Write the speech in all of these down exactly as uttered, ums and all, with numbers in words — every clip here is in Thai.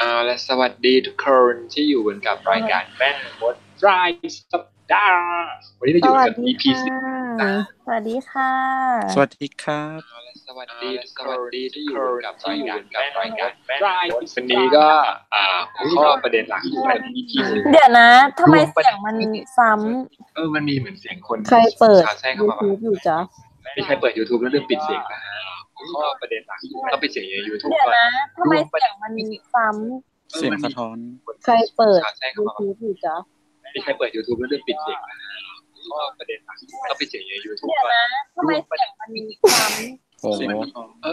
อ่าและสวัสดีทุกคนที่อยู่บนกับรายการแม่มดรายสัปดาห์วันนี้เราอยู่กับ อี พี สิบสวัสดีค่ะสวัสดีครับและสวัสดีทุกคนที่อยู่กับรายการรายการแม่มดวันนี้ก็อ่าข้อประเด็นหลักอยู่ใน อี พี เดี๋ยวนะทำไมเสียงมันซ้ำเออมันมีเหมือนเสียงคนใครเปิด YouTube อยู่จ๊ะไม่ใครเปิด YouTube แล้วลืมปิดเสียงนะฮะข้อประเด็นหลักก็เป็นเสียง YouTube ก่อนนะทำไมเสียงมันซ้ำเสียงสะท้อนใครเปิด YouTube อยู่จ๊ะไม่ใครเปิด YouTube แล้วลืมปิดเสียงนะข้อประเด็นหลักก็เป็นเสียง YouTube ก่อนนะทำไมเสียงมันซ้ำโอ้เอ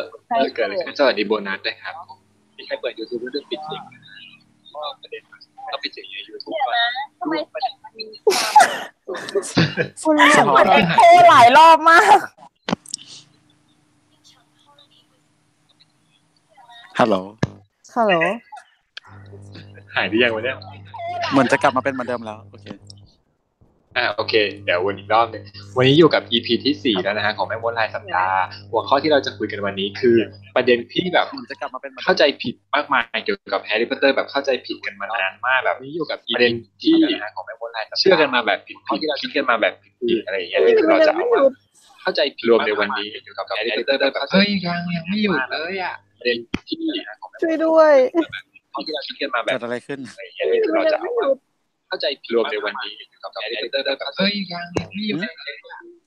อเกิดอะไรขึ้นสวัสดีโบนัสด้วยครับไม่ใครเปิด YouTube แล้วลืมปิดเสียงนะข้อประเด็นหลักก็เป็นเสียง YouTube ก่อนนะทำไมเสียงมันซ้ำมันเอ็กโคหลายรอบมากฮัลโหลฮัลโหลหายไปยังวะเนี่ยเหมือนจะกลับมาเป็นเหมือนเดิมแล้วโอเคอ่าโอเคเดี๋ยววนอีกรอบนึงวันนี้อยู่กับ อี พี ที่สี่แล้วนะฮะของแม่มดรายสัปดาห์หัวข้อที่เราจะคุยกันวันนี้คือประเด็นที่แบบจะกลับมาเป็นเข้าใจผิดมากมายเกี่ยวกับแฮร์รี่พอตเตอร์แบบเข้าใจผิดกันมานานมากแบบนี้อยู่กับประเด็นที่ของแม่มดรายเชื่อกันมาแบบผิดที่เราคิดกันมาแบบผิดอะไรอย่างเงี้ยคือเราจะเอาเข้าใจรวมในวันนี้เกี่ยวกับแฮร์รี่พอตเตอร์แบบเฮ้ยยังยังไม่หยุดเลยอ่ะประเด็นที่ของช่วยด้วยที่เราคิดกันมาแบบอะไรขึ้นเราจะเข้าใจรวมในวันนี้กับแฮร์รี่พอตเตอร์แบบเฮ้ยยังไม่หยุด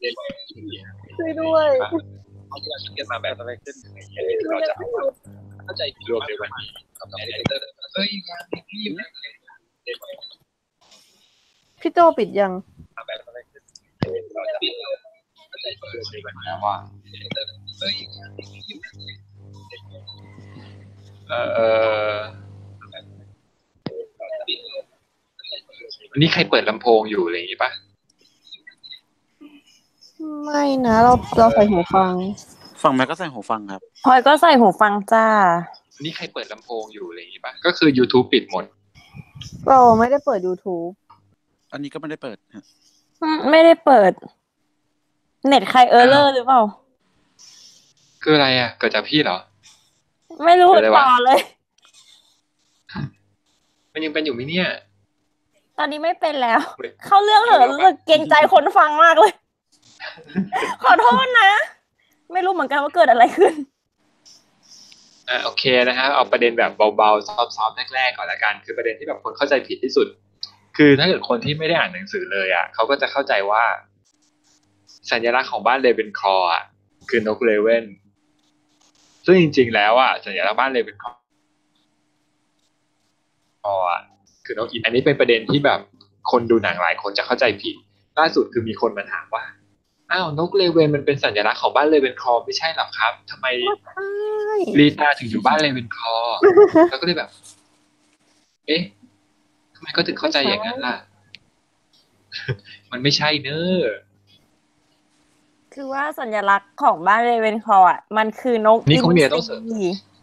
เลยช่วยด้วยที่เราคิดกันมาแบบอะไรขึ้นเราจะเข้าใจรวมในวันนี้กับแฮร์รี่พอตเตอร์แบบเฮ้ยยังไม่หยุดพี่โตปิดยังแบบอะไรขึ้นเราจะเข้าใจรวมในวันนี้ว่าเฮ้ยยังไม่หยุดเอ่อนี่ใครเปิดลำโพงอยู่อะไรอย่างงี้ป่ะไม่นะเราเราใส่หูฟังฝั่งแม่ก็ใส่หูฟังครับพลอยก็ใส่หูฟังจ้านี่ใครเปิดลำโพงอยู่อะไรอย่างงี้ป่ะก็คือ YouTube ปิดหมดเราไม่ได้เปิด YouTube อันนี้ก็ไม่ได้เปิดไม่ได้เปิดเน็ตใครเออร์เลอร์หรือเปล่าคืออะไรอ่ะเกิดจากพี่เหรอไม่รู้ต่อเลยมันยังเป็นอยู่มั้ยเนี่ยตอนนี้ไม่เป็นแล้วเข้าเรื่องเหรอรู้สึกเกรงใจคนฟังมากเลยขอโทษนะไม่รู้เหมือนกันว่าเกิดอะไรขึ้นอ่าโอเคนะฮะเอาประเด็นแบบเบาๆซอฟๆแรกๆก่อนละกันคือประเด็นที่แบบคนเข้าใจผิดที่สุดคือถ้าเกิดคนที่ไม่ได้อ่านหนังสือเลยอ่ะเขาก็จะเข้าใจว่าสัญลักษณ์ของบ้านเลเวนคลอว์อ่ะคือนกเรเว่นซึ่งจริงๆแล้วอ่ะสัญลักษณ์บ้านเลเวนคลอว์อ๋อคือนกอีอันนี้เป็นประเด็นที่แบบคนดูหนังหลายคนจะเข้าใจผิดล่าสุดคือมีคนมาถามว่าอ้าวนกเรเวนมันเป็นสัญลักษณ์ของบ้านเลเวนคลอว์ไม่ใช่หรอครับทำไมลีตาถึงอยู่บ้านเลเวนคลอว์แล้วก็เลยแบบเอ๊ะทำไมก็ถึงเข้าใจอย่างนั้นล่ะมันไม่ใช่เนอะคือว่าสัญลักษณ์ของบ้านเรเวนคลอว์อ่ะมันคือนกนี่ของเมียต้องเสริม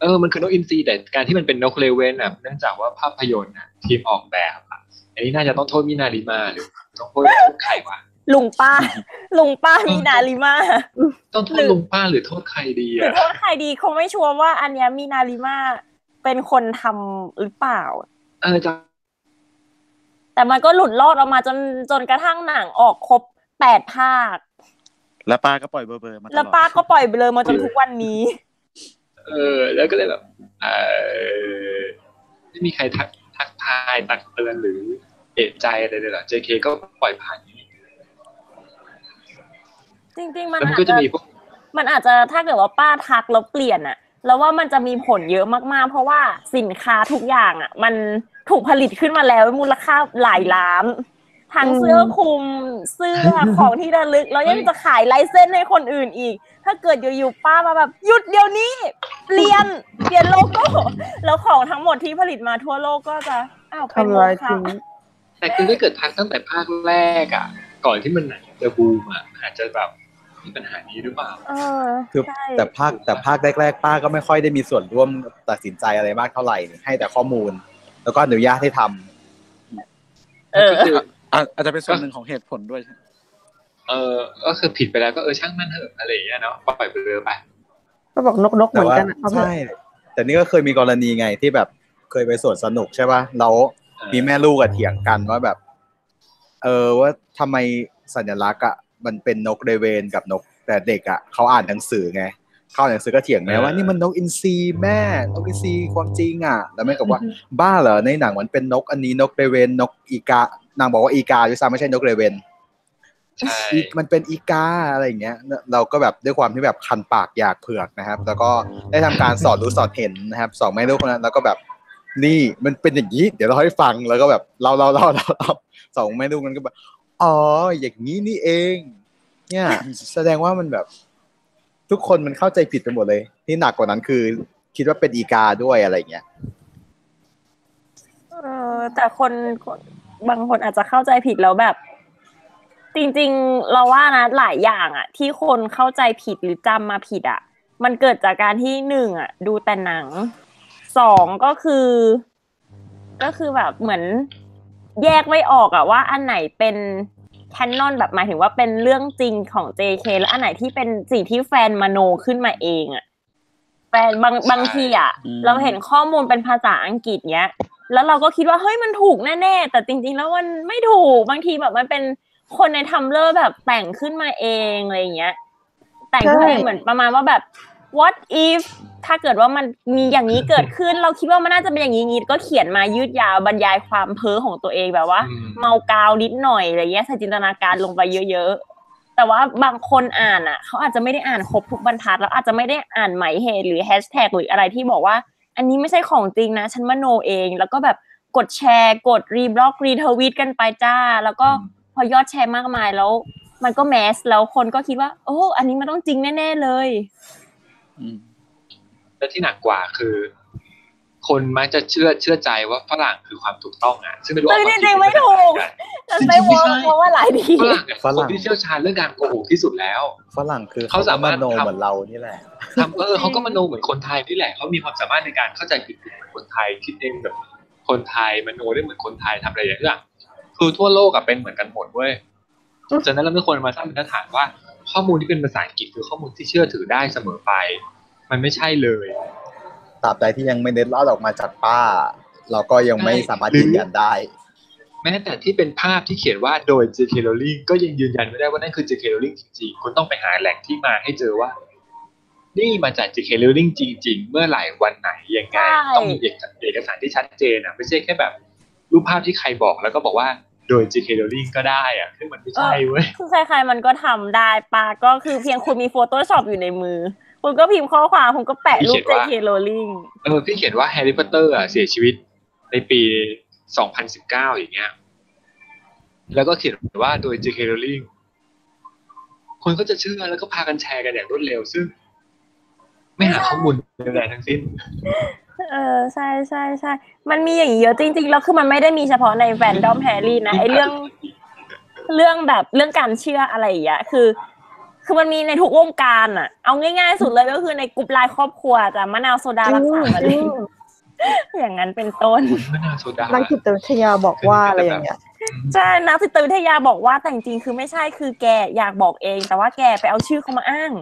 เออมันคือนกอินทรีแต่การที่มันเป็นนกเรเวนอ่ะเนื่องจากว่าภาพยนตร์อ่ะทีมออกแบบอ่ะอันนี้น่าจะต้องโทษมินาริมาหรือต้องโทษใครวะลุงป้าลุงป้ามินาริมาต้องโทษลุงป้าหรือโทษใครดีอ่ะโทษใครดีคงไม่ชัวร์ว่าอันเนี้ยมินาริมาเป็นคนทำหรือเปล่าเออแต่มันก็หลุดรอดออกมาจนจนกระทั่งหนังออกครบแปดภาคแล้วป้าก็ปล่อยเบลอๆมาตลอดแล้วป้าก็ปล่อยเบลอมาจนทุกวันนี้เออแล้วก็เลยแบบเออไม่มีใครทักทักทายตักเตือนหรือเอะใจอะไรเลยเหรอ เจ เค ก็ปล่อยผ่านจริงๆมันอาจจะมันอาจจะถ้าเกิดว่าป้าทักแล้วเปลี่ยนอะแล้วว่ามันจะมีผลเยอะมากๆเพราะว่าสินค้าทุกอย่างอะมันถูกผลิตขึ้นมาแล้วมูลค่าหลายล้านทั้งเสื้อคลุมเสื้อของที่ระลึกแล้วยังจะขายไลเซนส์ให้คนอื่นอีกถ้าเกิดอยู่ๆป้ามาแบบหยุดเดี๋ยวนี้เปลี่ยนเปลี่ยนโลโก้แล้วของทั้งหมดที่ผลิตมาทั่วโลกก็จะอ้าวเป็นราคาแต่คือถ้าเกิดทักตั้งแต่ภาคแรกอ่ะก่อนที่มันจะบูมอ่ะอาจจะแบบมีปัญหานี้หรือเปล่าเออคือแต่ภาคแต่ภาคแรกๆป้าก็ไม่ค่อยได้มีส่วนร่วมตัดสินใจอะไรมากเท่าไหร่ให้แต่ข้อมูลแล้วก็อนุญาตให้ทำเอออาจจะเป็นส่วนหนึ่งของเหตุผลด้วยเออก็คือผิดไปแล้วก็เออช่างมันเถอะอะไรอย่างเงี้ยเนาะปล่อยไปเลยไปก็บอกนกๆเหมือนกันอ่ะใช่แต่นี่ก็เคยมีกรณีไงที่แบบ เคยไปสวนสนุกใช่ป่ะเรามีแม่ลูกอะเถียงกันว่าแบบเออว่าทำไมสัญลักษณ์อะมันเป็นนกเรเวนกับนกแต่เด็กอะเขาอ่านหนังสือไงเข้าหนังสือก็เถียงแม่ว่านี่มันนกอินทรีแม่นกอินทรีความจริงอะแล้วแม่ก็ว่าบ้าเหรอในหนังมันเป็นนกอันนี้นกเรเวนนกอีกานางบอกว่าอีกาด้วยซ้ำไม่ใช่นกเรเวนมันเป็นอีกาอะไรอย่างเงี้ยเราก็แบบด้วยความที่แบบคันปากอยากเผือกนะครับแล้วก็ได้ทำการสอนรู้สอนเห็นนะครับสอนแม่ลูกคนนั้นแล้วก็แบบนี่มันเป็นอย่างนี้เดี๋ยวเราให้ฟังแล้วก็แบบเราเราเราเราสองแม่ลูกนั้นก็แบบอ๋ออย่างนี้นี่เองเนี่ยแสดงว่ามันแบบทุกคนมันเข้าใจผิดไปหมดเลยที่หนักกว่านั้นคือคิดว่าเป็นอีกาด้วยอะไรอย่างเงี้ยเออแต่คนบางคนอาจจะเข้าใจผิดแล้วแบบจริงๆเราว่านะหลายอย่างอ่ะที่คนเข้าใจผิดหรือจำมาผิดอ่ะมันเกิดจากการที่หนึ่งอ่ะดูแต่หนังสองก็คือก็คือแบบเหมือนแยกไม่ออกอ่ะว่าอันไหนเป็นแคนนอนแบบหมายถึงว่าเป็นเรื่องจริงของ เจ เค แล้วอันไหนที่เป็นสิ่งที่แฟนมโนขึ้นมาเองอ่ะแฟนบางบางทีอ่ะเราเห็นข้อมูลเป็นภาษาอังกฤษเนี้ยแล้วเราก็คิดว่าเฮ้ยมันถูกแน่ๆแต่จริงๆแล้วมันไม่ถูกบางทีแบบมันเป็นคนในทัมเบลอร์แบบแต่งขึ้นมาเองอะไรอย่างเงี้ยแต่งขึ้นเหมือนประมาณว่าแบบ what if ถ้าเกิดว่ามันมีอย่างนี้เกิดขึ้นเราคิดว่ามันน่าจะเป็นอย่างนี้ก็เขียนมายืดยาวบรรยายความเพ้อของตัวเองแบบว่าเมากาวนิดหน่อยอะไรเงี้ยใส่จินตนาการลงไปเยอะๆแต่ว่าบางคนอ่านอ่ะเขาอาจจะไม่ได้อ่านครบทุกบรรทัดแล้วอาจจะไม่ได้อ่านหมายเหตุหรือแฮชแท็กหรืออะไรที่บอกว่าอันนี้ไม่ใช่ของจริงนะฉันมโนเองแล้วก็แบบกดแชร์กดรีบล็อกรีทวีตกันไปจ้าแล้วก็พอยอดแชร์มากมายแล้วมันก็แมสแล้วคนก็คิดว่าโอ้อันนี้มันต้องจริงแน่ๆเลยแล้วที่หนักกว่าคือคนมักจะเชื่อเชื่อใจว่าฝรั่งคือความถูกต้องอ่ะซึ่งไม่รู้ว่าจริงไม่ถูกแต่ไปวงเพราะว่าหลายทีฝรั่งที่เชี่ยวชาญเรื่องการโกหกที่สุดแล้วฝรั่งคือเขาสามารถมโนเหมือนเรานี่แหละทำเออเขาก็มโนเหมือนคนไทยนี่แหละเขามีความสามารถในการเข้าใจผิดเหมือนคนไทยคิดเองแบบคนไทยมโนได้เหมือนคนไทยทำอะไรอย่างเงี้ยคือทั่วโลกอะเป็นเหมือนกันหมดเว้ยฉะนั้นเราไม่ควรมาตั้งเป็นมาตรฐานว่าข้อมูลที่เป็นภาษาอังกฤษคือข้อมูลที่เชื่อถือได้เสมอไปมันไม่ใช่เลยตราบใดที่ยังไม่เด็ดลอดออกมาจากป้าเราก็ยังไม่สามารถยืนยันได้แม้แต่ที่เป็นภาพที่เขียนว่าโดย เจ เค Rowling ก็ยังยืนยันไม่ได้ว่านั่นคือ เจ เค Rowling จริงๆคุณต้องไปหาแหล่งที่มาให้เจอว่านี่มาจาก เจ เค Rowling จริงๆเมื่อไหร่วันไหนยังไงต้องมีเอกสารที่ชัดเจนนะไม่ใช่แค่แบบรูปภาพที่ใครบอกแล้วก็บอกว่าโดย เจ เค Rowling ก็ได้อ่ะคือมันไม่ใช่เว้ยคือใครๆมันก็ทำได้ปาก็คือเพียงคุณมี Photoshop อยู่ในมือคุณก็พิมพ์ข้อความคุณก็แปะรูป เจ เค Rowling เออพี่เขียนว่า Harry Potter อ่ะเสียชีวิตในปีสองพันสิบเก้าอย่างเงี้ยแล้วก็เขียนว่าโดย เจ เค Rowling คนก็จะเชื่อแล้วก็พากันแชร์กันอย่างรวดเร็วซึ่งไม่หาข้อมูลอะไรทั้งสิ้นเออใช่ใช่ใช่มันมีอย่างเยอะจริงๆแล้วคือมันไม่ได้มีเฉพาะในแฟนดอมแฮร์รี่นะไอเรื่องเรื่องแบบเรื่องการเชื่ออะไรอย่างเงี้ยคือคือมันมีในทุกวงการอ่ะเอาง่ายๆสุดเลยก็คือในกลุ่มไลน์ครอบครัวจ้ะมะนาวโซดารักษาอะไรอย่างนั้นเป็นต้นมะนาวโซดานักจิตวิทยาบอกว่าอะไรอย่างเงี้ยใช่นักจิตวิทยาบอกว่าแต่จริงๆคือไม่ใช่คือแกอยากบอกเองแต่ว่าแกไปเอาชื่อเขามาอ้าง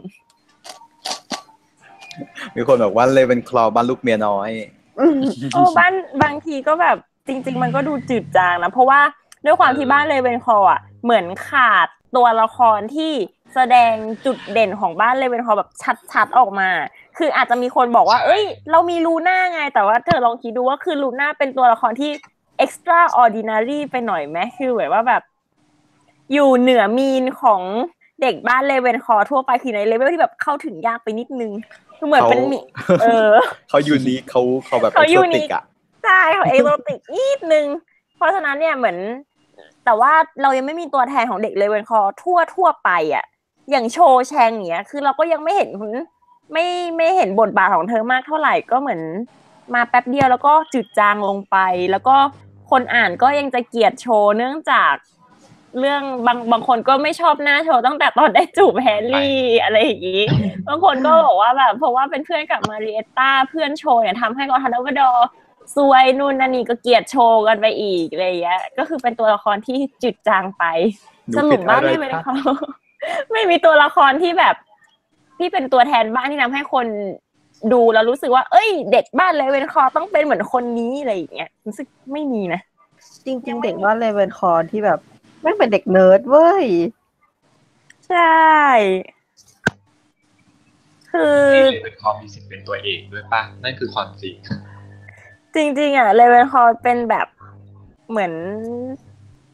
มีคนบอกว่าเลเวนคลอว์บ้านลูกเมียน้อยโอ้บ้านบางทีก็แบบจริงๆมันก็ดูจืดจางนะเพราะว่าด้วยความที่บ้านเลเวนคลอว์อ่ะเหมือนขาดตัวละครที่แสดงจุดเด่นของบ้านเลเวนคลอว์แบบชัดๆออกมาคืออาจจะมีคนบอกว่าเอ้ยเรามีลูน่าไงแต่ว่าเธอลองคิดดูว่าคือลูน่าเป็นตัวละครที่ extraordinary ไปหน่อยไหมคือแบบว่าแบบอยู่เหนือมีนของเด็กบ้านเลเวนคลอว์ทั่วไปคือในเลเวลที่แบบเข้าถึงยากไปนิดนึงคือเหมือนเป็นมิเออเขายูนิคเขาเขาแบบเอกโรติกอ่ะใช่เขาเอกโรติกนิดนึงเพราะฉะนั้นเนี่ยเหมือนแต่ว่าเรายังไม่มีตัวแทนของเด็กเลเวนคลอว์ทั่วทั่วไปอ่ะอย่างโชแชงเนี้ยคือเราก็ยังไม่เห็นไม่ไม่เห็นบทบาทของเธอมากเท่าไหร่ก็เหมือนมาแป๊บเดียวแล้วก็จืดจางลงไปแล้วก็คนอ่านก็ยังจะเกลียดโชเนื่องจากเรื่องบางบางคนก็ไม่ชอบหน้าโชว์ตั้งแต่ตอนได้จูบแฮร์รี่อะไรอย่างนี้บางคนก็บอกว่าแบบเพราะว่าเป็นเพื่อนกับมาริเอตต้าเพื่อนโชว์เนี่ยทำให้กอร์ทานาวัดอซวยนู่นนั่นนี่ก็เกลียดโชว์กันไปอีกอะไรอย่างเงี้ยก็คือเป็นตัวละครที่จืดจางไปสรุปว่าไม่เป็นเขาไม่มีตัวละครที่แบบที่เป็นตัวแทนบ้านที่ทำให้คน ดูแล้วรู้สึกว่าเอ้ยเด็กบ้านเลเวนคอร์ต้องเป็นเหมือนคนนี้อะไรอย่างเงี้ยรู้สึกไม่มีนะจริงๆเด็กบ้านเลเวนคอร์ที่แบบแม่งเป็นเด็กเนิร์ดเว้ยใช่คือเลเวนคอร์มีสิทธิ์เป็นตัวเองด้วยป่ะนั่นคือความจริงจริงๆอ่ะเลเวนคอร์เป็นแบบเหมือน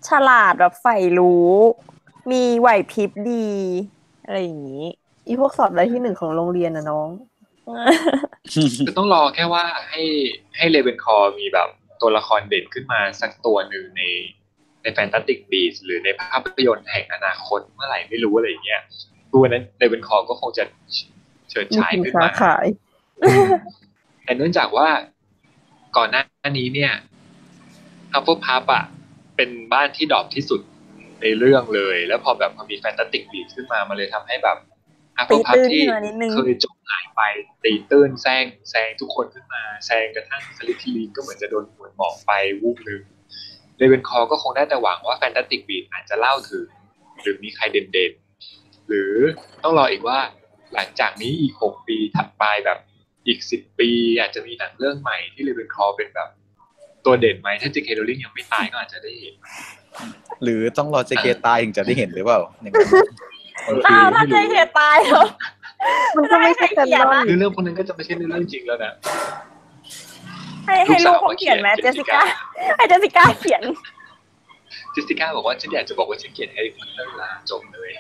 ฉลาดแบบใฝ่รู้มีไหวพริบดีอะไรอย่างงี้อีพวกสอบอะไรที่หนึ่งของโรงเรียนนะน้องคือต้องรอแค่ว่าให้ให้เลเวนคอร์มีแบบตัวละครเด่นขึ้นมาสักตัวหนึ่งในในแฟนตาสติกบีสต์หรือในภาพยนตร์แห่งอนาคตเมื่อไหร่ไม่รู้อะไรอย่างเงี้ยตัวนั้นเลเวนคอร์ก็คงจะเฉิดฉายขึ้นมาแต่เนื่องจากว่าก่อนหน้านี้เนี่ยฮัฟเฟิลพัฟอ่ะเป็นบ้านที่ดรอปที่สุดในเรื่องเลยแล้วพอแบบมันมีแฟนตาสติกบีสต์ขึ้นมามันเลยทำให้แบบฮัฟเฟิลพัฟที่เคยจมหายไปตีตื้นแซงแซงทุกคนขึ้นมาแซงกระทั่งสลิธีรีก็เหมือนจะโดนหวนหมอกไปวูบนึงเลเวนคอร์ก็คงได้แต่หวังว่าแฟนตาสติกบีสต์อาจจะเล่าถึงหรือมีใครเด่นๆหรือต้องรออีกว่าหลังจากนี้อีกหกปีถัดไปแบบอีกสิบปีอาจจะมีหนังเรื่องใหม่ที่เลเวนคอร์เป็นแบบตัวเด่นไหมถ้าเจเคโรลลิ่งยังไม่ตายก็อาจจะได้เห็นหรือต้องรอเจเคตายถึงจะได้เห็นหรือเปล่าอย่างนั้นอ้าวถ้าเจเคตายเหรอมันก็ไม่ใช่กันแล้วคือเรื่องพวกนั้นก็จะไม่ใช่เรื่องจริงแล้วนะให้ให้ลูกเขาเขียนมั้ยเจสสิก้าให้เจสสิก้าเขียนเจสสิก้าบอกว่าฉันอยากจะบอกว่าฉันเขียนให้มันเลิกลาจบเลย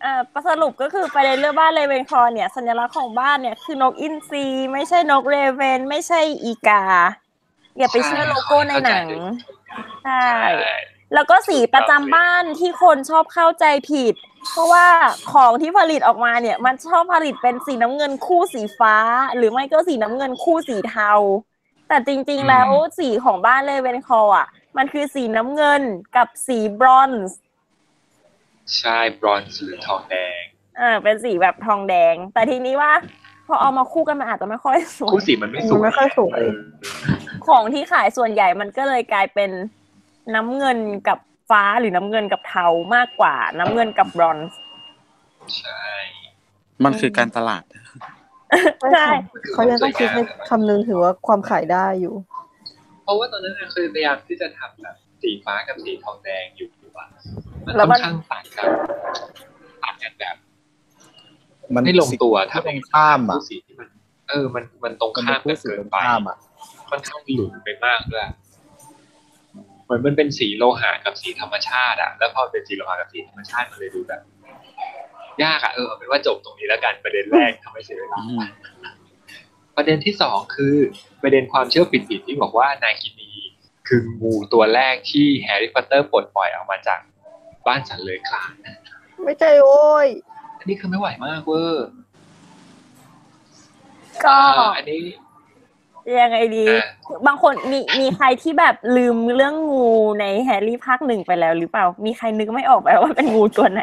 เอ่อสรุปก็คือประเด็นเรื่องบ้านเลเวนคอร์เนี่ยสัญลักษณ์ของบ้านเนี่ยคือนกอินทรีไม่ใช่นกเรเวนไม่ใช่อีกาอย่าไปเชื่อโลโก้ในหนังใช่แล้วก็สีประจำบ้านที่คนชอบเข้าใจผิดเพราะว่าของที่ผลิตออกมาเนี่ยมันชอบผลิตเป็นสีน้ำเงินคู่สีฟ้าหรือไม่ก็สีน้ำเงินคู่สีเทาแต่จริงๆแล้วสีของบ้านเลเวนคอร์อ่ะมันคือสีน้ำเงินกับสีบรอนซ์ใช่บรอนซ์หรือทองแดงอ่าเป็นสีแบบทองแดงแต่ทีนี้ว่าพอเอามาคู่กันมันอาจจะไม่ค่อยสวยคู่สีมันไม่สวยไม่ค่อยสวยของที่ขายส่วนใหญ่มันก็เลยกลายเป็นน้ำเงินกับฟ้าหรือน้ำเงินกับเทามากกว่าน้ำเงินกับบรอนซ์ใช่มันคือการตลาดใช่เขายังต้องคิดในคำนึงถือว่าความขายได้อยู่เพราะว่าตอนนั้นเคยพยายามที่จะทำแบบสีฟ้ากับสีทองแดงอยู่ว่ามันค่อนข้างต่างกันต่างกันแบบมันไม่ลงตัวถ้าตรงข้ามอ่ะสีที่มันเออมันมันตรงข้ามกันเกินไปค่อนข้างหลุดไปมากด้วยเหมือนมันเป็นสีโลหะกับสีธรรมชาติอ่ะแล้วพอเป็นสีโลหะกับสีธรรมชาติมันเลยดูแบบยากอ่ะเออเอาเป็นว่าจบตรงนี้แล้วกันประเด็นแรกทำให้เสียเวลาประเด็นที่สองคือประเด็นความเชื่อผิดๆที่บอกว่านาคินีคืองูตัวแรกที่แฮร์รี่พอตเตอร์ปลดปล่อยออกมาจากบ้านสันเลยคลานไม่ใช่โอ้ยอันนี้คือไม่ไหวมากเวอร์ก็อันนี้ยังไงดีบางคนมีมีใครที่แบบลืมเรื่องงูในแฮร์รี่ภาคหนึ่งไปแล้วหรือเปล่ามีใครนึกไม่ออกไปว่าเป็นงูตัวไหน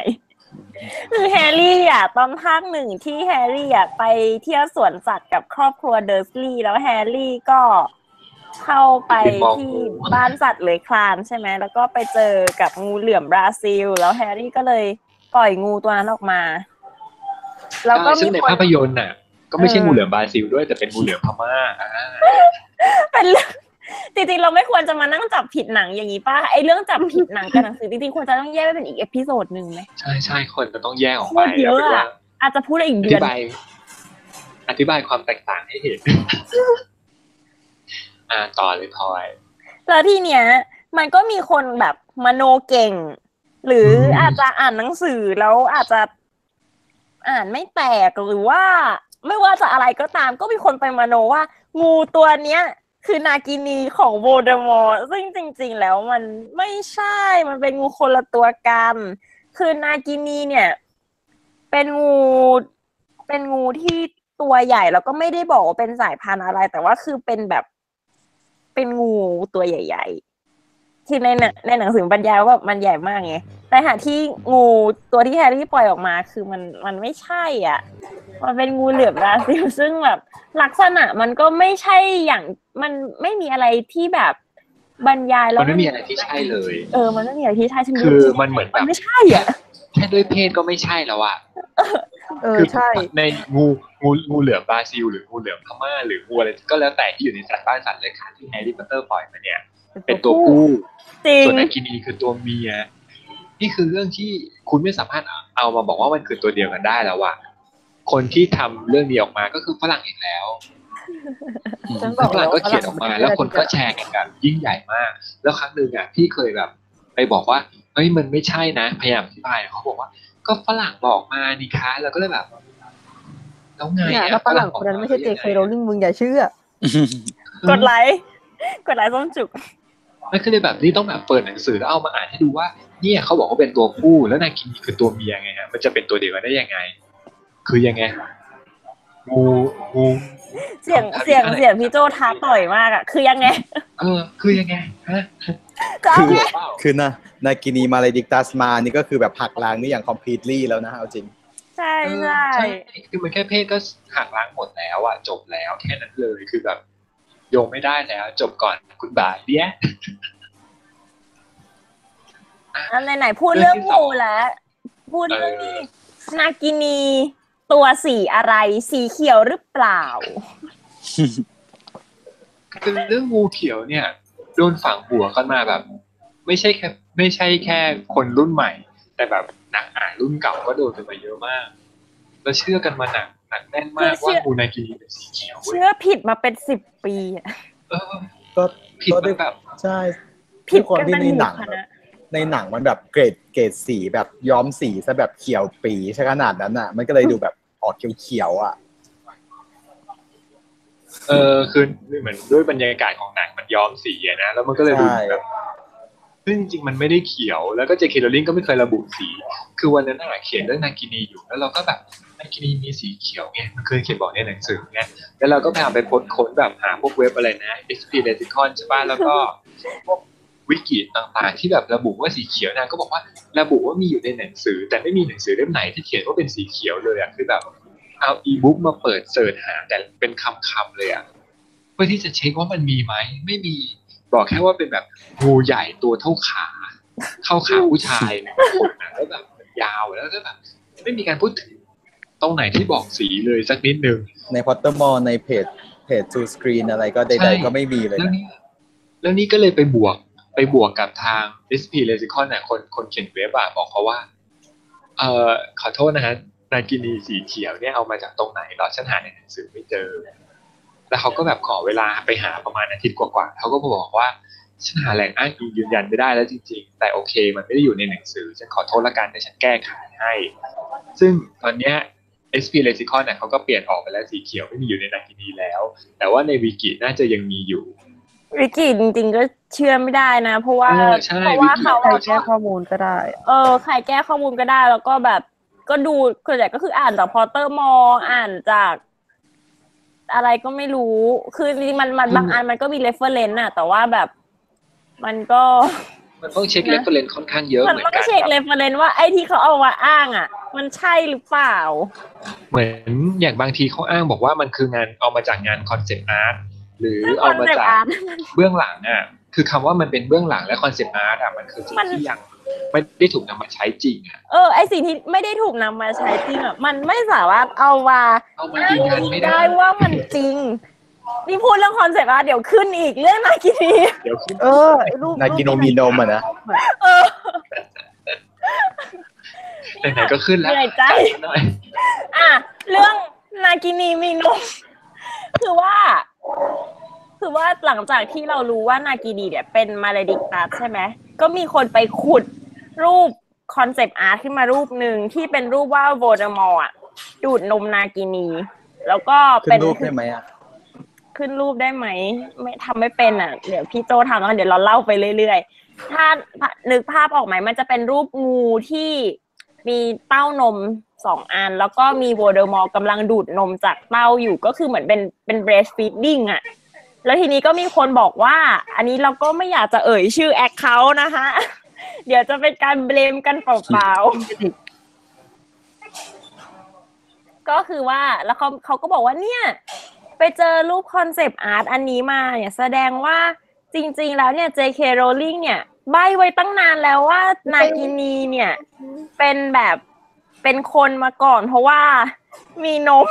คือแฮร์รี่อ่ะตอนภาคหนึ่งที่แฮร์รี่อ่ะไปเที่ยวสวนสัตว์กับครอบครัวเดิร์สลีย์แล้วแฮร์รี่ก็เข้าไปที่บ้านสัตว์เลื้อยคลานใช่ไหมแล้วก็ไปเจอกับงูเหลือมบราซิลแล้วแฮร์รี่ก็เลยปล่อยงูตัวนั้นออกมาแล้วก็มีในภาพยนตร์น่ะก็ไม่ใช่งูเหลือมบราซิลด้วยแต่เป็นงูเหลือมพม่าเป็นจริงๆเราไม่ควรจะมานั่งจับผิดหนังอย่างนี้ป่ะไอ้เรื่องจับผิดหนังกับหนังสือจริงๆควรจะต้องแยกไปเป็นอีกเอพิโซดนึงไหมใช่ใช่คนจะต้องแยกออกไปเยอะอาจจะพูดอะไรอีกเดือนอธิบายอธิบายความแตกต่างให้เห็นอ่าต่อเลยพลอยแล้วทีเนี้ยมันก็มีคนแบบมโนเก่งหรืออาจจะอ่านหนังสือแล้วอาจจะอ่านไม่แตกหรือว่าไม่ว่าจะอะไรก็ตามก็มีคนไปมโนว่างูตัวเนี้ยคือนากินีของโวลเดอมอร์ซึ่งจริงๆแล้วมันไม่ใช่มันเป็นงูคนละตัวกันคือนากินีเนี่ยเป็นงูเป็นงูที่ตัวใหญ่แล้วก็ไม่ได้บอกว่าเป็นสายพันธุ์อะไรแต่ว่าคือเป็นแบบเป็นงูตัวใหญ่ๆที่ในในหนังสือบรรยายว่ามันใหญ่มากไงแต่หาที่งูตัวที่แฮร์รี่ปล่อยออกมาคือมันมันไม่ใช่อ่ะมันเป็นงูเหลือมบราซิลซึ่งแบบลักษณะมันก็ไม่ใช่อย่างมันไม่มีอะไรที่แบบบรรยายแล้วมันไม่มีอะไรที่ใช่เลยเออมันไม่มีอะไรที่ใช่คือมันเหมือนแบบไม่ใช่อ่ะแค่ด้วยเพศก็ไม่ใช่แล้วอ่ะ เออใช่ในงูงูงูเหลือมบราซิลหรืองูเหลือมพม่าหรืองูอะไรก็แล้วแต่ที่อยู่ในสัตว์บ้านสัตว์เลื้อยคลานที่แฮร์รี่พอตเตอร์ปล่อยมาเนี่ยเป็นตัวผู้ส่วนอาคินีคือตัวเมียนี่คือเรื่องที่คุณไม่สามารถเอามาบอกว่ามันคือตัวเดียวกันได้แล้วว่ะคนที่ทำเรื่องนี้ออกมาก็คือฝรั่งอีกแล้วฝรั่งก็เขียนออกมาแล้วคนก็แชร์กันยิ่งใหญ่มากแล้วครั้งหนึ่งอ่ะพี่เคยแบบไปบอกว่าเฮ้ยมันไม่ใช่นะพยายามอธิบายเขาบอกว่าก็ฝรั่งบอกมาดิคะแล้วก็เลยแบบแล้วไงเนี่ยฝรั่งคนนั้นไม่ใช่เจเคโรลลิ่งมึงอย่าเชื่อกดไลค์กดไลค์ส้มจุกไม่คือเลยแบบนี่ต้องแบบเปิดหนังสือแล้วเอามาอ่านให้ดูว่าเนี่ยเขาบอกว่าเป็นตัวผู้แล้วนางกินคือตัวเมียไงฮะมันจะเป็นตัวเดียวกันได้ยังไงคือยังไงงูงูเสียงเสียงเสียงพี่โจท้าต่อยมากอ่ะคือยังไงเออคือยังไงฮะคือคือนะนากินีมาเลดิกตัสมานี่ก็คือแบบหักล้างนี่อย่าง completely แล้วนะเอาจริงใช่ใช่คือมันแค่เพศก็หักล้างหมดแล้วอ่ะจบแล้วแค่นั้นเลยคือแบบโยงไม่ได้แล้วจบก่อนคุณบาเดียอันไหนๆพูดเรื่องงูแล้วพูดเรื่องนี้นากินีตัวสีอะไรสีเขียวหรือเปล่าคือเรื่องงูเขียวเนี่ยโดนฝังหัวกันมาแบบไม่ใช่แค่ไม่ใช่แค่คนรุ่นใหม่แต่แบบนักอ่านรุ่นเก่าก็โดนกันมาเยอะมากแล้วเชื่อกันมาหนักหนักแน่นมากว่างูนากินีเป็นสีเขียวเชื่อผิดมาเป็นสิบปีอ่ะก็ผิดแบบใช่ผิดกันในหนังในหนังมันแบบเกรดเกรดสีแบบย้อมสีซะแบบเขียวปีใช่ขนาดนั้นอ่ะมันก็เลยดูแบบออกเขียวๆอ่ะเออคือเหมือนด้วยบรรยากาศของหนังมันย้อมสีนะแล้วมันก็เลยดูแบบซึ่งจริงๆมันไม่ได้เขียวแล้วก็เจ เค โรลลิ่งก็ไม่เคยระบุสีคือวันนั้นน่ะเขียนเรื่องนากินีอยู่แล้วเราก็แบบนากินีมีสีเขียวไงมันเคยเขียนบอกในหนังสือไงแล้วเราก็พยายามไปพดค้นแบบหาพวกเว็บอะไรนะ เอ็กซ์ พี Lexicon ใช่ป่ะแล้วก็พวกวิกิต่างๆที่แบบระบุว่าสีเขียวนางก็บอกว่าระบุว่ามีอยู่ในหนังสือแต่ไม่มีหนังสือเล่มไหนที่เขียนว่าเป็นสีเขียวเลยอ่ะคือแบบเอาอีบุ๊กมาเปิดเสิร์ชหาแต่เป็นคำๆเลยอ่ะเพื่อที่จะเช็คว่ามันมีไหมไม่มีบอกแค่ว่าเป็นแบบงูใหญ่ตัวเท่าขาเท่าขาผู้ชายนะคนนะแล้วแบบยาวแล้วก็แบบไม่มีการพูดถึงตรงไหนที่บอกสีเลยสักนิดนึงในพอตเตอร์มอร์ในเพจเพจทูสกรีนอะไรก็ใดๆก็ไม่มีเลยแล้วนี่แล้วนี่ก็เลยไปบวกไปบวกกับทาง เอส พี Lexicon น่ะคนคนเขียนเว็บอ่ะบอกเขาว่าเอ่อขอโทษนะฮะนากินีสีเขียวเนี่ยเอามาจากตรงไหนหรอฉันหาในหนังสือไม่เจอแล้วเขาก็แบบขอเวลาไปหาประมาณอาทิตย์กว่าๆเขาก็บอกว่าฉันหาแหล่งอ้างอิงยืนยันไม่ได้แล้วจริงๆแต่โอเคมันไม่ได้อยู่ในหนังสือฉันขอโทษละกันแต่ฉันแก้ไขให้ซึ่งตอนเนี้ย เอส พี Lexicon น่ะเขาก็เปลี่ยนออกไปแล้วสีเขียวไม่มีอยู่ในนากินีแล้วแต่ว่าในวิกิน่าจะยังมีอยู่วิกิจริงๆก็เชื่อไม่ได้นะเพราะว่าเพราะว่าเขาแก้ข้อมูลก็ได้เออใครแก้ข้อมูลก็ได้แล้วก็แบบก็ดูส่วนใหญ่ก็คืออ่านจากพอตเตอร์มอร์อ่านจากอะไรก็ไม่รู้คือจริงๆมันมันบางอันมันก็มีเรฟเฟอร์เรนซ์น่ะแต่ว่าแบบมันก็มันต้องเช็คเรฟเฟอร์เรนซ์ค่อนข้างเยอะเหมือนกันมันก็เช็คเรฟเฟอร์เรนซ์ว่าไอ้ที่เขาเอามาอ้างอ่ะมันใช่หรือเปล่าเหมือนอย่างบางทีเขาอ้างบอกว่ามันคืองานเอามาจากงานคอนเซปต์อาร์ตหรือเอามาจากเบื้องหลังอ่ะคือคำว่ามันเป็นเบื้องหลังและคอนเซปต์อาร์ตอ่ะมันคือสิ่งที่ยังไม่ได้ถูกนำมาใช้จริงอ่ะเออไอสิ่งที่ไม่ได้ถูกนำมาใช้จริงอ่ะมันไม่สามารถเอามายืนยันได้ว่ามันจริงนี่พูดเรื่องคอนเซปต์อาร์ตเดี๋ยวขึ้นอีกเรื่องนากินีเดี๋ยวขึ้นเออรูปนากิโนมีโนมอ่ะนะเออไหนๆก็ขึ้นแล้วเหนื่อยใจอ่ะเรื่องนากินีมีโนมคือว่าคือว่าหลังจากที่เรารู้ว่านากินีเนี่ยเป็นมาเลดิกตัสใช่ไหมก็มีคนไปขุดรูปคอนเซปต์อาร์ตขึ้นมารูปหนึ่งที่เป็นรูปว่าโวลเดอมอร์อ่ะดูดนมนากินีแล้วก็เป็นรูปได้ไหมอ่ะขึ้นรูปได้ไหมไม่ทำไม่เป็นอ่ะเดี๋ยวพี่โจทำแล้วเดี๋ยวเราเล่าไปเรื่อยๆถ้านึกภาพออกไหมมันจะเป็นรูปงูที่มีเต้านมสองอันแล้วก็มีโวลเดอมอร์กำลังดูดนมจากเต้าอยู่ก็คือเหมือนเป็นเป็น breastfeeding อ่ะแล้วทีนี้ก็มีคนบอกว่าอันนี้เราก็ไม่อยากจะเอ่ยชื่อแอคเคาท์นะคะเดี๋ยวจะเป็นการเบลมกันเปล่าๆก็คือว่าแล้วเขาเขาก็บอกว่าเนี่ยไปเจอรูปคอนเซปต์อาร์ตอันนี้มาเนี่ยแสดงว่าจริงๆแล้วเนี่ย เจ เค Rowling เนี่ยใบ้ไว้ตั้งนานแล้วว่านากินีเนี่ยเป็นแบบ เป็นคนมาก่อนเพราะว่ามีนม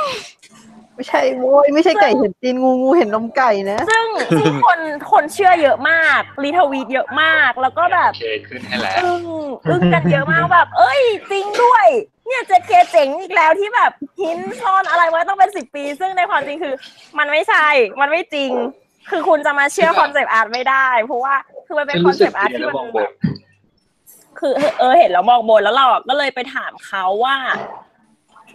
ไม่ใช่โว้ยไม่ใช่ไก่เห็นตีนงูงูเห็นนมไก่นะซึ่งซึ่งคนคนเชื่อเยอะมากรีทวีตเยอะมากแล้วก็แบบขึ้นให้แล้วอึ้งอึ้งกันเยอะมากแบบเอ้ยจริงด้วยเนี่ยเจเคเจ๋งอีกแล้วที่แบบหินซ่อนอะไรไว้ต้องเป็นสิบปีซึ่งในความจริงคือมันไม่ใช่มันไม่จริงคือคุณจะมาเชื่อคอนเซปต์อาร์ตไม่ได้เพราะว่าคือมันเป็นคอนเซปต์อาร์ตที่มันแบบคือเออเห็นแล้วมองบนแล้วเราก็เลยไปถามเขาว่า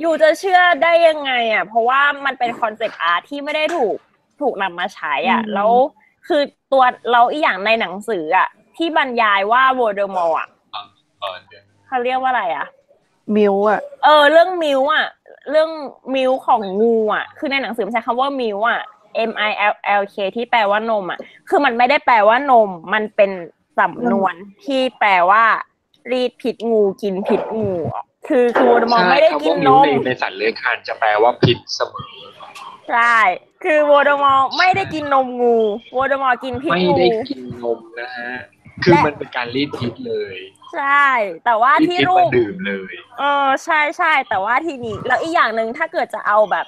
อยู่จะเชื่อได้ยังไงอ่ะเพราะว่ามันเป็นคอนเซปต์อาร์ตที่ไม่ได้ถูกถูกนำมาใช้อ่ะแล้วคือตัวเราอีกอย่างในหนังสืออ่ะที่บรรยายว่าโวลเดอมอร์อ่ะเขาเรียกว่าอะไรอ่ะมิวอ่ะเออเรื่องมิวอ่ะเรื่องมิวของงูอ่ะคือในหนังสือมันใช้คำว่ามิวอ่ะ M I L L K ที่แปลว่านมอ่ะคือมันไม่ได้แปลว่านมมันเป็นสำนวนที่แปลว่ารีดผิดงูกินผิดงูคือคือโวลเดอมอร์ไม่ได้กินนมในสัตว์เลื้อยคลานจะแปลว่าพิษเสมอใช่คือโวลเดอมอร์ไม่ได้กินนมงูโวลเดอมอร์กินพิษงูไม่ได้กินนมนะฮะคือมันเป็นการรีดพิษเลยใช่แต่ว่าที่รูปดื่มเลยเออใช่ใช่แต่ว่าทีนี้แล้วอีกอย่างหนึ่งถ้าเกิดจะเอาแบบ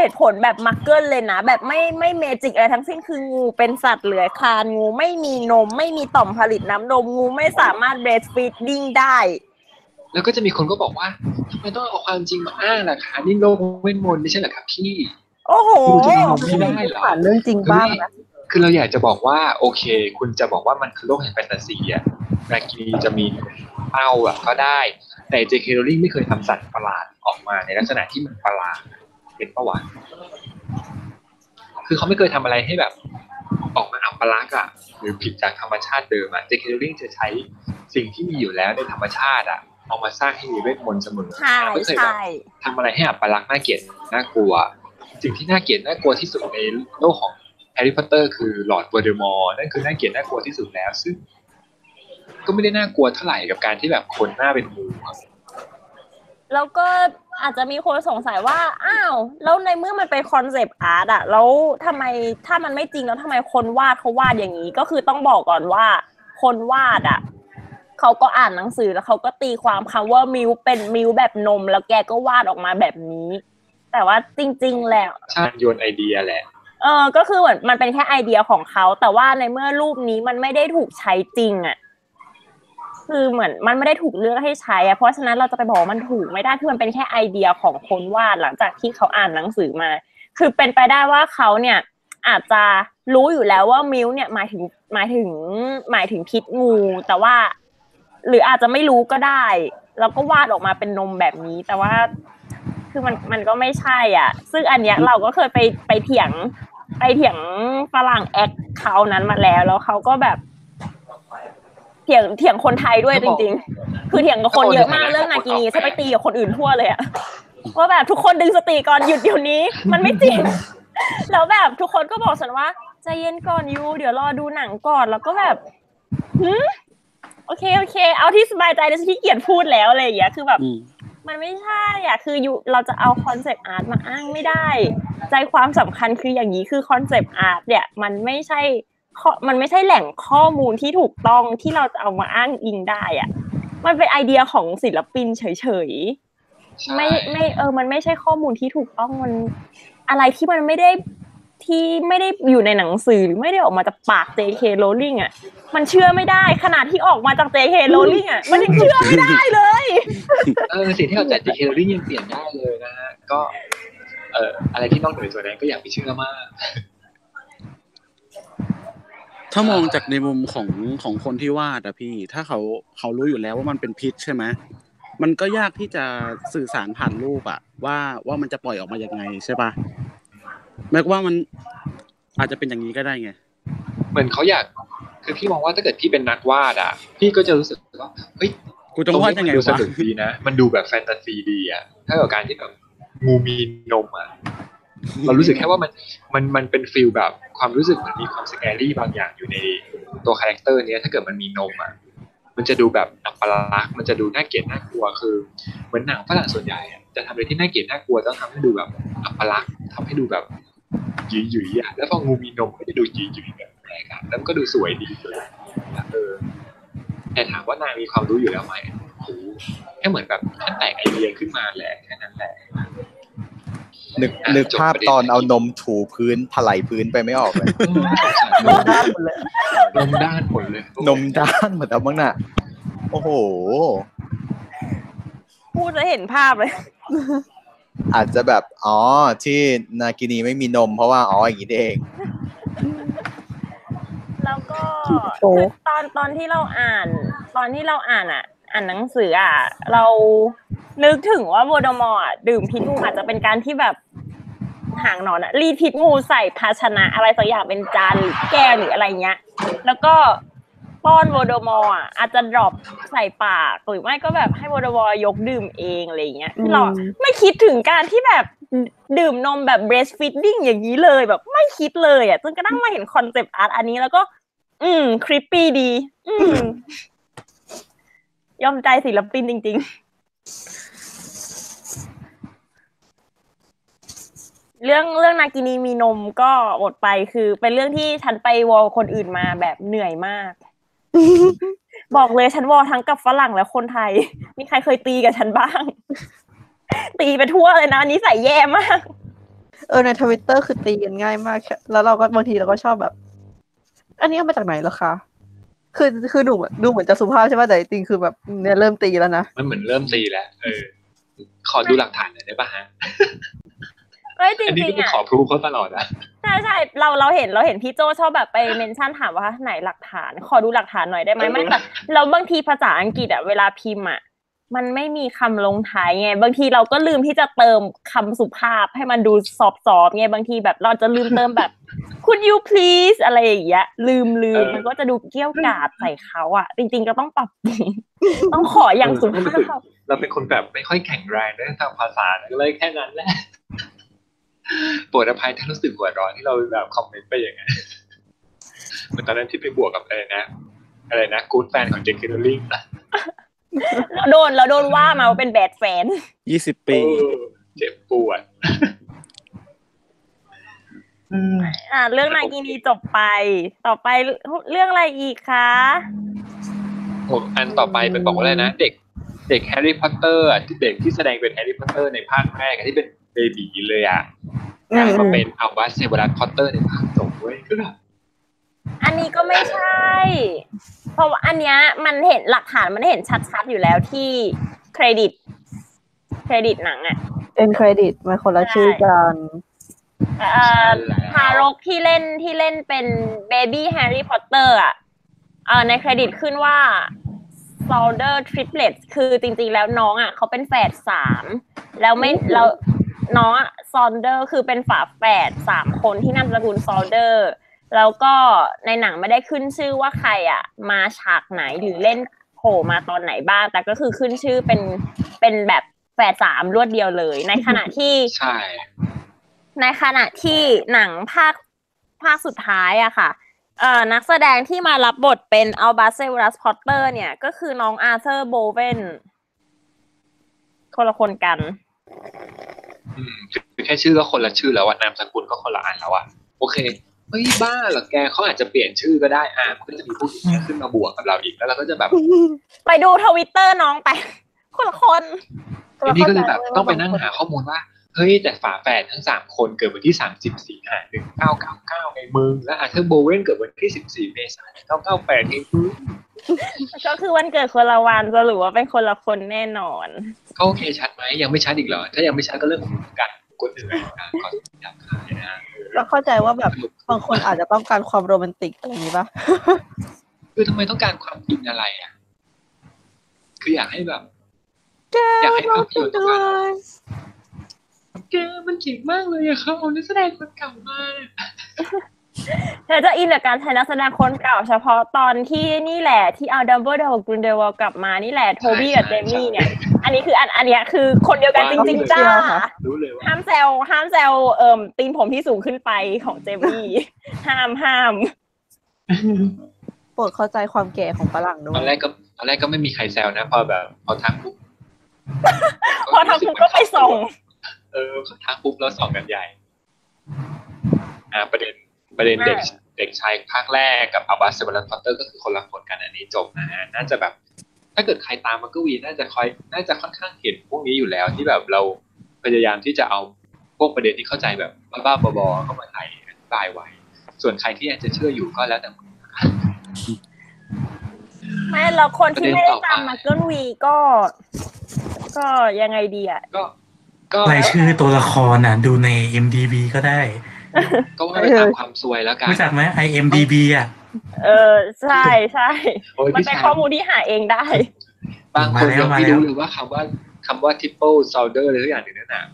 เหตุผลแบบมักเกิลเลยนะแบบไม่ไม่เมจิกอะไรทั้งสิ้นคืองูเป็นสัตว์เลื้อยคลานงูไม่มีนมไม่มีต่อมผลิตน้ำนมงูไม่สามารถเบรสฟีดดิ้งได้แล้วก็จะมีคนก็บอกว่าทำไมต้องเอาความจริงมาอ้างล่ะคะนี่โลกเวทมนต์ไม่ใช่เหรอครับพี่โอ้โหไม่ได้หรอกเรื่องจริงบ้างนะคือเราอยากจะบอกว่าโอเคคุณจะบอกว่ามันคือโลกแห่งแฟนตาซีอ่ะแบล็กกี้จะมีเป้าอ่ะก็ได้แต่เจเคโรลิ่งไม่เคยทำสัตว์ประหลาดออกมาในลักษณะที่มันประหลาดเป็นประวัติคือเขาไม่เคยทำอะไรให้แบบออกมาอัปลักษณ์อ่ะหรือผิดจากธรรมชาติเดิมอ่ะเจเคโรลิ่งจะใช้สิ่งที่มีอยู่แล้วในธรรมชาติอ่ะเอามาสร้างให้มีเวทมนต์เสมอไม่เคยทำอะไรให้อัปลักษณ์น่าเกลียดน่ากลัวสิ่งที่น่าเกลียดน่ากลัวที่สุดในโลกของแฮร์รี่พอตเตอร์คือลอร์ดโวลเดอมอร์นั่นคือน่าเกลียดน่ากลัวที่สุดแล้วซึ่งก็ไม่ได้น่ากลัวเท่าไหร่กับการที่แบบคนหน้าเป็นงูแล้วก็อาจจะมีคนสงสัยว่าอ้าวแล้วในเมื่อมันเป็นคอนเซปต์อาร์ตอะแล้วทำไมถ้ามันไม่จริงแล้วทำไมคนวาดเขาวาดอย่างนี้ก็คือต้องบอกก่อนว่าคนวาดอะเขาก็อ่านหนังสือแล้วเขาก็ตีความคำว่ามิวเป็นมิวแบบนมแล้วแกก็วาดออกมาแบบนี้แต่ว่าจริงๆแล้วใช่โยนไอเดียแหละเออก็คือเหมือนมันเป็นแค่ไอเดียของเขาแต่ว่าในเมื่อรูปนี้มันไม่ได้ถูกใช้จริงอ่ะคือเหมือนมันไม่ได้ถูกเลือกให้ใช้อ่ะเพราะฉะนั้นเราจะไปบอกมันถูกไม่ได้คือมันเป็นแค่ไอเดียของคนวาดหลังจากที่เขาอ่านหนังสือมาคือเป็นไปได้ว่าเขาเนี่ยอาจจะรู้อยู่แล้วว่ามิวเนี่ยหมายถึงหมายถึงหมายถึงพิษงูแต่ว่าหรืออาจจะไม่รู้ก็ได้แล้วก็วาดออกมาเป็นนมแบบนี้แต่ว่าคือมันมันก็ไม่ใช่อ่ะซึ่งอันเนี้ยเราก็เคยไปไปเถียงไปเถียงฝรั่งแอคเขานั้นมาแล้วแล้วเขาก็แบบเถียงเถียงคนไทยด้วยจริงๆคือเถียงกับคนเยอะมากเรื่องนากินีจะไปตีกับคนอื่นทั่วเลยอ่ะว่าแบบทุกคนดึงสติก่อนหยุดเดี๋ยวนี้มันไม่จริงแล้วแบบทุกคนก็บอกฉันว่าใจเย็นก่อนยูเดี๋ยวรอดูหนังก่อนแล้วก็แบบหืมโอเคโอเคเอาที่สบายใจแล้วที่เกียรติพูดแล้วอะไรอย่างเงี้ยคือแบบมันไม่ใช่อ่ะคือยูเราจะเอาคอนเซปต์อาร์ตมาอ้างไม่ได้ใจความสำคัญคืออย่างนี้คือคอนเซปต์อาร์ตเนี่ยมันไม่ใช่มันไม่ใช่แหล่งข้อมูลที่ถูกต้องที่เราจะเอามาอ้างอิงได้อ่ะมันเป็นไอเดียของศิลปินเฉยๆไม่ไม่เออมันไม่ใช่ข้อมูลที่ถูกต้องมันอะไรที่มันไม่ได้ที่ไม่ได้อยู่ในหนังสือหรือไม่ได้ออกมาจากปาก เจ เค Rowling อ่ะมันเชื่อไม่ได้ขนาดที่ออกมาจาก เจ เค Rowling อ่ะมันยังเชื่อไม่ได้เลยเออสิ่งที่เราจัด เจ เค Rowling ยังเปลี่ยนได้เลยนะฮะก็เอ่ออะไรที่นอกเหนือตัวนั้นก็อย่าไปเชื่อมากถ้ามองจากในมุมของของคนที่วาดอะพี่ถ้าเขาเขารู้อยู่แล้วว่ามันเป็นพิษใช่ไหมมันก็ยากที่จะสื่อสารผ่านรูปอะว่าว่ามันจะปล่อยออกมายังไงใช่ปะแม้ว่ามันอาจจะเป็นอย่างนี้ก็ได้ไงเหมือนเขาอยากคือพี่มองว่าถ้าเกิดพี่เป็นนักวาดอะพี่ก็จะรู้สึกว่าเฮ้ยกูต้องวาดยังไงวะสนุกดีนะมันดูแบบแฟนตาซีดีอะถ้ากับการที่แบบงูมีนมอะเรารู้สึกแค่ว่ามันมันมันเป็นฟิลแบบความรู้สึกเหมือนมีความสแกรี่บางอย่างอยู่ในตัวคาแรคเตอร์เนี้ยถ้าเกิดมันมีนมอ่ะมันจะดูแบบอัปลักษณ์มันจะดูน่าเกลียดน่ากลัวคือเหมือนหนังฝรั่งส่วนใหญ่จะทำอะไรที่น่าเกลียดน่ากลัวต้องทำให้ดูแบบอัปลักษณ์ทำให้ดูแบบหยิ่ยๆอ่ะแล้วพองูมีนมก็จะดูหยิ่ยๆแบบแปลกอ่ะแล้วก็ดูสวยดีเลยเออแต่ถามว่านางมีความรู้อยู่แล้วไหมโอ้แค่ ก็เหมือนแบบถ้าแต่งไอเดียขึ้นมาแหละแค่นั้นแหละนึกนึกภาพตอนเอานมถูพื้นถลายพื้นไปไม่ออกเลยนมด้านหมดเลยนมด้านหมดเลยนมด้านหมดแล้วมั้งน่ะโอ้โหพูดแล้วเห็นภาพเลยอาจจะแบบอ๋อที่นากินีไม่มีนมเพราะว่าอ๋ออย่างนี้เองแล้วก็คือตอนตอนที่เราอ่านตอนที่เราอ่านอ่ะอ่านหนังสืออ่ะเรานึกถึงว่าโวลเดอมอร์ดื่มพิษงูอาจจะเป็นการที่แบบหางนอนอ่ะรีดพิษงูใส่ภาชนะอะไรสักอย่างเป็นจานแก้วหรืออะไรเงี้ยแล้วก็ป้อนโวลเดอมอร์อ่ะอาจจะดรอปใส่ปากหรือไม่ก็แบบให้โวลเดอมอร์ยกดื่มเองอะไรเงี้ยที่เราไม่คิดถึงการที่แบบดื่มนมแบบ breastfeeding อย่างนี้เลยแบบไม่คิดเลยอ่ะจนกระทั่งมาเห็นคอนเซปต์อาร์ตอันนี้แล้วก็อืมคริปปี้ดีอืมยอมใจศิลปินจริงๆเรื่องเรื่องนากินีมีนมก็หมดไปคือเป็นเรื่องที่ฉันไปวอลคนอื่นมาแบบเหนื่อยมากบอกเลยฉันวอลทั้งกับฝรั่งและคนไทยมีใครเคยตีกับฉันบ้างตีไปทั่วเลยนะนิสัยแย่มากเออใน Twitter คือตีกันง่ายมากแล้วเราก็บางทีเราก็ชอบแบบอันนี้มาจากไหนเหรอคะคือคือดูดูเหมือนจะสุภาพใช่ป่ะแต่จริงคือแบบเนี่ยเริ่มตีแล้วนะมันเหมือนเริ่มตีแล้วเออขอดูหลักฐานหน่อยได้ป่ะฮะเอ้ยจริงๆอ่ะอันนี้คือขอพรูฟเขาตลอดอ่ะใช่ๆเราเราเห็นเราเห็นพี่โจชอบแบบไปเมนชั่นถามว่าไหนหลักฐานขอดูหลักฐานหน่อยได้มั้ยไม่แบบเราบางทีภาษาอังกฤษอ่ะเวลาพิมพ์อ่ะมันไม่มีคำลงท้ายไงบางทีเราก็ลืมที่จะเติมคำสุภาพให้มันดูซอฟๆไงบางทีแบบเราจะลืมเติมแบบ Could you please อะไรอย่างเงี้ยลืมลืมมันก็จะดูเกี้ยวกาดใส่เขาอ่ะจริงๆก็ต้องปรับต้องขออย่างสุภาพเราเป็นคนแบบไม่ค่อยแข็งแรงเรื่องทางภาษาเลยแค่นั้นแหละโปรดอภัยถ้ารู้สึกหัวร้อนที่เราแบบคอมเมนต์ไปอย่างนั้นเหมือนตอนนั้นที่ไปบวกกับอะไรนะอะไรนะกู๊ดแฟนของเจคคิลลิงเราโดนเราโดนว่ามาว่าเป็นแบดแฟนยี่สิบปีเจ็บปวดอ่าเรื่องนากินีจบไปต่อไปเรื่องอะไรอีกคะผมอันต่อไปเป็นบอกว่าอะไรนะเด็กเด็กแฮร์รี่พอตเตอร์อ่ะเด็กที่แสดงเป็นแฮร์รี่พอตเตอร์ในภาคแรกที่เป็นเบบีเลยอ่ะกลายมาเป็นอัลบัสเซเบรัสพอตเตอร์ในภาคสองด้วยก็แบบอันนี้ก็ไม่ใช่เพราะว่าอันเนี้ยมันเห็นหลักฐานมันเห็นชัดๆอยู่แล้วที่เครดิตเครดิตหนังอ่ะเป็นเครดิตมันคนละชื่อกันเอ่อทารกที่เล่นที่เล่นเป็นเบบี้แฮร์รี่พอตเตอร์อ่ะเอ่อในเครดิตขึ้นว่าSolder Triplets คือจริงๆแล้วน้องอ่ะเขาเป็นแฝดสามแล้วไม่แล้วน้อง Solder คือเป็นฝาแฝดสามคนที่นามสกุล Solderแล้วก็ในหนังไม่ได้ขึ้นชื่อว่าใครอ่ะมาฉากไหนหรือเล่นโผล่มาตอนไหนบ้างแต่ก็คือขึ้นชื่อเป็นเป็นแบบแฝดสามรวดเดียวเลยในขณะที่ใช่ในขณะที่หนังภาคภาคสุดท้ายอ่ะค่ะเอ่อนักแสดงที่มารับบทเป็นอัลบัสเซวัสพอตเตอร์เนี่ยก็คือน้องอาร์เธอร์โบเวนคนละคนกันอืมแค่ชื่อก็คนละชื่อแล้วอ่ะนามสกุลก็คนละอันแล้วอ่ะโอเคเฮ้ยบ้าเหรอแกเขาอาจจะเปลี่ยนชื่อก็ได้อ่ะมันก็จะมีผู้หญิงขึ้นมาบวกกับเราอีกแล้วเราก็จะแบบไปดู Twitter น้องไปคนละคนทีนี้ก็เลยแบบต้องไปนั่งหาข้อมูลว่าเฮ้ยแต่ฝาแฝดทั้งสามคนเกิดวันที่สามสิบสิงหาคมหนึ่งเก้าเก้าเก้าในเมืองและอาร์เธอร์โบเวนเกิดวันที่สิบสี่เมษายนหนึ่งเก้าเก้าแปดในเมืองก็คือวันเกิดคนละวันสรุปว่าเป็นคนละคนแน่นอนโอเคชัดมั้ยยังไม่ชัดอีกเหรอถ้ายังไม่ชัดก็เรื่องของกันกดอื่นนะก่อนอยากขายนะเราเข้าใจว่าแบบบางคนอาจจะต้องการความโรแมนติกอะไรอย่างนี้ป่ะคือทำไมต้องการความอินอะไรอ่ะคืออยากให้แบบอยากให้ภาพยนตร์ต้องการแกมันเก่งมากเลยอ่ะเขาเอานักแสดงคนเก่ามาเธอจะอินกับการใช้นักแสดงคนเก่าเฉพาะตอนที่นี่แหละที่เอาดัมเบิลดอร์กรินเดลวอลกลับมานี่แหละโทบี้กับเจมี่เนี่ยอันนี้คืออันอันนี้คือคนเดียวกันจริงๆจ้าห้ามแซวห้ามแซวเอ่อตีนผมที่สูงขึ้นไปของเจมี่ห้ามห้ามโปรดเข้าใจความแก่ของฝรั่งด้วยตอนแรกก็ตอนแรกก็ไม่มีใครแซวนะพอแบบพอทักปุ๊บพอทักปุ๊บก็ไปส่งเออทักปุ๊บแล้วส่งกันใหญ่อ่าประเด็นประเด็นเด็กเด็กชายภาคแรกกับอัลบัสเซเบรัสพอตเตอร์ก็คือคนละคนกันอันนี้จบนะฮะน่าจะแบบ ถ้าเกิดใครตามมักกะวีน่าจะคอยน่าจะค่อนข้างเห็นพวกนี้อยู่แล้วที่แบบเราพยายามที่จะเอาพวกประเด็นที่เข้าใจแบบบ้าๆบอๆเข้ามาใส่อธิบายไว้ส่วนใครที่อาจจะเชื่ออยู่ก็แล้วแต่มึงไม่แล้วคนที่ไม่ได้ตามมักกะวีก็ก็ยังไงดีอ่ะก็ก็รายชื่อตัวละครน่ะดูใน เอ็ม ดี บี ก็ได้ก็ว่าไปตามความซวยแล้วกันรู้จักไหม ไอ เอ็ม ดี บี อ่ะเออใช่ใช่มันเป็นข้อมูลที่หาเองได้บางคนยังไม่รู้เลยว่าคำว่าคำว่า triple solder อะไรทุกอย่างอยู่นั่นน่ะ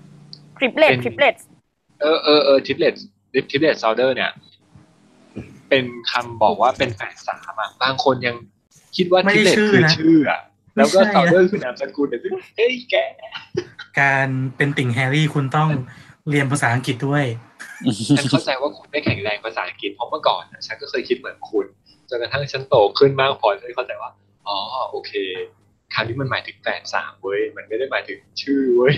triplet triplet เออเออเออ triplet triplet solder เนี่ยเป็นคำบอกว่าเป็นแฝดสามอ่ะบางคนยังคิดว่า triplet คือชื่ออ่ะแล้วก็ solder คือนามสกุลแต่เฮ้ยแกการเป็นติ่งแฮร์รี่คุณต้องเรียนภาษาอังกฤษด้วยฉันเข้าใจว่าคุณไม่แข็งแรงภาษาอังกฤษเพราะเมื่อก่อนฉันก็เคยคิดเหมือนคุณจนกระทั่งฉันโตขึ้นมากพอฉันเข้าใจว่าอ๋อโอเคคำนี้มันหมายถึงแฝดสามเว้ยมันไม่ได้หมายถึงชื่อเว้ย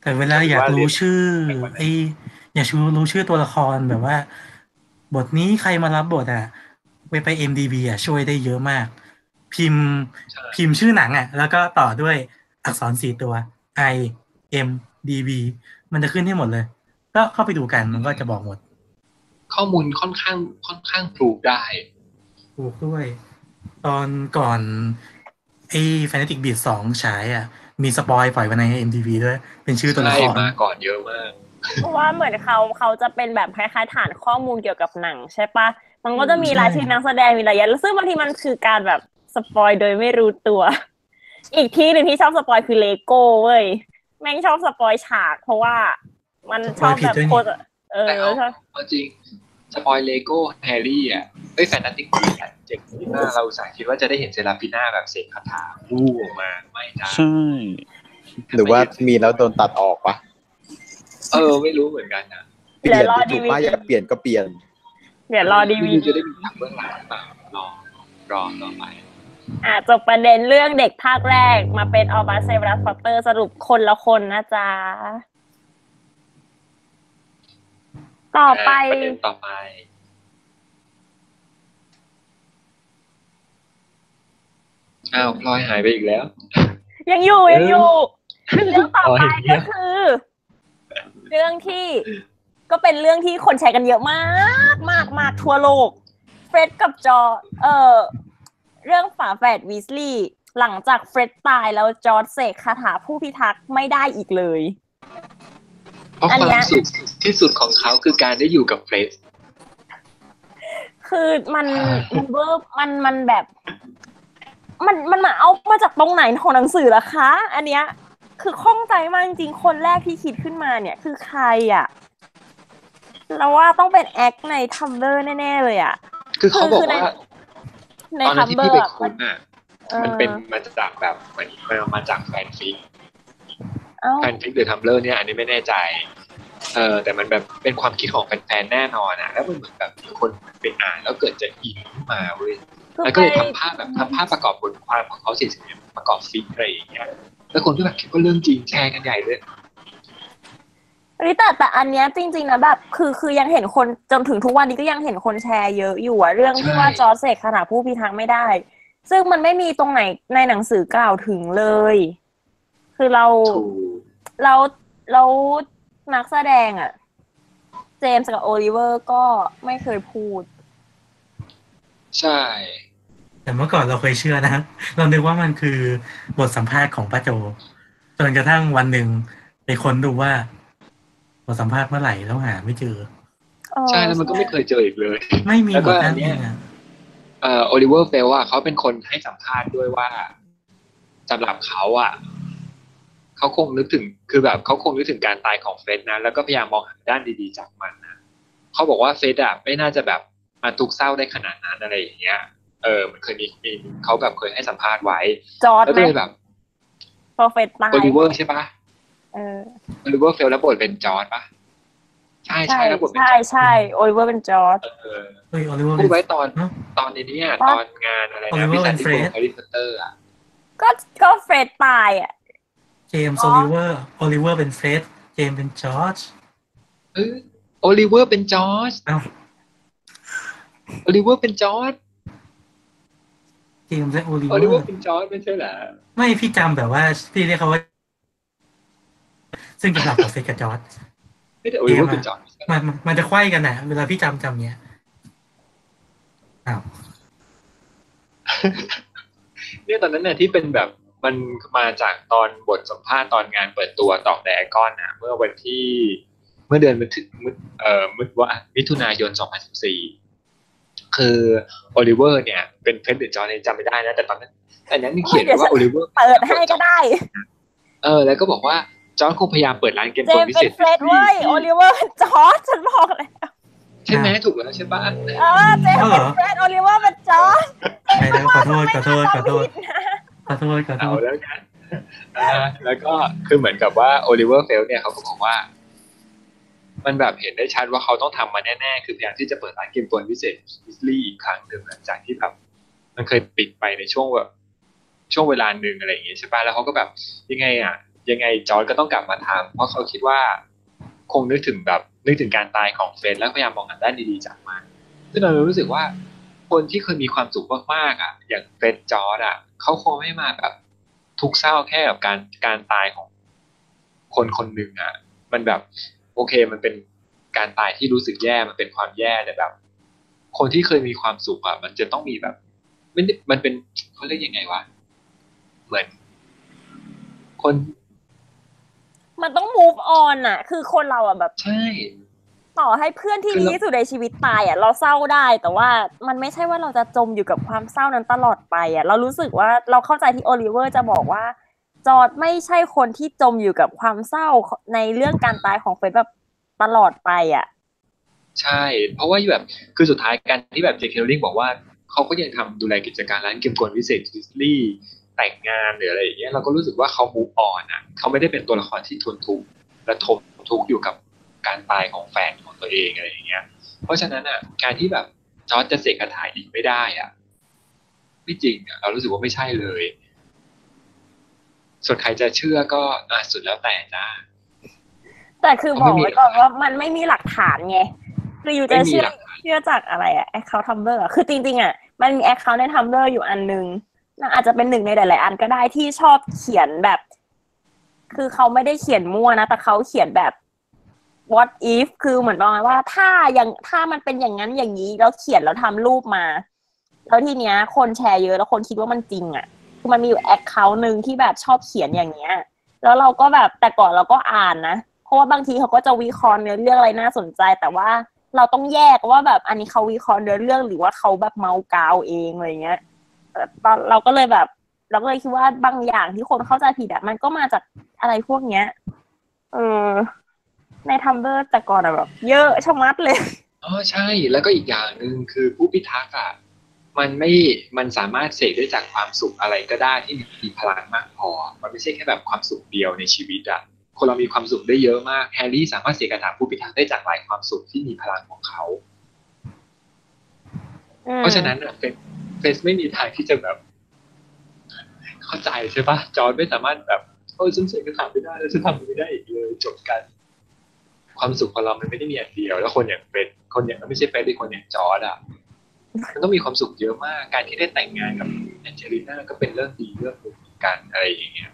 แต่เวลาอยากรู้ชื่อไอ้อยากรู้ชื่อตัวละครแบบว่าบทนี้ใครมารับบทอ่ะไปไป เอ็ม ดี บี อ่ะช่วยได้เยอะมากพิมพ์พิมพ์ชื่อหนังอ่ะแล้วก็ต่อด้วยอักษรสี่ตัว ไอ เอ็ม ดี บี มันจะขึ้นให้หมดเลยก็เข้าไปดูกันมันก็จะบอกหมดข้อมูลค่อนข้างค่อนข้างถูกได้ถูกด้วยตอนก่อนไอ้ Fanatic Beat สองฉายอ่ะมีสปอยปล่อยไว้ใน เอ็ม ดี บี ด้วยเป็นชื่อตัวละครมาก่อนเยอะมากเพราะว่าเหมือนเขาเขาจะเป็นแบบคล้ายๆฐานข้อมูลเกี่ยวกับหนังใช่ปะมันก็จะมีรายชื่อนักแสดงมีรายละเอียดซึ่งบางทีมันคือการแบบสปอยโดยไม่รู้ตัวอีกที่หนึ่งที่ชอบสปอยคือเลโก้เว้ยแม่งชอบสปอยฉากเพราะว่ามันชอบแบบโคตรเออเอาจริงสปอยเลโก้แฮร์รี่อ่ะเอ้ยแฟนตาติกบีอ่ะเจ๋งมากเราสายคิดว่าจะได้เห็นเซราฟิน่าแบบเสกคาถาลู่ออกมาไม่ได้ใช่หรือว่ามีแล้วโดนตัดออกปะเออไม่รู้เหมือนกันนะเปลี่ยนถูกป้าอยากเปลี่ยนก็เปลี่ยนเดี๋ยวรอดีวีจะได้มีทางเบื้องหลังต่างรอรอต่อไปอ่ะจบประเด็นเรื่องเด็กภาคแรกมาเป็นออบัสไซรัสพอตเตอร์สรุปคนละคนนะจ๊ะต่อไปประเด็นต่อไปอ้าวพลอยหายไปอีกแล้วยังอยู่ยังอยู่เรื่องต่อไปก็คือเรื่องที่ก็เป็นเรื่องที่คนแชร์กันเยอะมากมากมากทั่วโลกเฟร็ดกับจอร์จเอ่อเรื่องฝาแฝดวีสลีย์หลังจากเฟร็ดตายแล้วจอร์จเสกคาถาผู้พิทักษ์ไม่ได้อีกเลยเพราะความสุขที่สุดของเขาคือการได้อยู่กับเฟร็ดคือมันมันเวอร์มันมันแบบมันมันมาเอามาจากตรงไหนของหนังสือล่ะคะอันเนี้ยคือข้องใจมากจริงคนแรกที่คิดขึ้นมาเนี่ยคือใครอ่ะเราว่าต้องเป็นแอคในทัมเบอร์แน่ๆเลยอ่ะคือเขาบอกว่าตอนที่พี่ไปคุณน่ะมันเป็นมาจากแบบมันมาจากแฟนฟิกแฟนฟิกหรือทัมเบอร์เนี่ยอันนี้ไม่แน่ใจเออแต่มันแบบเป็นความคิดของแฟนๆแน่นอนอ่ะแล้วมันเหมือนแบบมีคนไปอ่านแล้วเกิดจะอินขึ้นมาเว้ยแล้วก็เลยทำภาพแบบทำภาพประกอบบทความของเขาเฉยๆประกอบฟิกอะไรอย่างเงี้ยแล้วคนก็แบบคิดว่าเรื่องจริงแชร์กันใหญ่เลยแต่แต่อันเนี้ยจริงๆนะแบบคือคือยังเห็นคนจนถึงทุกวันนี้ก็ยังเห็นคนแชร์เยอะอยู่อะเรื่องที่ว่าจอร์จเสกคาถาผู้พิทักษ์ไม่ได้ซึ่งมันไม่มีตรงไหนในหนังสือกล่าวถึงเลยคือเราเราเรานักแสดงอะเจมส์กับโอลิเวอร์ก็ไม่เคยพูดใช่แต่เมื่อก่อนเราเคยเชื่อนะเราคิดว่ามันคือบทสัมภาษณ์ของป้าโจจนกระทั่งวันหนึ่งไปค้นดูว่าสัมภาษณ์เมื่อไหร่แล้วหาไม่เจอใช่แล้วมันก็ไม่เคยเจออีกเลยไม่มีแล้วก็อันนี้เอ่อโอลิเวอร์เฟลว่าเขาเป็นคนให้สัมภาษณ์ด้วยว่าสำหรับเขาอ่ะเขาคงนึกถึงคือแบบเขาคงนึกถึงการตายของเฟร็ดนะแล้วก็พยายามมองหาด้านดีๆจากมันนะเขาบอกว่าเฟร็ดอ่ะไม่น่าจะแบบมาทุกข์เศร้าได้ขนาดนั้นอะไรอย่างเงี้ยเออมันเคยมีมีเขาแบบเคยให้สัมภาษณ์ไว้แล้วก็เลยแบบพอเฟร็ดตายโอลิเวอร์ใช่ปะเออโอลิเวอร์เฟลแล้วบทเป็นจอร์จป่ะใช่ใช่แล้วบทเป็นใช่ใช่โอลิเวอร์เป็นจอร์จเออเฮ้ยโอลิเวอร์พูดไว้ตอนตอนนี้เนี่ยตอนงานอะไรนะวิสันที่ของแฮร์รี่พอตเตอร์อ่ะก็ก็เฟรดตายอ่ะเจมส์โอลิเวอร์โอลิเวอร์เป็นเฟรดเจมส์เป็นจอร์จเออโอลิเวอร์เป็นจอร์จอ้าวโอลิเวอร์เป็นจอร์จ เกมและโอลิเวอร์โอลิเวอร์ฟินชอร์ไม่ใช่เหรอไม่พี่จำแบบว่าพี่เรียกเขาว่าซึ่งเป็นหลักของเฟสกับจอร์จไม่ได้โอลิเวอร์ฟินชอร์มันมันจะไขว้กันนะเวลาพี่จำจำเนี้ยอ้าวเนี่ยตอนนั้นเนี่ยที่เป็นแบบมันมาจากตอนบทสัมภาษณ์ตอนงานเปิดตัวตอกแดกก้อนนะเมื่อวันที่เมื่อเดือนมิถุเอ่อมิถุนายนสองพันสิบสี่คือโอลิเวอร์เนี่ยเป็นเฟรนด์หรือจอร์จจำไม่ได้นะแต่ตอนนั้นอันนั้นเขียนว่าโอลิเวอร์เปิดให้ก็ได้เออแล้วก็บอกว่าจอร์จคงพยายามเปิดร้านเกมตัวพิเศษเฟรนด์เว้ยโอลิเวอร์จอร์จฉันบอกแล้วใช่ไหมถูกแล้วใช่ป่ะเออเจมส์เฟรนด์โอลิเวอร์มันจอร์จขอโทษขอโทษขอโทษขอโทษขอโทษแล้วกันแล้วก็คือเหมือนกับว่าโอลิเวอร์เฟลเนี่ยเขาก็บอกว่ามันแบบเห็นได้ชัดว่าเขาต้องทำมาแน่ๆคือพยายามที่จะเปิดร้านเกมตัวพิเศษวิสลี่อีกครั้งหนึ่งหลังจากที่แบบมันเคยปิดไปในช่วงแบบช่วงเวลาหนึ่งอะไรอย่างเงี้ยใช่ป่ะแล้วเขาก็แบบยังไงอ่ะยังไงจอร์จก็ต้องกลับมาทำเพราะเขาคิดว่าคงนึกถึงแบบนึกถึงการตายของเฟรนแล้วพยายามมองหาด้านดีๆจากมันซึ่งเรารู้สึกว่าคนที่เคยมีความสุขมากๆอ่ะอย่างเฟรนจอร์จอ่ะเขาคงไม่มาแบบทุกเศร้าแค่กับการการตายของคนคนหนึ่งอ่ะมันแบบโอเคมันเป็นการตายที่รู้สึกแย่มันเป็นความแย่แต่แบบคนที่เคยมีความสุขอ่ะมันจะต้องมีแบบมันมันเป็นเขาเรียกยังไงวะเหมือนคนมันต้อง move on อ่ะคือคนเราอ่ะแบบใช่ต่อให้เพื่อนที่ดีที่สุดในชีวิตตายอ่ะเราเศร้าได้แต่ว่ามันไม่ใช่ว่าเราจะจมอยู่กับความเศร้านั้นตลอดไปอ่ะเรารู้สึกว่าเราเข้าใจที่โอลิเวอร์จะบอกว่าจอร์จไม่ใช่คนที่จมอยู่กับความเศร้าในเรื่องการตายของเฟสแบบตลอดไปอ่ะใช่เพราะว่าแบบคือสุดท้ายการที่แบบเจคเคลลิงบอกว่าเขาก็ยังทำดูแลกิจการร้านเกมกลวิเศษดิสลี่แต่งงานหรืออะไรอย่างเงี้ยเราก็รู้สึกว่าเขา move on อ่ะเขาไม่ได้เป็นตัวละครที่ทนทุกข์และทนทุกข์อยู่กับการตายของแฟนของตัวเองอะไรอย่างเงี้ยเพราะฉะนั้นอ่ะการที่แบบจอร์จจะเสกคาถาอีกไม่ได้อ่ะไม่จริงอ่ะเรารู้สึกว่าไม่ใช่เลยส่วนใครจะเชื่อก็อ่ะสุดแล้วแต่จ้าแต่คือบอกไว้ก่อนว่ามันไม่มีหลักฐานไงคืออยู่จะเชื่อเชื่อจากอะไรอ่ะแอคเคาท์ทัมเบอร์คือจริงๆอ่ะมันมีแอคเคาท์ในทัมเบอร์อยู่อันนึงน่าอาจจะเป็นหนึ่งในหลายๆอันก็ได้ที่ชอบเขียนแบบคือเขาไม่ได้เขียนมั่วนะแต่เขาเขียนแบบ what if คือเหมือนประมาณว่าถ้าอย่างถ้ามันเป็นอย่างนั้นอย่างนี้แล้วเขียนแล้วทำรูปมาแล้วทีเนี้ยคนแชร์เยอะแล้วคนคิดว่ามันจริงอ่ะคือมันมีอยู่แอคเคาท์นึงที่แบบชอบเขียนอย่างเงี้ยแล้วเราก็แบบแต่ก่อนเราก็อ่านนะเพราะว่าบางทีเขาก็จะวิเคราะห์เนื้อเรื่องอะไรน่าสนใจแต่ว่าเราต้องแยกว่าแบบอันนี้เขาวิเคราะห์เนื้อเรื่องหรือว่าเขาแบบเมากาวเองอะไรเงี้ยเราก็เลยแบบเราก็เลยคิดว่าบางอย่างที่คนเข้าใจผิดอ่ะมันก็มาจากอะไรพวกเนี้ยเออในทัมเบอร์แต่ก่อนอ่ะแบบเยอะชะมัดเลยอ๋อใช่แล้วก็อีกอย่างนึงคือผู้พิทักษ์อ่ะมันไม่มันสามารถเสกได้จากความสุขอะไรก็ได้ที่มีพลังมากพอมันไม่ใช่แค่แบบความสุขเดียวในชีวิตอ่ะคนเรามีความสุขได้เยอะมากแฮร์รี่สามารถเสกคาถาผู้พิทักษ์ได้จากหลายความสุขที่มีพลังของเขาเพราะฉะนั้นอ่ะเป็นเฟสไม่มีทางที่จะแบบเข้าใจใช่ปะจอร์จไม่สามารถแบบโอ้ยฉันเสกคาถาไม่ได้แล้วฉันทำไม่ได้อีกเลยจบกันความสุขของเรามันไม่ได้มีอย่างเดียวแล้วคนอย่างเฟสคนอย่างไม่ใช่เฟสดิคนอย่างจอร์จอ่ะมันต้องมีความสุขเยอะมากการที่ได้แต่งงานกับแอนเจลิน่าก็เป็นเรื่องดีเรื่องดีกันอะไรอย่างเงี้ย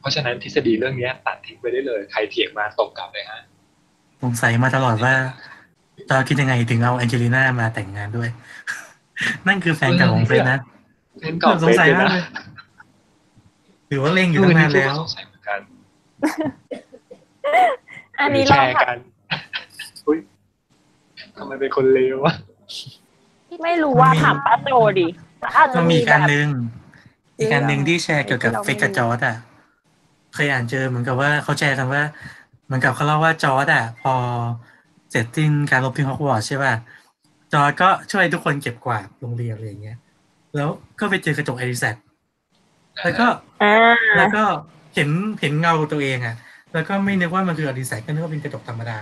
เพราะฉะนั้นทฤษฎีเรื่องนี้ตัดทิ้งไปได้เลยใครเถียงมาตบกลับเลยฮะสงสัยมาตลอดว่าจอร์จคิดยังไงถึงเอาแอนเจลิน่ามาแต่งงานด้วยนั่นคือแฟนเก่าของเฟรนนะแฟนเก่าสงสัยมากเลยหรือว่าเล่งอยู่ตั้งนานแล้วสงสัยเหมือนกันอันนี้เราแชร์กันอุ้ยทำไมเป็นคนเลววะไม่รู้ว่าถามป้าโตดิอาจจะมีการนึงอีกการนึงที่แชร์เกี่ยวกับเฟสกับจอร์จอ่ะเคยอ่านเจอเหมือนกับว่าเขาแชร์กันว่าเหมือนกับเขาเล่าว่าจอร์จอ่ะพอเสร็จสิ้นการรบที่ฮอกวอตส์ใช่ป่ะจอร์จก็ช่วยทุกคนเก็บกวาดโรงเรียนอะไรอย่างเงี้ยแล้วก็ไปเจอกระจกไอริสแล้วก็แล้วก็เห็นเห็นเงาตัวเองอ่ะแล้วก็ไม่นึกว่ามันคือไอริสก็นึกว่าเป็นกระจกธรรมดา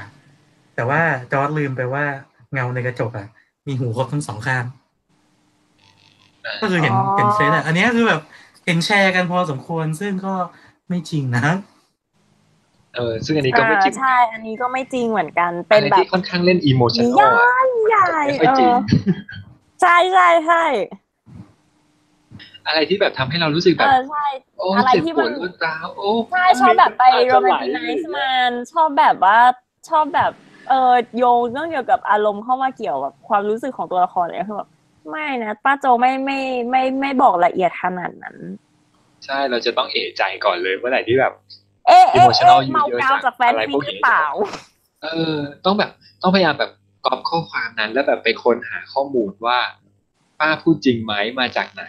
แต่ว่าจอร์จลืมไปว่าเงาในกระจกอ่ะมีหูครบทั้งสองข้างก็คือเห็นเห็นเฟซอ่ะอันนี้คือแบบเห็นแชร์กันพอสมควรซึ่งก็ไม่จริงนะเออซึ่งอันนี้ก็ไม่จริงใช่อันนี้ก็ไม่จริงเหมือนกันเป็นแบบค่อนข้างเล่นอีโมชั่นอลใหญ่ใหญ่ใช่ใช่ใช่ อะไรที่แบบทำให้เรารู้สึกแบบโอ้เจ็บปวดร้อนร้าวโอ้ใช่ชอบแบบไปโรแมนติไนซ์มันชอบแบบว่าชอบแบบเออโยงเรื่องเกี่ยวกับอารมณ์เข้ามาเกี่ยวกับความรู้สึกของตัวละครอะไรคือแบบไม่นะป้าโจไม่ไม่ไม่ไม่บอกละเอียดขนาดนั้นใช่เราจะต้องเอะใจก่อนเลยเมื่อไหร่ที่แบบเอ๊ะเอ๊ะเมาเกาจากแฟนฟิกหรือเปล่าเออต้องแบบต้องพยายามแบบก๊อปข้อความนั้นแล้วแบบไปค้นหาข้อมูลว่าป้าพูดจริงไหมมาจากไหน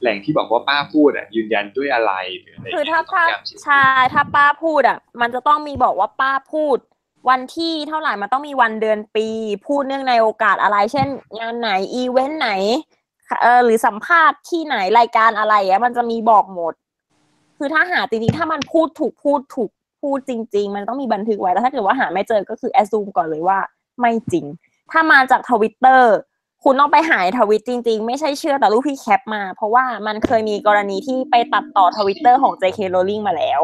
แหล่งที่บอกว่าป้าพูดอ่ะยืนยันด้วยอะไรหรืออะไรคือถ้าป้าใช่ถ้าป้าพูดอ่ะมันจะต้องมีบอกว่าป้าพูดวันที่เท่าไหร่มันต้องมีวันเดือนปีพูดเนื่องในโอกาสอะไรเช่นงานไหนอีเวนต์ไหนเออหรือสัมภาษณ์ที่ไหนรายการอะไรอ่ะมันจะมีบอกหมดคือถ้าหาจริงๆถ้ามันพูดถูกพูดถูกพูดจริงๆมันต้องมีบันทึกไว้แต่ถ้าเกิดว่าหาไม่เจอก็คือแอสซูมก่อนเลยว่าไม่จริงถ้ามาจาก Twitter คุณต้องไปหาทวิตจริงๆไม่ใช่เชื่อแต่รูปพี่แคปมาเพราะว่ามันเคยมีกรณีที่ไปตัดต่อ Twitter ของ เจ เค Rowling มาแล้ว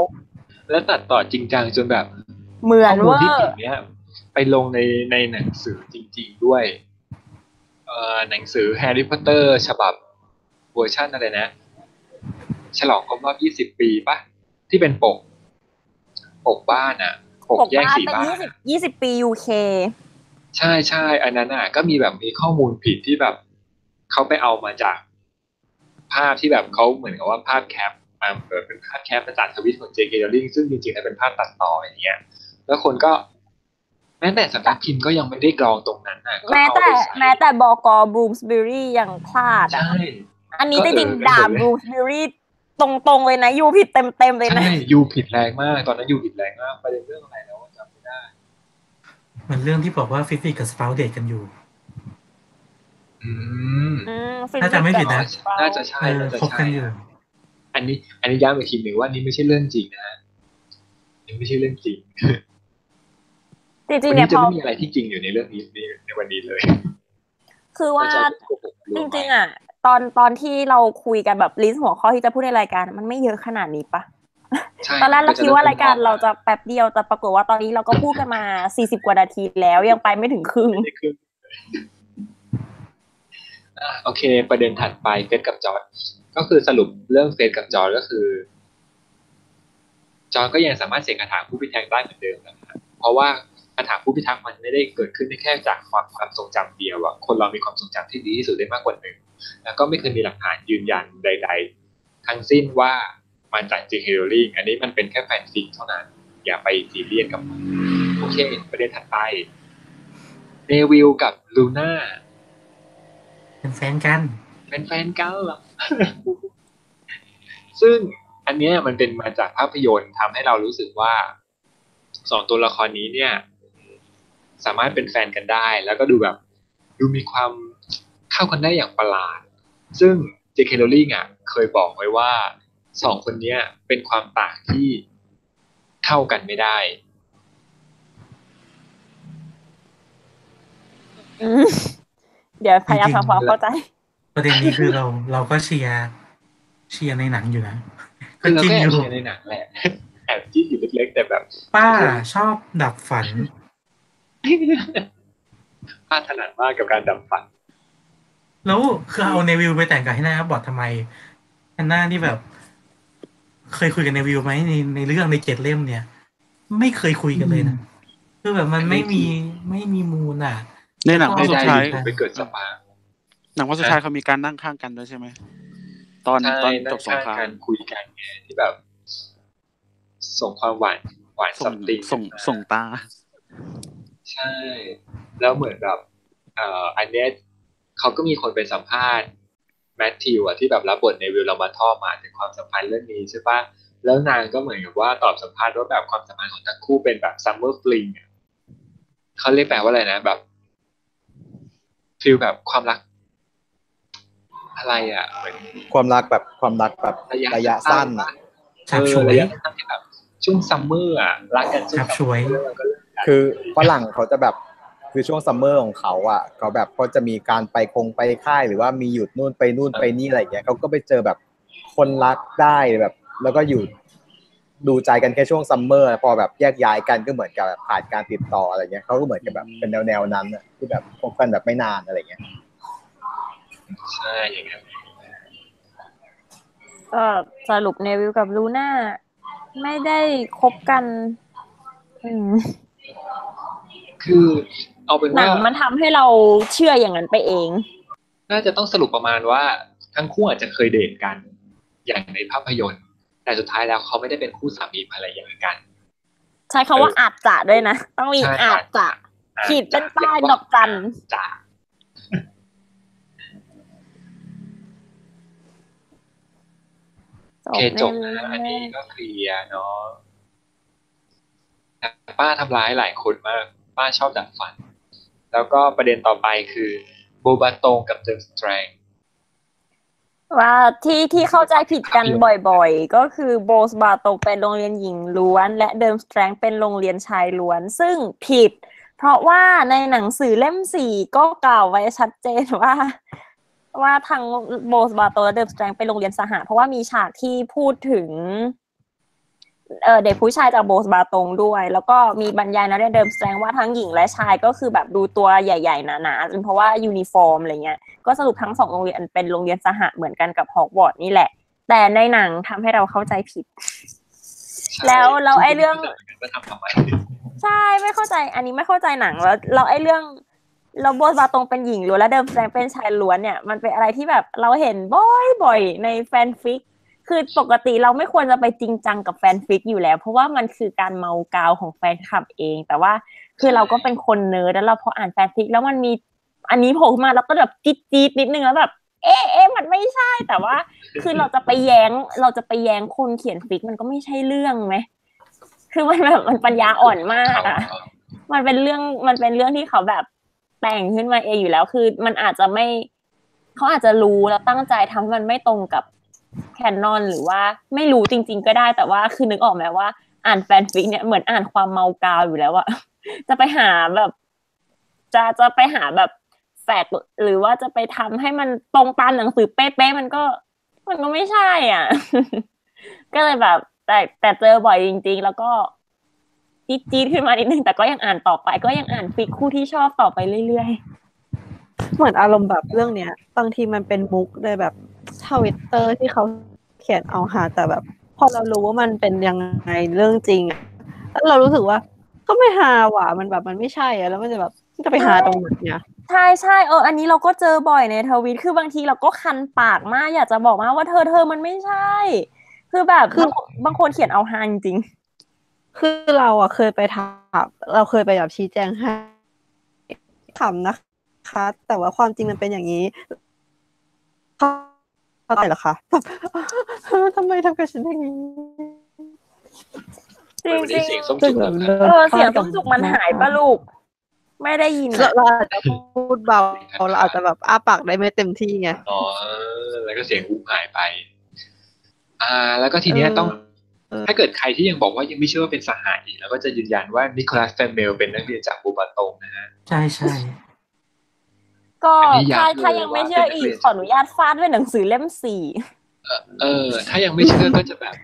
แล้วตัดต่อจริงจังจนแบบเหมือนว่าเนี้ยไปลงในในหนังสือจริงๆด้วยเอ่อหนังสือ Harry Potter ฉบับเวอร์ชั่นอะไรนะฉลองครบรอบยี่สิบปีป่ะที่เป็นปกปกบ้านอ่ะปกแยกสีบ้านยี่สิบ ยี่สิบปี ยู เค ใช่ๆอันนั้นน่ะก็มีแบบมีข้อมูลผิดที่แบบเขาไปเอามาจากภาพที่แบบเขาเหมือนกับว่าภาพแคปมาเป็นภาพแคปมาจากทวิตของ เจ เค Rowling ซึ่งจริงๆแล้วเป็นภาพตัดต่ออย่างเงี้ยแล้วคนก็แม้แต่สำนักพิมพ์ก็ยังไม่ได้กรองตรงนั้นน่ะแม้แต่แม้แต่บก. Bloomsbury ยังพลาดอ่ะอันนี้จริงๆด่า Bloomsburyตรงๆเลยนะยูผิดเต็มๆเลยนะใช่ยูผิดแรงมากตอนนั้นยูผิดแรงมากประเด็นเรื่องอะไรแล้วจำไม่ได้มันเรื่องที่บอกว่าฟิฟฟี่กับสปาวเดทกันอยู่อืมน่าจะไม่ผิดนะน่าจะใช่น่าจะใช่อันนี้อันนี้ย้ำอีกทีหนึ่งว่านี่ไม่ใช่เรื่องจริงนะนี่ไม่ใช่เรื่องจริงจริงๆเนี่ยพอจะไม่มีอะไรที่จริงอยู่ในเรื่องนี้ในวันนี้เลยคือว่าจริงๆอ่ะตอนตอนที่เราคุยกันแบบลิสต์หัวข้อที่จะพูดในรายการมันไม่เยอะขนาดนี้ปะตอนแรกเราคิดว่ารายการเราจะแป๊บเดียวแต่ปรากฏว่าตอนนี้เราก็พูดกันมาสี่สิบกว่านาทีแล้วยังไปไม่ถึงครึ่งอ่ะโอเคประเด็นถัดไปเฟซกับจอร์จก็คือสรุปเรื่องเฟซกับจอร์จก็คือจอร์จก็ยังสามารถเสกคาถาผู้พิทักษ์ได้เหมือนเดิมนะครับเพราะว่าคาถาผู้พิทักษ์มันไม่ได้เกิดขึ้นแค่จากความความทรงจำเดียวอะคนเรามีความทรงจำที่ดีที่สุดได้มากกว่าหนึ่งแล้วก็ไม่เคยมีหลักฐานยืนยันใดๆทั้งสิ้นว่ามาจาก เจ เค Rowling อันนี้มันเป็นแค่แฟนฟิกเท่านั้นอย่าไปซีเรียสกับมันโอเคประเด็นถัดไปเนวิลกับลูน่าเป็นแฟนกันเป็นแฟนกันเหรอ ซึ่งอันเนี้ยมันเป็นมาจากภาพยนตร์ทำให้เรารู้สึกว่าสองตัวละครนี้เนี่ยสามารถเป็นแฟนกันได้แล้วก็ดูแบบดูมีความเข้ากันได้อย่างประหลาดซึ่ง เจ เค Rowling อ่ะเคยบอกไว้ว่าสองคนนี้เป็นความต่างที่เข้ากันไม่ได้เดี๋ยวพยายามทำความเข้าใจประเด็นนี้คือเราเราก็เชียร์เชียร์ในหนังอยู่นะก็จริงอยู่ในหนังแหละแอบจิ้นอยู่เล็กๆแต่แบบป้าชอบดับฝันป้าถนัดมากกับการดับฝันแล้วคือเอาเนวิลไปแต่งกับแฮนน่าบอดทำไมแฮนน่านี่แบบเคยคุยกันเนวิลไหมในในเรื่องในเจ็ดเล่มเนี่ยไม่เคยคุยกันเลยนะคือแบบมันไม่มีไม่มีมูลอ่ะในหนังภาคสุดท้ายไปเกิดสปาหนังภาคสุดท้ายเขามีการนั่งข้างกันด้วยใช่ไหมตอนตอนจบสงครามการคุยกันไงที่แบบส่งความหวานหวานสัมติส่งส่งตาใช่แล้วเหมือนแบบเอ่ออันเนี้ยเขาก็มีคนไปสัมภาษณ์แมทธิวอ่ะที่แบบรับบทในวิลลามาท่อมาถึงความสัมพันธ์เรื่องนี้ใช่ป่ะแล้วนางก็เหมือนกับว่าตอบสัมภาษณ์ว่าแบบความสัมพันธ์ของทั้งคู่เป็นแบบซัมเมอร์ฟลิงอ่ะเขาเรียกแปลว่าอะไรนะแบบฟีลแบบความรักอะไรอ่ะเหมือนความรักแบบความรักแบบระยะสั้นอ่ะฉาบฉวยระยะสั้นที่แบบช่วงซัมเมอร์อ่ะรักกันฉาบฉวยคือฝรั่งเขาจะแบบคือช่วงซัมเมอร์ของเขาอ่ะเขาแบบเขาจะมีการไปคงไปค่ายหรือว่ามีหยุดนู่นไปนู่นไปนี่อะไรอย่างเงี้ยเขาก็ไปเจอแบบคนรักได้แบบแล้วก็อยู่ดูใจกันแค่ช่วงซัมเมอร์พอแบบแยกย้ายกันก็เหมือนกับขาดการติดต่ออะไรเงี้ยเขาก็เหมือนกับแบบเป็นแนวๆนั้นนะที่แบบคบกันแบบไม่นานอะไรเงี้ยใช่อย่างเงี้ย ก็สรุปเนวิลกับลูน่าไม่ได้คบกันอืมคือเอาเป็นว่ามันทำให้เราเชื่ออย่างนั้นไปเองน่าจะต้องสรุปประมาณว่าทั้งคู่อาจจะเคยเดทกันอย่างในภาพยนตร์แต่สุดท้ายแล้วเขาไม่ได้เป็นคู่สามีภรรยากันใช้คำว่าอาจจะด้วยนะต้องมีอาจจะขีดเป็นป้ายดอกจันจ้ะเคจบนะอันนี้ก็เคลียร์เนาะป้าทำร้ายหลายคนมากป้าชอบดัดฟันแล้วก็ประเด็นต่อไปคือโบบาโตงกับเดอะสแตรงว่าที่ที่เข้าใจผิดกันบ่อยๆก็คือโบบาโตงเป็นโรงเรียนหญิงล้วนและเดอะสแตรงเป็นโรงเรียนชายล้วนซึ่งผิดเพราะว่าในหนังสือเล่มสี่ก็กล่าวไว้ชัดเจนว่าว่าทางโบบาโตงและเดอะสแตรงเป็นโรงเรียนสหะเพราะว่ามีฉากที่พูดถึงเอ่อเด็กผู้ชายจากโบบาโตงด้วยแล้วก็มีบรรยายนะในเดิมแสดงว่าทั้งหญิงและชายก็คือแบบดูตัวใหญ่ๆหนาๆเป็นเพราะว่ายูนิฟอร์มอะไรเงี้ยก็สรุปทั้งสองโรงเรียนเป็นโรงเรียนสหะเหมือนกันกับฮอกวอตส์นี่แหละแต่ในหนังทำให้เราเข้าใจผิดแล้วเราไอ้เรื่องใช่ไม่เข้าใจอันนี้ไม่เข้าใจหนังแล้วเราไอ้เรื่องเราโบบาโตงเป็นหญิงล้วนและเดิมแสดงเป็นชายล้วนเนี่ยมันเป็นอะไรที่แบบเราเห็นบ่อยๆในแฟนฟิกคือปกติเราไม่ควรจะไปจริงจังกับแฟนฟิกอยู่แล้วเพราะว่ามันคือการเมากาวของแฟนคลับเองแต่ว่าคือเราก็เป็นคนเนิร์ดแล้วเราพออ่านแฟนฟิกแล้วมันมีอันนี้โผล่มาเราก็แบบจี๊ดจี๊ดนิดนึงแล้วแบบเอ๊ะเอ๊ะมันไม่ใช่แต่ว่าคือเราจะไปแย้งเราจะไปแย้งคนเขียนฟิกมันก็ไม่ใช่เรื่องไหมคือมันแบบมันปัญญาอ่อนมากอ่ะมันเป็นเรื่องมันเป็นเรื่องที่เขาแบบแต่งขึ้นมาเองอยู่แล้วคือมันอาจจะไม่เขาอาจจะรู้แล้วตั้งใจทำให้มันไม่ตรงกับแคนนอนหรือว่าไม่รู้จริงๆก็ได้แต่ว่าคือนึกออกไหมว่าอ่านแฟนฟิกเนี่ยเหมือนอ่านความเมากาวอยู่แล้วอะจะไปหาแบบจะจะไปหาแบบแฝดหรือว่าจะไปทำให้มันตรงตามหนังสือเป๊ะๆมันก็มันก็ไม่ใช่อ่ะ ก็เลยแบบแต่แต่เจอบ่อยจริงๆแล้วก็จี๊ดจี๊ดขึ้นมานิดนึงแต่ก็ยังอ่านต่อไปก็ยังอ่านฟิกคู่ที่ชอบต่อไปเรื่อยๆเหมือนอารมณ์แบบเรื่องเนี้ยบางทีมันเป็นมุกเลยแบบTwitter ที่เขาเขียนเอาหาแต่แบบพอเรารู้ว่ามันเป็นยังไงเรื่องจริงอ่ะแล้วเรารู้สึกว่าก็ไม่หาหว่ามันแบบมันไม่ใช่อ่ะแล้วมันจะแบบจะไปหาตรงไหนเนี่ยใช่ๆเอออันนี้เราก็เจอบ่อยในทวิตคือบางทีเราก็คันปากมากอยากจะบอกมากว่าเธอเธอมันไม่ใช่คือแบบคือบางคนเขียนเอาหาจริงคือเราอ่ะเคยไปถามเราเคยไปแบบชี้แจงให้ถามนะคะแต่ว่าความจริงมันเป็นอย่างนี้อะไรเหรอคะทำไมทำกับฉันอย่างนี้จริงจริงเสียงส้มจุกเออเสียงส้มจุกมันหายป่ะลูกไม่ได้ยินเราอาจจะพูดเบาเราอาจจะแบบอ้าปากได้ไม่เต็มที่ไงอ๋อแล้วก็เสียงหูหายไปอ่าแล้วก็ทีเนี้ยต้องถ้าเกิดใครที่ยังบอกว่ายังไม่เชื่อว่าเป็นสหายอีกแล้วก็จะยืนยันว่านิโคลัสแฟมเบลเป็นนักเรียนจากบูบาโตงนะฮะใช่ใช่ก็ถ้าถ้ายังไม่เชื่ออีกขออนุญาตฟาดด้วยหนังสือเล่มสี่เออถ้ายังไม่เชื่อก็จะแบบ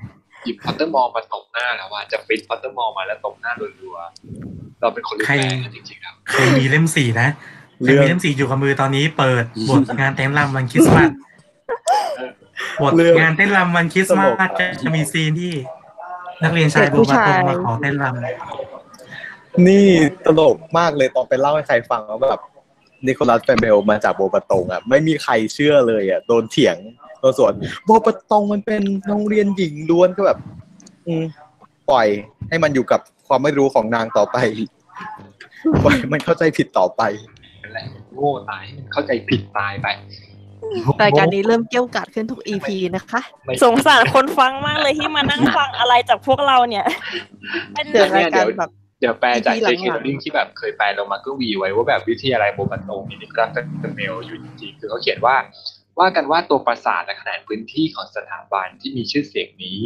หยิบพอตเตอร์มอลมาตบหน้าแล้วว่าจะปิดพอตเตอร์มอลมาแล้วตบหน้ารัวๆเราเป็นคนรู้แรงจริงๆครับเคยมีเล่มสี่นะเคยมีเล่มสี่อยู่กับมือตอนนี้เปิดบทงานเต้นรำวันคริสต์มาสบทงานเต้นรำวันคริสต์มาสจะมีซีนที่นักเรียนชายบูบาโตงมาขอเต้นรำนี่ตลกมากเลยตอนไปเล่าให้ใครฟังแล้วแบบนิโคลัสแฟมเบลมาจากโบบาโตงอ่ะไม่มีใครเชื่อเลยอ่ะโดนเถียงโดนสวนโบบาโตงมันเป็นโรงเรียนหญิงล้วนก็แบบอืมปล่อยให้มันอยู่กับความไม่รู้ของนางต่อไปปล่อยมันเข้าใจผิดต่อไปนั่นแหละโง่ตายเข้าใจผิดตายไปรายการนี้เริ่มเกี่ยวกัดขึ้นทุก อี พี นะคะสงสารคนฟังมากเลยที่มานั่งฟังอะไรจากพวกเราเนี่ยเป็นรายการแบบเดี๋ยวแปลจากเจคิลลิงที่แบบเคยแปลลงมาก็วีไว้ว่าแบบวิทยาลัยโบบาโตงมีนิโคลัสแฟมเบลอยู่จริงๆคือเขาเขียนว่าว่ากันว่าตัวปราสาทและขนาดพื้นที่ของสถาบันที่มีชื่อเสียงนี้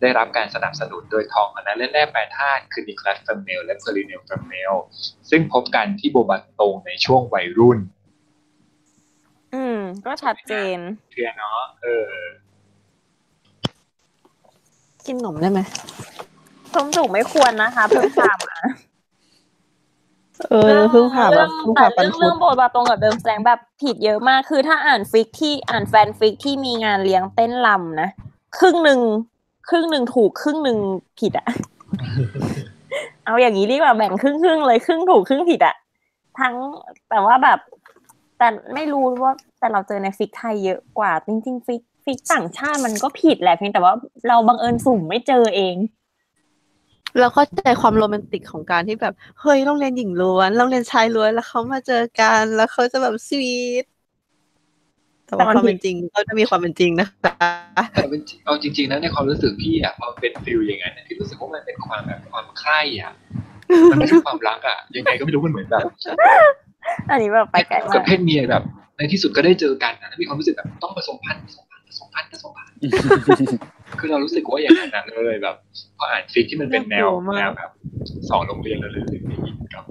ได้รับการสนับสนุนโดยทองคณะและแร่แปรธาตุคือนิโคลัสแฟมเบลและเพอริเนลแฟมเบลซึ่งพบกันที่โบบาโตงในช่วงวัยรุ่นอืมก็ชัดเจนเคลียร์เนาะเออกินขนมได้ไหมส้มจุกไม่ควรนะคะเพิ่งผ่านมาเออเพิ่งผ่านแบบแต่เรื่องเรื่องโบบาโตงกับเดิมแสงแบบผิดเยอะมากคือถ้าอ่านฟิกที่อ่านแฟนฟิกที่มีงานเลี้ยงเต้นรำนะ ครึ่งนึงครึ่งนึงถูกครึ่งนึงผิดอ่ะเอาอย่างนี้ดีกว่าแบ่งครึ่งครึ่งเลยครึ่งถูกครึ่งผิดอ่ะทั้งแต่ว่าแบบแต่ไม่รู้ว่าแต่เราเจอในฟิกไทยเยอะกว่าจริงๆฟิกฟิกต่างชาติมันก็ผิดแหละเพียงแต่ว่าเราบังเอิญสุ่มไม่เจอเองเราเข้าใจความโรแมนติกของการที่แบบเฮ้ยโรงเรียนหญิงล้วนโรงเรียนชายล้วนแล้วเขามาเจอกันแล้วเขาจะแบบสวีทแต่ว่าความเป็นจริงก็จะมีความเป็นจริงนะคะแต่เอาจริงๆนะในความรู้สึกพี่อ่ะมันเป็นฟิลอย่างนั้นที่รู้สึกว่ามันเป็นความแบบความใคร่อ่ะมันไม่ใช่ความรักอ่ะยังไงก็ไม่รู้มันเหมือนแบบอันนี้แบบไปไกลมากกับเพศเมียแบบในที่สุดก็ได้เจอกันนะมีความรู้สึกแบบต้องผสมพันธุ์ผสมพันธุ์ผสมพันธุ์ผสมพันธุ์คือเรารู้สึกว่าอย่างนั้นเลยแบบพออ่านฟิกที่มันเป็นแนวแนวแบบสองโรงเรียนแล้วเลยอย่างนี้กับ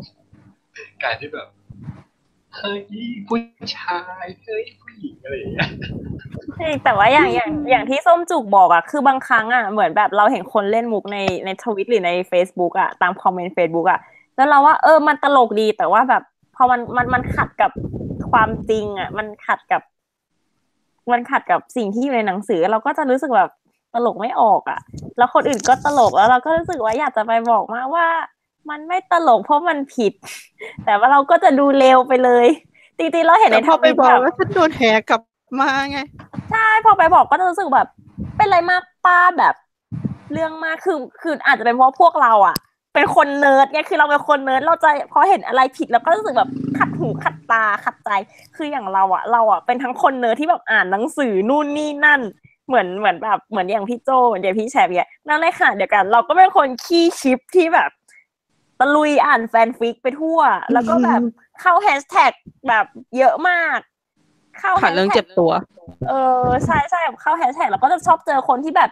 การที่แบบเฮ้ยผู้ชายเฮ้ยผู้หญิงอะไรอย่างเงี้ยใช่แต่ว่าอย่างอย่างอย่างที่ส้มจุกบอกอ่ะคือบางครั้งอ่ะเหมือนแบบเราเห็นคนเล่นมุกในใน Twitter หรือใน Facebook อ่ะตามคอมเมนต์ Facebook อ่ะแล้วเราว่าเออมันตลกดีแต่ว่าแบบพอมันมันมันขัดกับความจริงอ่ะมันขัดกับมันขัดกับสิ่งที่อยู่ในหนังสือเราก็จะรู้สึกแบบตลกไม่ออกอ่ะแล้วคนอื่นก็ตลกแล้วเราก็รู้สึกว่าอยากจะไปบอกมากว่ามันไม่ตลกเพราะมันผิดแต่ว่าเราก็จะดูเลวไปเลยจริงๆเราเห็นในทวิตไปบอกว่าฉันโดนแหกกลับมาไงใช่พอไปบอกก็จะรู้สึกแบบเป็นไรมากป้าแบบเรื่องมากคือคืออาจจะเป็นเพราะพวกเราอ่ะเป็นคนเนิร์ดไงคือเราเป็นคนเนิร์ดเราจะพอเห็นอะไรผิดแล้วก็รู้สึกแบบขัดหูขัดตาขัดใจคืออย่างเราอ่ะเราอ่ะเป็นทั้งคนเนิร์ดที่แบบอ่านหนังสือนู่นนี่นั่นเหมือนเหมือนแบบเหมือนอย่างพี่โจเหมือนอย่างพี่แชร์เนี่ยนั่นเลยค่ะเดี๋ยวกันเราก็เป็นคนขี้ชิปที่แบบตะลุยอ่านแฟนฟิกไปทั่วแล้วก็แบบเข้าแฮชแท็กแบบเยอะมากเข้าแฮชแท็กเรื่องเจ็บตัวเออใช่ใช่แบบเข้าแฮชแท็กแล้วก็จะชอบเจอคนที่แบบ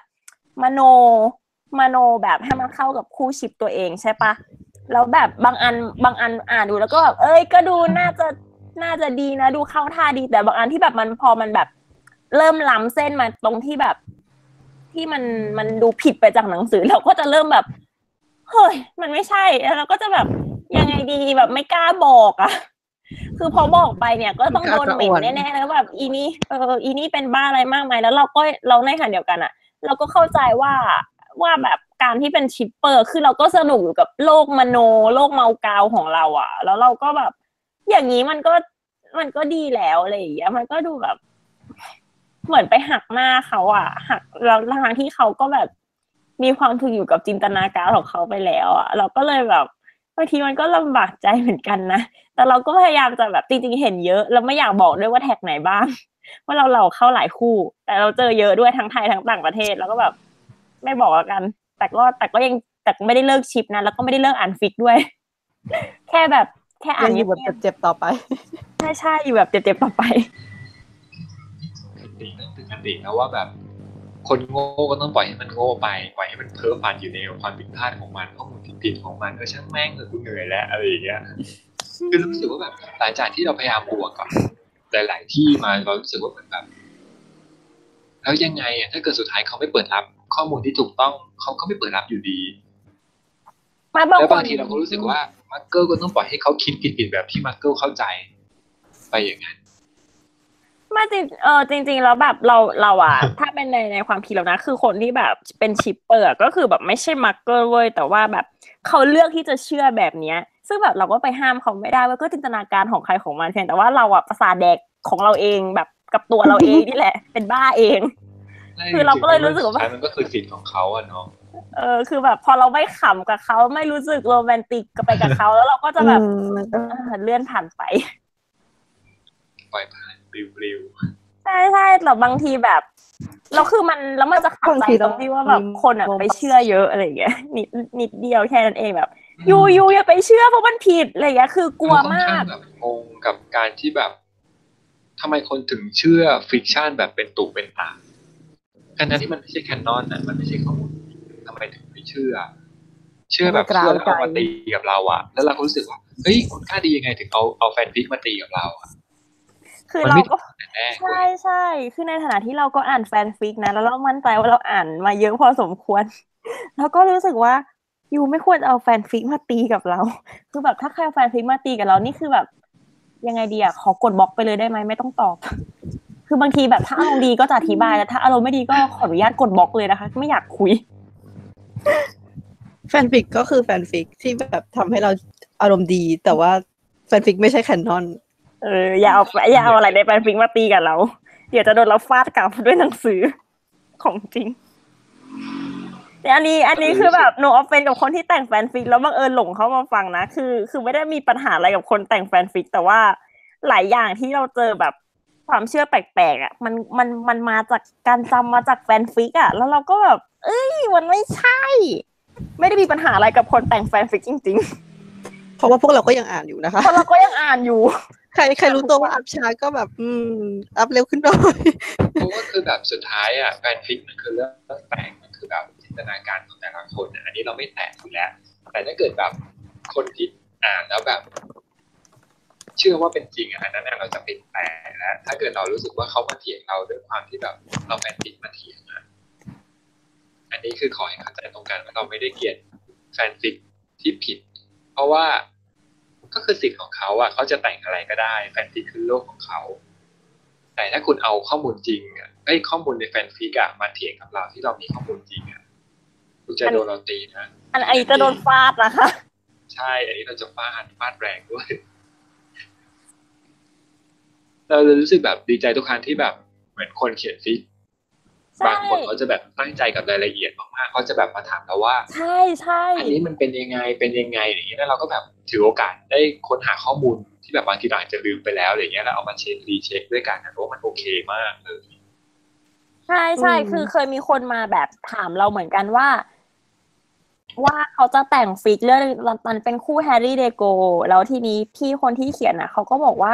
มโนมโนแบบให้มันเข้ากับคู่ชิปตัวเองใช่ปะแล้วแบบบางอันบางอันอ่านดูแล้วก็แบบเอ้ยก็ดูน่าจะน่าจะดีนะดูเข้าท่าดีแต่บางอันที่แบบมันพอมันแบบเริ่มล้ำเส้นมาตรงที่แบบที่มันมันดูผิดไปจากหนังสือเราก็จะเริ่มแบบเฮ้ยมันไม่ใช่แล้วเราก็จะแบบยังไงดีแบบไม่กล้าบอกอ่ะคือพอบอกไปเนี่ยก็ต้องโดนเหม็นแน่ๆแล้วแบบอีนี่เอออีนี่เป็นบ้าอะไรมากมายแล้วเราก็เราในขณะเดียวกันอ่ะเราก็เข้าใจว่าว่าแบบการที่เป็นชิปเปอร์คือเราก็สนุกอยู่กับโลกมโนโลกเมากาวของเราอ่ะแล้วเราก็แบบอย่างนี้มันก็มันก็ดีแล้วอะไรอย่างเงี้ยมันก็ดูแบบเหมือนไปหักหน้าเขาอ่ะหักแล้วทางที่เขาก็แบบมีความถูกอยู่กับจินตนาการของเขาไปแล้วอ่ะเราก็เลยแบบบางทีมันก็ลำบากใจเหมือนกันนะแต่เราก็พยายามจะแบบจริงๆเห็นเยอะแล้วไม่อยากบอกด้วยว่าแท็กไหนบ้างว่าเราเราเข้าหลายคู่แต่เราเจอเยอะด้วยทั้งไทยทั้งต่างประเทศแล้วก็แบบไม่บอกกันแต่ก็แต่ก็ยังแต่ไม่ได้เลิกชิปนะแล้วก็ไม่ได้เลิกอ่านฟิกด้วยแค่แบบแค่อ่านอยู่แบบเจ็บๆต่อไปใช่ใช่อยู่แบบเจ็บๆต่อไปติถึงกันตินะว่าแบบคนโง่ก็ต้องปล่อยให้มันโง่ไปปล่อยให้มันเพ้อฝันอยู่ในความผิดพลาดของมันข้อมูลผิดๆของมันเออช่างแม่งเออกูเหนื่อยแล้วอะไรอย่างเงี้ยคือรู้สึกว่าแบบหลังจากที่เราพยายามบวกกับหลายๆที่มาเรารู้สึกว่ามันแบบแล้วยังไงอ่ะถ้าเกิดสุดท้ายเขาไม่เปิดรับข้อมูลที่ถูกต้องเขาก็ไม่เปิดรับอยู่ดีแล้วบางทีเราก็รู้สึกว่ามาร์เกอร์ก็ต้องปล่อยให้เขาคิดผิดๆแบบที่มาร์เกอร์เข้าใจไปอย่างนั้นมาจริงเออจริงๆแล้วแบบเราเราอ่ะถ้าเป็นในในความคิดเรานะคือคนที่แบบเป็นชิปเปอร์ก็คือแบบไม่ใช่มาร์เกอร์เว้ยแต่ว่าแบบเขาเลือกที่จะเชื่อแบบเนี้ยซึ่งแบบเราก็ไปห้ามเขาไม่ได้ว่าก็จินตนาการของใครของมันเพียงแต่ว่าเราอ่ะประสาทแดกของเราเองแบบกับตัวเราเองนี่แหละเป็นบ้าเองคือเราก็เลยรู้สึกว่ามันก็คือสิทธิ์ของเขาอะเนาะเออคือแบบพอเราไม่ขำกับเขาไม่รู้สึกโรแมนติกกับไปกับเขาแล้วเราก็จะแบบเลื่อนผ่านไปปล่อยผ่านใช่ใช่แต่บางทีแบบเราคือมันแล้วมันจะขัดใจตรงที่ว่าแบบคนอ่ะไปเชื่อเยอะอะไรอย่างเงี้ยนิดนิดเดียวแค่นั้นเองแบบยูยูอย่าไปเชื่อเพราะมันผิดอะไรอย่างเงี้ยคือกลัวมากแบบงงกับการที่แบบทำไมคนถึงเชื่อฟิกชันแบบเป็นตุเป็นตาการนั้นที่มันไม่ใช่แคนนอนน่ะมันไม่ใช่ข้อมูลทำไมถึงไปเชื่อเชื่อแบบเชื่อแล้วมาตีกับเราอ่ะแล้วเราก็รู้สึกว่าเฮ้ยคุณค่าดียังไงถึงเอาเอาแฟนฟิกมาตีกับเราอ่ะคือเราก็ใช่ใช่คือในฐานะที่เราก็อ่านแฟนฟิกนะแล้วเรามั่นใจว่าเราอ่านมาเยอะพอสมควรแล้วก็รู้สึกว่ายูไม่ควรเอาแฟนฟิกมาตีกับเราคือแบบถ้าใครเอาแฟนฟิกมาตีกับเรานี่คือแบบยังไงดีอ่ะขอกดบล็อกไปเลยได้ไหมไม่ต้องตอบ คือบางทีแบบถ้าอารมณ์ดีก็จะอธิบายแล้วถ้าอารมณ์ไม่ดีก็ขออนุญาตกดบล็อกเลยนะคะไม่อยากคุยแฟนฟิกก็คือแฟนฟิกที่แบบทำให้เราอารมณ์ดีแต่ว่าแฟนฟิกไม่ใช่แคนนอนเอออย่าเอาอย่าเอาอะไรในแฟนฟิกมาตีกับเราเดี๋ยวจะโดนเราฟาดกลับด้วยหนังสือของจริงแต่อันนี้อันนี้คือแบบโนออฟเฟนกับคนที่แต่งแฟนฟิกแล้วบังเอิญหลงเข้ามาฟังนะคือคือไม่ได้มีปัญหาอะไรกับคนแต่งแฟนฟิกแต่ว่าหลายอย่างที่เราเจอแบบความเชื่อแปลกๆอ่ะมันมันมันมาจากการจำมาจากแฟนฟิกอ่ะแล้วเราก็แบบเอ้ยมันไม่ใช่ไม่ได้มีปัญหาอะไรกับคนแต่งแฟนฟิกจริงๆเพราะว่าพวกเราก็ยังอ่านอยู่นะคะพวกเราก็ยังอ่านอยู่ใครใครรู้ตัวว่าอัพช้าก็แบบอืมอัพเร็วขึ้นหน่อยเพราะว่าคือแบบสุดท้ายอ่ะแฟนฟิกมันคือเรื่องแต่งมันคือแบบจินตนาการของแต่ละคนอันนี้เราไม่แตะอยู่แล้วแต่ถ้าเกิดแบบคนที่อ่านแล้วแบบเชื่อว่าเป็นจริงอันนั้นเราจะเป็นแต่แล้วถ้าเกิดเรารู้สึกว่าเขามาเถียงเราด้วยความที่แบบเราแฟนฟิกมาเถียงอ่ะอันนี้คือขอให้เข้าใจตรงกันว่าเราไม่ได้เกลียดแฟนฟิกที่ผิดเพราะว่าก็คือสิทธิ์ของเขาอ่ะเขาจะแต่งอะไรก็ได้แฟนฟิกคือโลกของเขาแต่ถ้าคุณเอาข้อมูลจริงอ่ะไอ้ข้อมูลในแฟนฟิกอ่ะมาเถียงกับเราที่เรามีข้อมูลจริงอ่ะคุณจะโดนเราตีนะอันไอ้จะโดนฟาดนะคะใช่อันนี้เราจะฟาดฟาดแรงด้วยเรารู้สึกแบบดีใจทุกครั้งที่แบบเหมือนคนเขียนฟิกบางคนเขาจะแบบตั้งใจกับรายละเอียดมากๆเขาจะแบบมาถามเราว่าใช่ใช่อันนี้มันเป็นยังไงเป็นยังไงอย่างเงี้ยแล้วเราก็แบบถือโอกาสได้ค้นหาข้อมูลที่แบบบางทีเราอาจจะลืมไปแล้วอย่างเงี้ยแล้วเอามาเช็ครีเช็คด้วยกันนะว่ามันโอเคมากเลยใช่ใช่คือเคยมีคนมาแบบถามเราเหมือนกันว่าว่าเขาจะแต่งฟิกเรื่องมันเป็นคู่แฮร์รี่เดโกแล้วทีนี้พี่คนที่เขียนอ่ะเขาก็บอกว่า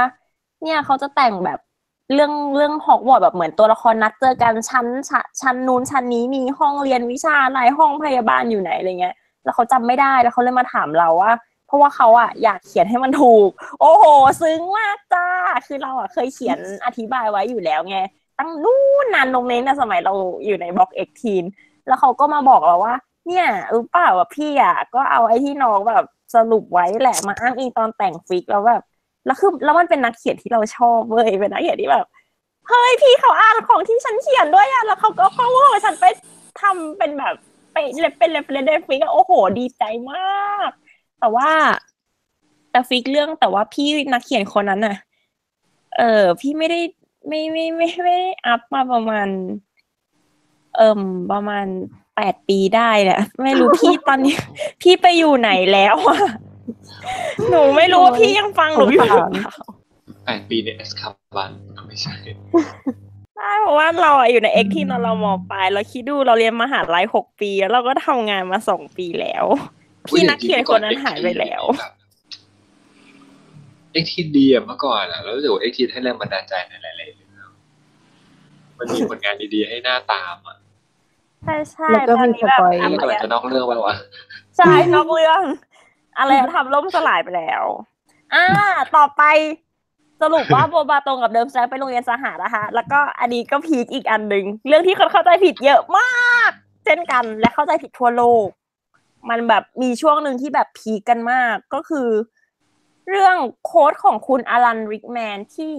เนี่ยเขาจะแต่งแบบเรื่องเรื่องฮอกวอตส์แบบเหมือนตัวละครนัดเจอกันชั้นชั้นนู้นชั้นนี้มีห้องเรียนวิชาอะไรห้องพยาบาลอยู่ไหนอะไรเงี้ยแล้วเขาจำไม่ได้แล้วเขาเลยมาถามเราว่าเพราะว่าเขาอะอยากเขียนให้มันถูกโอ้โหซึ้งมากจ้าคือเราอะเคยเขียนอธิบายไว้อยู่แล้วไงตั้งนู้นนานลงเน้นนะสมัยเราอยู่ในบล็อกเอ็กทีนแล้วเขาก็มาบอกเราว่าเนี่ยรู้ป่าวว่าพี่อะก็เอาไอ้ที่น้องแบบสรุปไว้แหละมาอ้างอิงตอนแต่งฟิกแล้วแบบแล้วคือแล้วมันเป็นนักเขียนที่เราชอบเว้ยเป็นนักเขียนที่แบบเฮ้ยพี่เขาอ่านของที่ฉันเขียนด้วยอ่ะแล้วเขาก็เขาว่าฉันไปทำเป็นแบบไปเป็นเรฟเรนซ์ฟิกโอ้โหดีใจมากแต่ว่าแต่ฟิกเรื่องแต่ว่าพี่นักเขียนคนนั้นน่ะเออพี่ไม่ได้ไม่ไม่ไม่ไม่ได้อัพมาประมาณเอิ่มประมาณแปดปีได้แหละไม่รู้พี่ตอนนี้พี่ไปอยู่ไหนแล้วอ่ะหนูไม่รู้ว่าพี่ยังฟังหนูอยู่หรือเปล่าแปดปีในเอสคาบันไม่ใช่ใช่เพราะว่าเราอยู่ในเอ็กที่นอนเรามอปลายเราคิดดูเราเรียนมหาลัยหกปีแล้วเราก็ทำงานมาสองปีแล้วพี่นักเขียนคนนั้นหายไปแล้วเอ็กที่ดีเมื่อก่อนอะแล้วเดี๋ยวเอ็กที่ให้แรงบันดาลใจในหลายๆเรื่องมันมีผลงานดีๆให้หน้าตามอะใช่ใช่ตอนนี้แบบอะไรจะนอกเรื่องไปวะใช่นอกเรื่องอะไรทำล่มสลายไปแล้วอ่าต่อไปสรุปว่าโบบาตรงกับเดิมแซมไปโรงเรียนสหะนะคะแล้วก็อันนี้ก็พีคอีกอันหนึ่งเรื่องที่คนเข้าใจผิดเยอะมากเช่นกันและเข้าใจผิดทั่วโลกมันแบบมีช่วงหนึ่งที่แบบพีคกันมากก็คือเรื่องโค้ดของคุณอลันริกแมนที่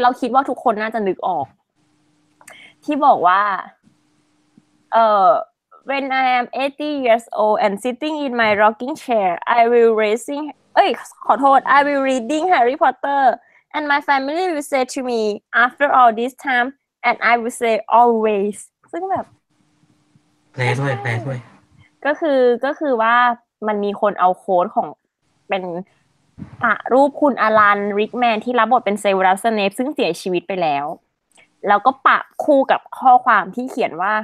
เราคิดว่าทุกคนน่าจะนึกออกที่บอกว่าเอ่อWhen I am eighty years old and sitting in my rocking chair, I will raising. เอ้ยขอโทษ I will reading Harry Potter, and my family will say to me, after all this time, and I will say always. ซึ่งแบบแปลด้วยแปลด้วยก็คือก็คือว่ามันมีคนเอาโค้ดของเป็นพระรูปคุณอลันริกแมนที่รับบทเป็นเซเวรัส สเนปซึ่งเสียชีวิตไปแล้วแล้วก็ปะคู่กับข้อความที่เขียนว่า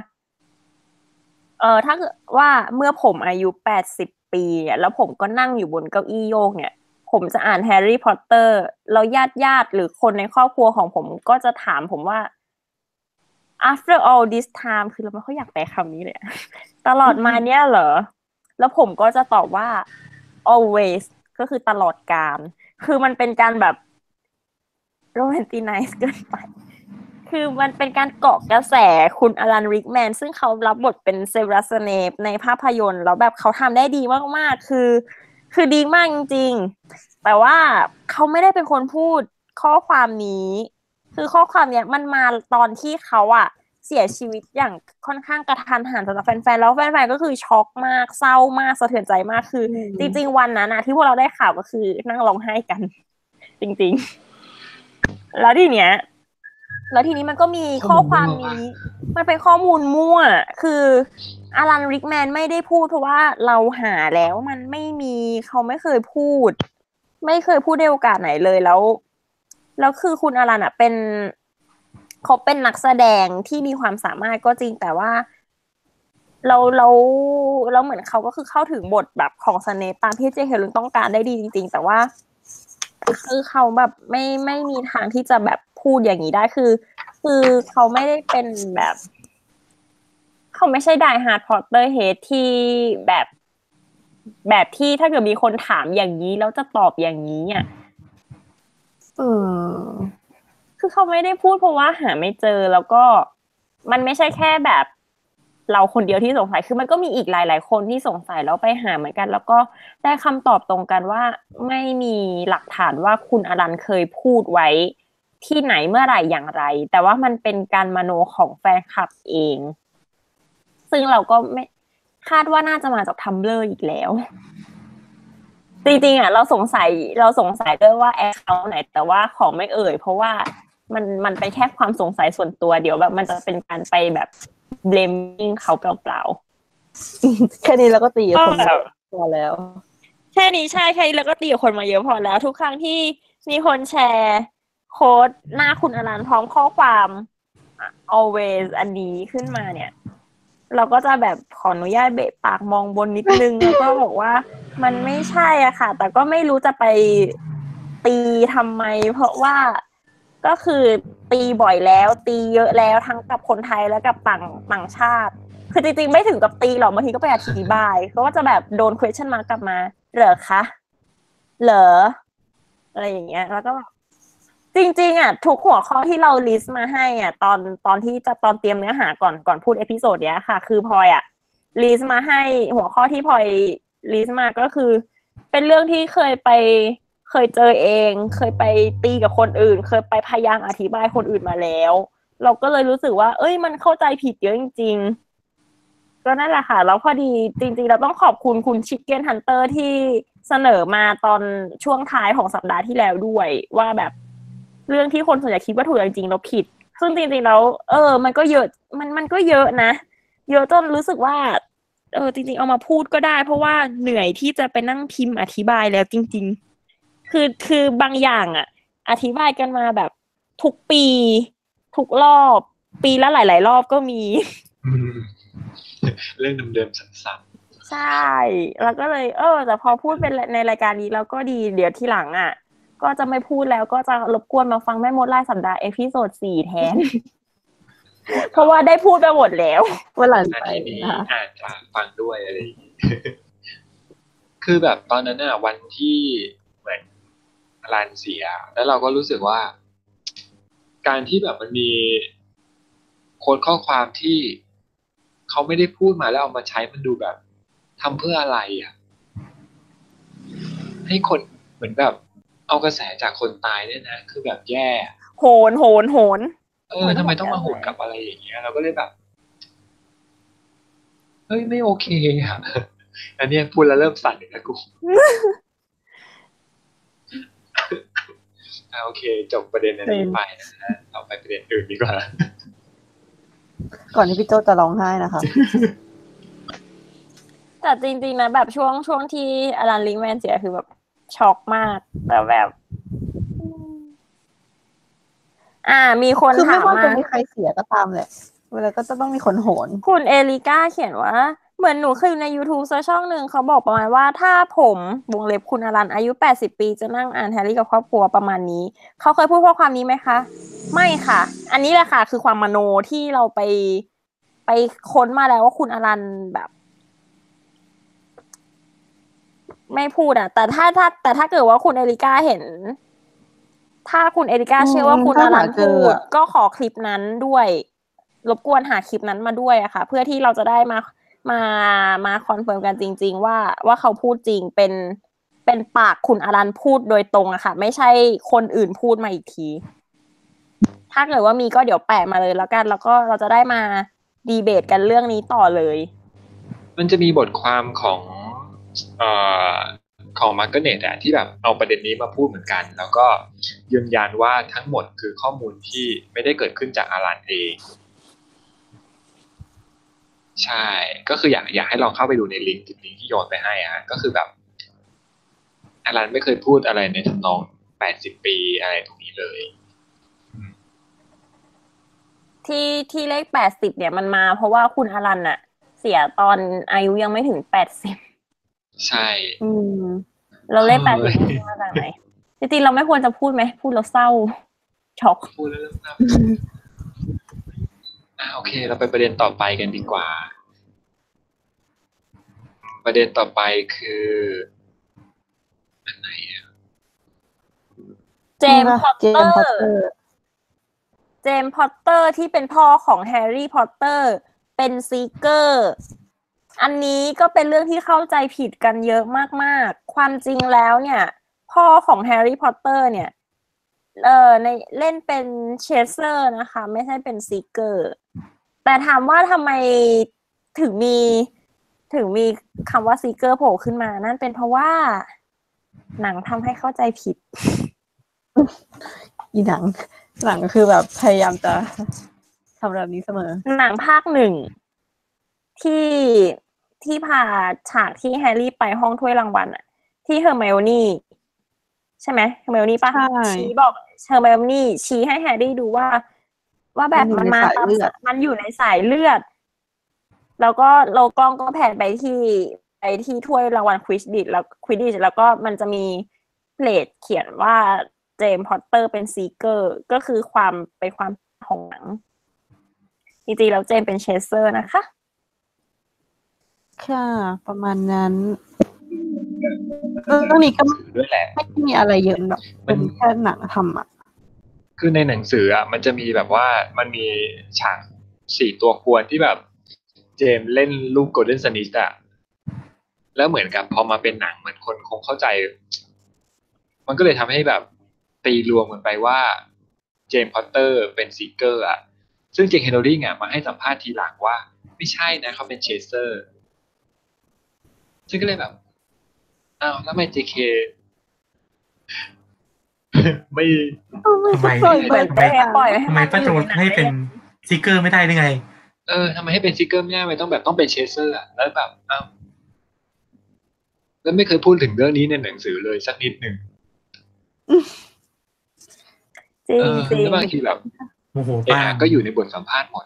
เออถ้าว่าเมื่อผมอายุแปดสิบปีเนี่ยแล้วผมก็นั่งอยู่บนเก้าอี้โยกเนี่ยผมจะอ่านแฮร์รี่พอตเตอร์แล้วญาติญาติหรือคนในครอบครัวของผมก็จะถามผมว่า after all this time คือเราไม่ค่อยอยากแปลคำนี้เลยตลอดมาเนี่ยเหรอแล้วผมก็จะตอบว่า always ก็คือตลอดกาลคือมันเป็นการแบบโรแมนติไนซ์เกินไปคือมันเป็นการเกาะกระแสคุณอลันริกแมนซึ่งเขารับบทเป็นเซเวรัส สเนปในภาพยนตร์แล้วแบบเขาทำได้ดีมากๆคือคือดีมากจริงๆแต่ว่าเขาไม่ได้เป็นคนพูดข้อความนี้ คือข้อความเนี้ยมันมาตอนที่เขาอ่ะเสียชีวิตอย่างค่อนข้างกระทันหันสำหรับแฟนๆแล้วแฟนๆก็คือช็อกมากเศร้ามากสะเทือนใจมากคือจริงๆวันนั้นนะที่พวกเราได้ข่าวก็คือนั่งร้องไห้กันจริงๆแล้วทีเนี้ยแล้วทีนี้มันก็มีข้อความนี้มันเป็นข้อมูลมั่วคืออารันริกแมนไม่ได้พูดเพราะว่าเราหาแล้วมันไม่มีเขาไม่เคยพูดไม่เคยพูดในโอกาสไหนเลยแล้วแล้วคือคุณอารันอ่ะเป็นเขาเป็นนักแสดงที่มีความสามารถก็จริงแต่ว่าเราเราเราเหมือนเขาก็คือเข้าถึงบทแบบของสเนปตามที่เจเฮลุนต้องการได้ดีจริงๆแต่ว่าคือเขาแบบไม่ไม่มีทางที่จะแบบพูดอย่างนี้ได้คือคือเขาไม่ได้เป็นแบบเขาไม่ใช่ไดฮาร์ดพอตเตอร์เฮดที่แบบแบบที่ถ้าเกิดมีคนถามอย่างนี้แล้วจะตอบอย่างนี้อ่ะเออคือเขาไม่ได้พูดเพราะว่าหาไม่เจอแล้วก็มันไม่ใช่แค่แบบเราคนเดียวที่สงสัยคือมันก็มีอีกหลายๆคนที่สงสัยแล้วไปหาเหมือนกันแล้วก็ได้คำตอบตรงกันว่าไม่มีหลักฐานว่าคุณอรันเคยพูดไว้ที่ไหนเมื่อไหร่อย่างไรแต่ว่ามันเป็นการมโนของแฟนคลับเองซึ่งเราก็ไม่คาดว่าน่าจะมาจากทัมเบลอร์อีกแล้วจริงๆอ่ะเราสงสัยเราสงสัยด้วยว่าแอคเคาท์ไหนแต่ว่าขอไม่เอ่ยเพราะว่ามันมันเป็นแค่ความสงสัยส่วนตัวเดี๋ยวแบบมันจะเป็นการไปแบบเบลมมิ่งเขาเปล่าๆแค่นี้เราก็ตีคนมาพอแล้วแค่นี้ใช่แค่นี้เราก็ตีคนมาเยอะพอแล้วทุกครั้งที่มีคนแชร์โค้ดหน้าคุณอรันพร้อมข้อความ always อันนี้ขึ้นมาเนี่ยเราก็จะแบบขออนุญาตเบะปากมองบนนิดนึง แล้วก็บอกว่ามันไม่ใช่อ่ะค่ะแต่ก็ไม่รู้จะไปตีทำไมเพราะว่าก็คือตีบ่อยแล้วตีเยอะแล้วทั้งกับคนไทยและกับต่างต่างชาติคือจริงๆไม่ถึงกับตีหรอกบางทีก็ไปอธิบายก็จะแบบโดน question mark กลับมาเหรอคะเหรออะไรอย่างเงี้ยแล้วก็จริงๆอ่ะทุกหัวข้อที่เราลิสต์มาให้อ่ะตอนตอนที่จะตอนเตรียมเนื้อหาก่อนก่อนพูดเอพิโซดเนี้ยค่ะคือพลอยอ่ะลิสต์มาให้หัวข้อที่พลอยลิสต์มาก็คือเป็นเรื่องที่เคยไปเคยเจอเองเคยไปตีกับคนอื่นเคยไปพยายามอธิบายคนอื่นมาแล้วเราก็เลยรู้สึกว่าเอ้ยมันเข้าใจผิดเยอะจริงๆก็นั่นแหละค่ะแล้วพอดีจริงๆเราต้องขอบคุณคุณชิคเก้นฮันเตอร์ที่เสนอมาตอนช่วงท้ายของสัปดาห์ที่แล้วด้วยว่าแบบเรื่องที่คนส่วนใหญ่คิดว่าถูกจริงๆแล้วผิดซึ่งจริงๆแล้วเออมันก็เยอะมันมันก็เยอะนะเยอะจนรู้สึกว่าเออจริงๆเอามาพูดก็ได้เพราะว่าเหนื่อยที่จะไปนั่งพิมพ์อธิบายแล้วจริงๆคือคือบางอย่างอ่ะอธิบายกันมาแบบทุกปีทุกรอบปีละหลายๆรอบก็มีเรื่องเดิมๆซ้ำๆใช่แล้วก็เลยเออแต่พอพูดเป็นในรายการนี้แล้วก็ดีเดี๋ยวทีหลังอ่ะก็จะไม่พูดแล้วก็จะรบกวนมาฟังแม่มดรายสัปดาห์เอพิโซดสี่แทนเพราะว่าได้พูดไปหมดแล้ววันหลังไปอ่านฟังด้วยอะไรคือแบบตอนนั้นน่ะวันที่เหมือนอรันเสียแล้วเราก็รู้สึกว่าการที่แบบมันมีคนข้อความที่เขาไม่ได้พูดมาแล้วเอามาใช้มันดูแบบทำเพื่ออะไรอ่ะให้คนเหมือนแบบเอากระแสจากคนตายเนี่ยนะคือแบบแย่โหนโหนโหนเออทำไมต้องมาโหนกับอะไรอย่างเงี้ยเราก็เลยแบบเฮ้ยไม่โอเคอ่ะอันนี้พูดแล้วเริ่มสั่นเลยนะกูอ่าโอเคจบประเด็นอันนี้ไปนะฮะเราไปประเด็นอื่นดีกว่าก่อนที่พี่โจ้จะร้องไห้นะคะแต่จริงๆนะแบบช่วงช่วงที่อารันลิงแมนเสียคือแบบช็อกมากแต่แบบอ่ามีคนถามมาคือไม่ว่าจะมีใครเสียก็ตามแหละเวลาก็จะต้องมีคนโหนคุณเอลิก้าเขียนว่าเหมือนหนูเคยอยู่ใน YouTube ซะช่องนึงเขาบอกประมาณว่าถ้าผมวงเล็บคุณอรันอายุแปดสิบปีจะนั่งอ่านแฮร์รี่กับครอบครัวประมาณนี้เขาเคยพูดข้อความนี้ไหมคะไม่ค่ะอันนี้แหละค่ะคือความมโนที่เราไปไปค้นมาแล้วว่าคุณอรันแบบไม่พูดอ่ะแต่ถ้าถ้าแต่ถ้าเกิดว่าคุณเอริก้าเห็นถ้าคุณเอริก้าเชื่อว่าคุณอรันพูดก็ขอคลิปนั้นด้วยรบกวนหาคลิปนั้นมาด้วยอะค่ะเพื่อที่เราจะได้มามามาคอนเฟิร์มกันจริงๆว่าว่าเขาพูดจริงเป็นเป็นปากคุณอรันพูดโดยตรงอะค่ะไม่ใช่คนอื่นพูดมาอีกที ถ้าเกิดว่ามีก็เดี๋ยวแปะมาเลยแล้วกันแล้วก็เราจะได้มาดีเบตกันเรื่องนี้ต่อเลยมันจะมีบทความของเอ่อของ Marketnet อ่ะที่แบบเอาประเด็นนี้มาพูดเหมือนกันแล้วก็ยืนยันว่าทั้งหมดคือข้อมูลที่ไม่ได้เกิดขึ้นจากอารันเองใช่ก็คืออยากอยากให้ลองเข้าไปดูในลิงก์ลิงก์ที่โยนไปให้อ่ะก็คือแบบอารันไม่เคยพูดอะไรในทำนองแปดสิบปีอะไรตรงนี้เลยที่ที่เลขแปดสิบเนี่ยมันมาเพราะว่าคุณอารันน่ะเสียตอนอายุยังไม่ถึงแปดสิบใช่อืมเราเลขแปดสิบมาจากไหนจริงๆเราไม่ควรจะพูดไหมพูดเราเศร้าช็อกพูดแล้วเริ่มเศร้าอ่ะโอเคเราไปประเด็นต่อไปกันดีกว่าประเด็นต่อไปคืออันไหนอ่ะเจมส์พอตเตอร์เจมส์พอตเตอร์ที่เป็นพ่อของแฮร์รี่พอตเตอร์เป็นซีเกอร์อันนี้ก็เป็นเรื่องที่เข้าใจผิดกันเยอะมากๆความจริงแล้วเนี่ยพ่อของแฮร์รี่พอตเตอร์เนี่ยเออในเล่นเป็นเชสเซอร์นะคะไม่ใช่เป็นซีเกอร์แต่ถามว่าทำไมถึงมีถึงมีคำว่าซีเกอร์โผล่ขึ้นมานั่นเป็นเพราะว่าหนังทำให้เข้าใจผิดอีหนังหนังคือแบบพยายามจะทำแบบนี้เสมอหนังภาคหนึ่งที่ที่พาฉากที่แฮร์รี่ไปห้องถ้วยรางวัลอะที่เฮอร์ไมโอนี่ใช่ไหมเฮอร์ไมโอนี่ป่ะชี้บอกเฮอร์ไมโอนี่ชี้ให้แฮร์รี่ดูว่าว่าแบบมันมามันอยู่ในสายเลือดแล้วก็โลกล้องก็แผ่ไปที่ไปที่ถ้วยรางวัลควิดดิชแล้วควิดดิชแล้วก็มันจะมีเพลทเขียนว่าเจมส์พอตเตอร์เป็นซีเกอร์ก็คือความเป็นความของหนังจริงๆแล้วเจมส์เป็นเชสเซอร์นะคะค่ะประมาณนั้นเรื่องนี้ก็ด้วยแหละไม่มีอะไรเยอะหรอกเป็นแค่หนังทำอ่ะคือในหนังสืออ่ะมันจะมีแบบว่ามันมีฉากสี่ตัวควรที่แบบเจมส์เล่นลูกโกลเด้นสนิชอ่ะแล้วเหมือนกับพอมาเป็นหนังมันคนคงเข้าใจมันก็เลยทำให้แบบตีรวมกันไปว่าเจมส์พอตเตอร์เป็นซีเกอร์อ่ะซึ่งเจค เฮนรี่อ่ะมาให้สัมภาษณ์ทีหลังว่าไม่ใช่นะเขาเป็นเชสเซอร์ซึ่งก็เลยแบบอ้าวแล้วทำไม เจ เค ไม่ทำไมปล่อยป้าโจนให้เป็นซิกเกอร์ไม่ได้หรือไงเออทำไมให้เป็นซิกเกอร์ไม่ได้ต้องแบบต้องเป็นเชสเซอร์อ่ะแล้วแบบอ้าวแล้วไม่เคยพูดถึงเรื่องนี้ในหนังสือเลยสักนิดหนึ่งจริงจริงบางทีแบบโอ้โหป้าก็อยู่ในบทสัมภาษณ์หมด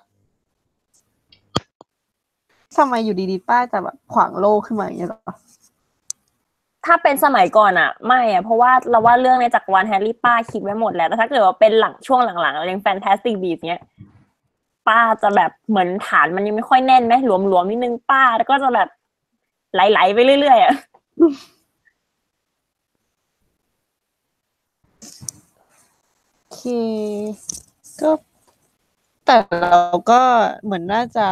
ทำไมอยู่ดีๆป้าจะแบบขวางโลกขึ้นมาอย่างเงี้ยหรอถ้าเป็นสมัยก่อนอ่ะไม่อ่ะเพราะว่าเราว่าเรื่องในจักรวาลแฮร์รี่ป้าคิดไว้หมดแล้วแต่ถ้าเกิดว่าเป็นหลังช่วงหลังๆอะไรอย่างแฟนตาสติกบีสต์เนี้ยป้าจะแบบเหมือนฐานมันยังไม่ค่อยแน่นไหมหลวมๆนิดนึงป้าแล้วก็จะแบบไหลๆไปเรื่อยๆอ่ะโอเคก็แต่เราก็เหมือนน่าจะ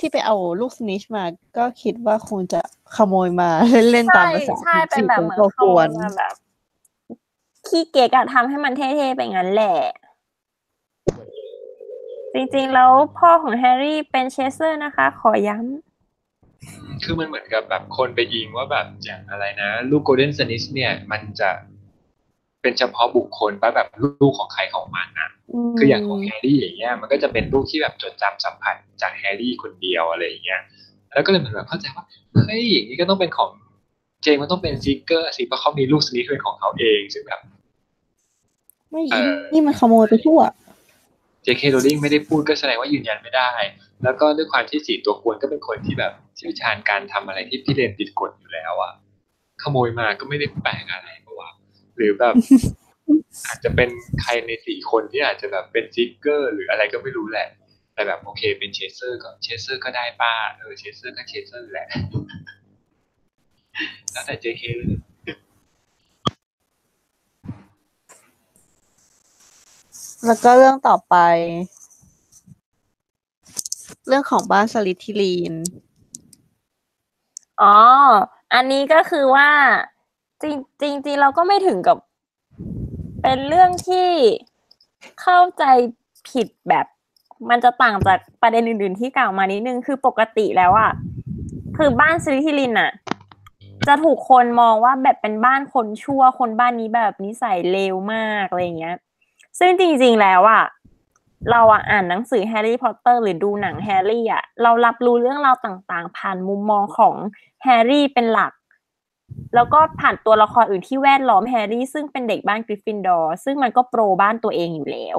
ที่ไปเอาลูกสนิชมาก็คิดว่าคงจะขโมยมาเล่นๆตามภาษาใช่เป็นแบบเหมือนขโมยมาแบบขี้เก๊กอะทำให้มันเท่ๆไปงั้นแหละจริงๆแล้วพ่อของแฮร์รี่เป็นเชสเซอร์นะคะขอย้ำคือมันเหมือนกับแบบคนไปยิงว่าแบบอย่างอะไรนะลูกโกลเด้นสนิชเนี่ยมันจะเป็นเฉพาะบุคคลป่ะแบบลูกของใครของมันนะคืออย่างของแฮร์รี่อย่างเงี้ยมันก็จะเป็นลูกที่แบบจดจำสัมผัสจากแฮร์รี่คนเดียวอะไรอย่างเงี้ยแล้วก็เลยเหมือนแบบเข้าใจว่าเฮ้ยอย่างนี้ก็ต้องเป็นของเจมส์มันต้องเป็นซีเกอร์สิเพราะเขามีลูกสนิทเป็นของเขาเองซึ่งแบบไม่นี่มันขโมยไปทั่วเจเคโรลลิ่งไม่ได้พูดก็แสดงว่ายืนยันไม่ได้แล้วก็ด้วยความที่สี่ตัวควรก็เป็นคนที่แบบเชี่ยวชาญการทำอะไรที่พิเรนติดกฎอยู่แล้วอะขโมยมาก็ไม่ได้แปลกอะไรหรือแบบอาจจะเป็นใครในสี่คนที่อาจจะแบบเป็นซิกเกอร์หรืออะไรก็ไม่รู้แหละแต่แบบโอเคเป็นเชสเซอร์ก็เชสเซอร์ก็ได้ป้าเออเชสเซอร์ก็เชสเซอร์แหละแล้วแต่ เจ เค เลยแล้วก็เรื่องต่อไปเรื่องของบ้านสลิธีรีนอ๋ออันนี้ก็คือว่าจริงๆเราก็ไม่ถึงกับเป็นเรื่องที่ เข้าใจผิดแบบมันจะต่างจากประเด็นอื่นๆที่กล่าวมานิดนึงคือปกติแล้วอ่ะคือบ้านซิลิทิลินอ่ะจะถูกคนมองว่าแบบเป็นบ้านคนชั่วคนบ้านนี้แบบนิสัยเลวมากอะไรอย่างเงี้ยซึ่งจริงๆแล้วอ่ะเราอ่ะอ่านหนังสือแฮร์รี่พอตเตอร์หรือดูหนังแฮร์รี่อ่ะเรารับรู้เรื่องราวต่างๆผ่านมุมมองของแฮร์รี่เป็นหลักแล้วก็ผ่านตัวละครอื่นที่แวดล้อมแฮร์รี่ซึ่งเป็นเด็กบ้านกริฟฟินดอร์ซึ่งมันก็โปรบ้านตัวเองอยู่แล้ว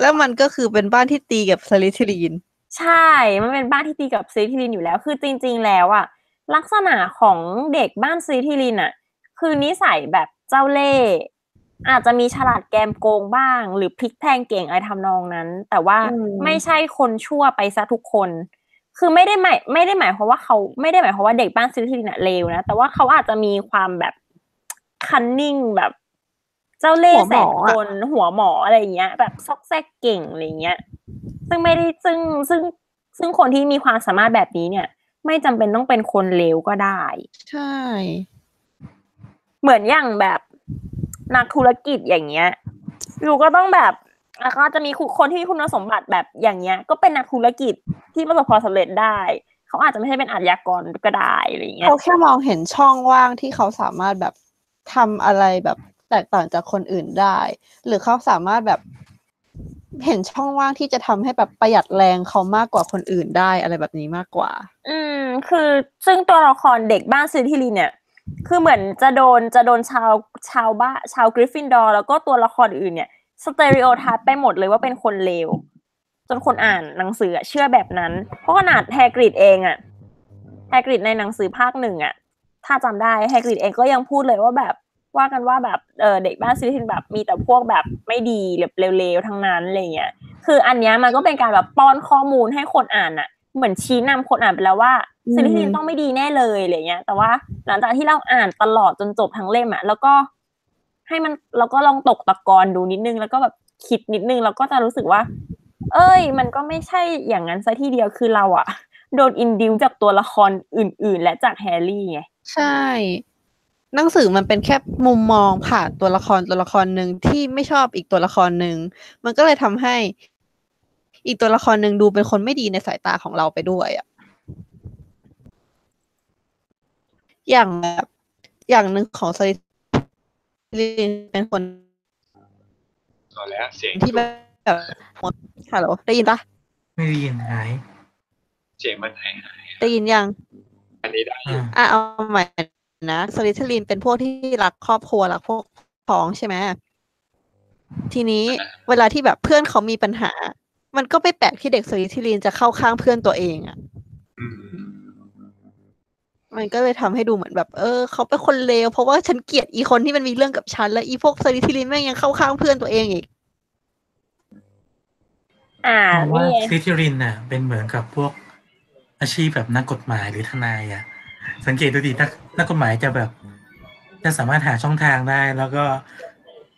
แล้วมันก็คือเป็นบ้านที่ตีกับสลิธีรินใช่มันเป็นบ้านที่ตีกับสลิธีรินอยู่แล้วคือจริงๆแล้วอ่ะลักษณะของเด็กบ้านสลิธีรินอ่ะคือนิสัยแบบเจ้าเล่ห์อาจจะมีฉลาดแกมโกงบ้างหรือพลิกแพลงเก่งอะไรทำนองนั้นแต่ว่าไม่ใช่คนชั่วไปซะทุกคนคือไม่ได้หมายไม่ได้หมายความว่าเขาไม่ได้หมายความว่าเด็กบ้านซิลิทิลินน่ะเลวนะแต่ว่าเขาอาจจะมีความแบบคันนิ่งแบบเจ้าเล่ห์แสบกลหัวหมออะไรอย่างเงี้ยแบบซอกแซกเก่งอะไรอย่างเงี้ยซึ่งไม่ได้ซึ่งซึ่งซึ่งคนที่มีความสามารถแบบนี้เนี่ยไม่จำเป็นต้องเป็นคนเลวก็ได้ใช่เหมือนอย่างแบบนักธุรกิจอย่างเงี้ยอยู่ก็ต้องแบบแล้วก็จะมีคนที่มีคุณสมบัติแบบอย่างเงี้ยก็เป็นนักธุรกิจที่ประสบความสำเร็จได้เขาอาจจะไม่ใช่เป็นอาชญากรก็ได้อะไรเงี้ยเขาแค่มองเห็นช่องว่างที่เขาสามารถแบบทำอะไรแบบแตกต่างจากคนอื่นได้หรือเขาสามารถแบบเห็นช่องว่างที่จะทำให้แบบประหยัดแรงเขามากกว่าคนอื่นได้อะไรแบบนี้มากกว่าอืมคือซึ่งตัวละครเด็กบ้านซิลิทิลินเนี่ยคือเหมือนจะโดนจะโดนชาวชาวบ้าชาวกริฟฟินดอร์แล้วก็ตัวละครอื่นเนี่ยสเตอริโอไทป์ไปหมดเลยว่าเป็นคนเลวจนคนอ่านหนังสือเชื่อแบบนั้นเพราะขนาดแฮกริดเองอะแฮกริดในหนังสือภาคหนึ่งอะถ้าจำได้แฮกริดเองก็ยังพูดเลยว่าแบบว่ากันว่าแบบเออเด็กบ้านซิลิทินแบบมีแต่พวกแบบไม่ดีแบบเลวๆทั้งนั้นอะไรเงี้ยคืออันเนี้ยมันก็เป็นการแบบป้อนข้อมูลให้คนอ่านอะเหมือนชี้นำคนอ่านไปแล้วว่าซิลิทินต้องไม่ดีแน่เลยอะไรเงี้ยแต่ว่าหลังจากที่เราอ่านตลอดจนจบทั้งเล่มอะแล้วก็ให้มันเราก็ลองตกตะกอนดูนิดนึงแล้วก็แบบคิดนิดนึงแล้วก็จะรู้สึกว่าเอ้ยมันก็ไม่ใช่อย่างนั้นซะทีเดียวคือเราอะโดนอินดิวจากตัวละครอื่นๆและจากแฮร์รี่ไงใช่หนังสือมันเป็นแค่มุมมองผ่านตัวละครตัวละครหนึ่งที่ไม่ชอบอีกตัวละครหนึ่งมันก็เลยทำให้อีกตัวละครหนึ่งดูเป็นคนไม่ดีในสายตาของเราไปด้วยอะอย่างแบบอย่างหนึ่งของสลิธีลินเป็นคนต่อแล้วเสียงที่แบบฮัลโหลได้ยินปะไม่ได้ยินหายเสียงมันหายหายได้ยินยังอันนี้ได้อ่ะเอาใหม่นะสลิธีลินเป็นพวกที่รักครอบครัวรักพวกพ้องใช่ไหมทีนี้เวลาที่แบบเพื่อนเขามีปัญหามันก็ไม่แปลกที่เด็กสลิธีลินจะเข้าข้างเพื่อนตัวเองอ่ะมันก็เลยทำให้ดูเหมือนแบบเออเขาเป็นคนเลวเพราะว่าฉันเกลียดอีคนที่มันมีเรื่องกับฉันและอีพวกสลิธีรินแม่งยังเข้าข้างเพื่อนตัวเองอีกอ่าว่าสลิธีรินน่ะเป็นเหมือนกับพวกอาชีพแบบนักกฎหมายหรือทนายอ่ะสังเกตดูดินักนักกฎหมายจะแบบจะสามารถหาช่องทางได้แล้วก็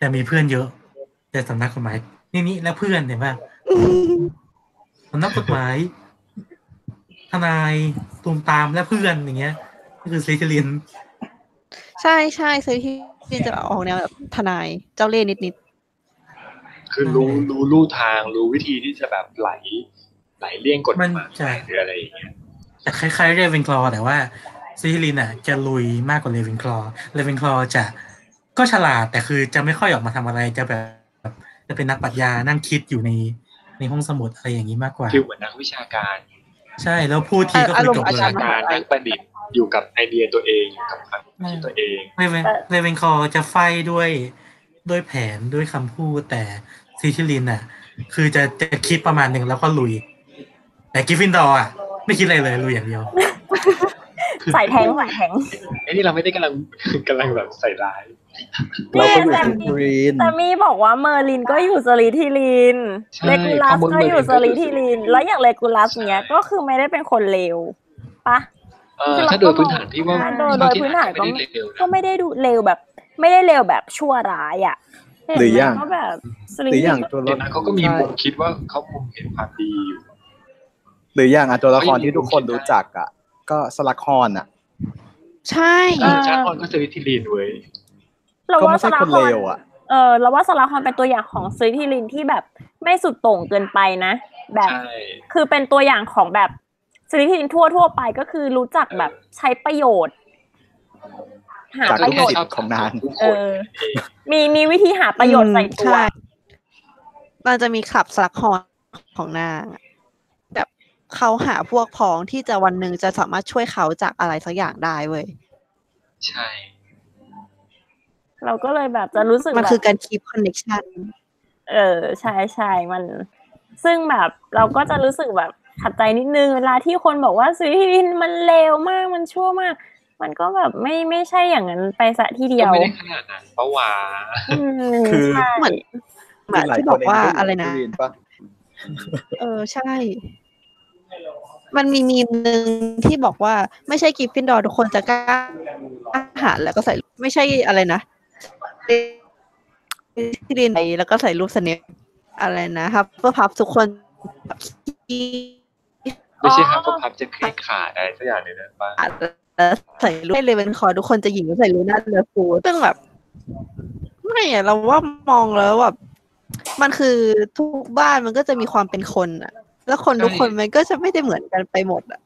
จะมีเพื่อนเยอะแต่สำนักกฎหมายนี่นี่แล้วเพื่อนเห็นป่ะสำนักกฎหมายทนายตูมตามและเพื่อนอย่างเงี้ยก็คือสลิธีรินใช่ใช่สลิธีรินจะออกแนวแบบทนายเจ้าเล่ห์นิดๆคือรู้รู้ลู่ทางรู้วิธีที่จะแบบไหลไหลเลี่ยงกฎหมายหรืออะไรอย่างเงี้ยแต่คล้ายๆเรเวนคลอว์แต่ว่าสลิธีรินอ่ะจะลุยมากกว่าเรเวนคลอว์เรเวนคลอว์จะก็ฉลาดแต่คือจะไม่ค่อยออกมาทำอะไรจะแบบจะเป็นนักปรัชญานั่งคิดอยู่ในในห้องสมุดอะไรอย่างงี้มากกว่าคือเหมือนนักวิชาการใช่แล้วพูดทีก็คือจบเลยการนักประดิษฐ์อยู่กับไอเดียตัวเองอยู่กับความคิดตัวเองไม่ไม่เรเวนคลอว์จะไฟด้วยด้วยแผนด้วยคำพูดแต่ซิลิธีรินน่ะคือจะจะคิดประมาณนึงแล้วก็ลุยแต่กริฟฟินดอร์อ่ะไม่คิดอะไรเลยลุยอย่างเดียวใส่แทงใส่แทงไอ้นี่เราไม่ได้กำลังกำลังแบบใส่ร้ายเราก็อยู่ซิลิธีรินแต่มีบอกว่าเมอร์ลินก็อยู่ซิลิธีรินเลกูลัสก็อยู่ซิลิธีรินแล้วอย่างเลกูลัสเนี้ยก็คือไม่ได้เป็นคนเลวปะถ้าโดยพื้นฐานที่ว่าโดยพื้นฐานก็ไม่ได้ดูเลวแบบไม่ได้เลวแบบชั่วร้ายอ่ะหรืออย่างก็แบบหรืออย่างตัวละครเขาก็มีมุมคิดว่าเขามุมเห็นความดีอยู่หรืออย่างตัวละครที่ทุกคนรู้จักอ่ะก็สลักฮอร์นอ่ะใช่สลักฮอร์นก็ซิลิธีรินเว้ยเราว่าสลักฮอร์น เออเราว่าสละครเป็นตัวอย่างของซีรีส์ลินที่แบบไม่สุดโต่งเกินไปนะแบบคือเป็นตัวอย่างของแบบซีรีส์ลินทั่วทั่วไปก็คือรู้จักแบบใช้ประโยชน์หาประโยชน์ของนางเออมีมีวิธีหาประโยชน์ใส่ตัวมันจะมีขับสละครของนางแบบเขาหาพวกพ้องที่จะวันหนึ่งจะสามารถช่วยเขาจากอะไรสักอย่างได้เว้ยใช่เราก็เลยแบบจะรู้สึกมันคือการคีปคอนเนคชั่นเออใช่ใช่มันซึ่งแบบเราก็จะรู้สึกแบบขัดใจนิดนึงเวลาที่คนบอกว่าซีรีส์มันเลวมากมันชั่วมากมันก็แบบไม่ไม่ใช่อย่างนั้นไปซะทีเดียวไม่ได้ขนาดนั้นเพราะว่าคือเหมือนที่บอกว่าอะไรนะเออใช่มันมีมีมหนึ่งที่บอกว่าไม่ใช่กริฟฟินดอร์ทุกคนจะกล้าอาหารแล้วก็ใส่ไม่ใช่อะไรนะที่เรียนไหนแล้วก็ใส่รูปสเนปอะไรนะครับเพื่อพับทุกคนไม่ใช่ครับเพื่อพับจะขี้ขาดอะไรสักอย่างเลยนะบ้างใส่รูปให้เลเวนคอร์ทุกคนจะหญิงก็ใส่รูปหน้าเรือฟูซึ่งแบบไม่อะเราว่ามองแล้วแบบมันคือทุกบ้านมันก็จะมีความเป็นคนอะแล้วคนทุกคนมันก็จะไม่ได้เหมือนกันไปหมดอ่ะ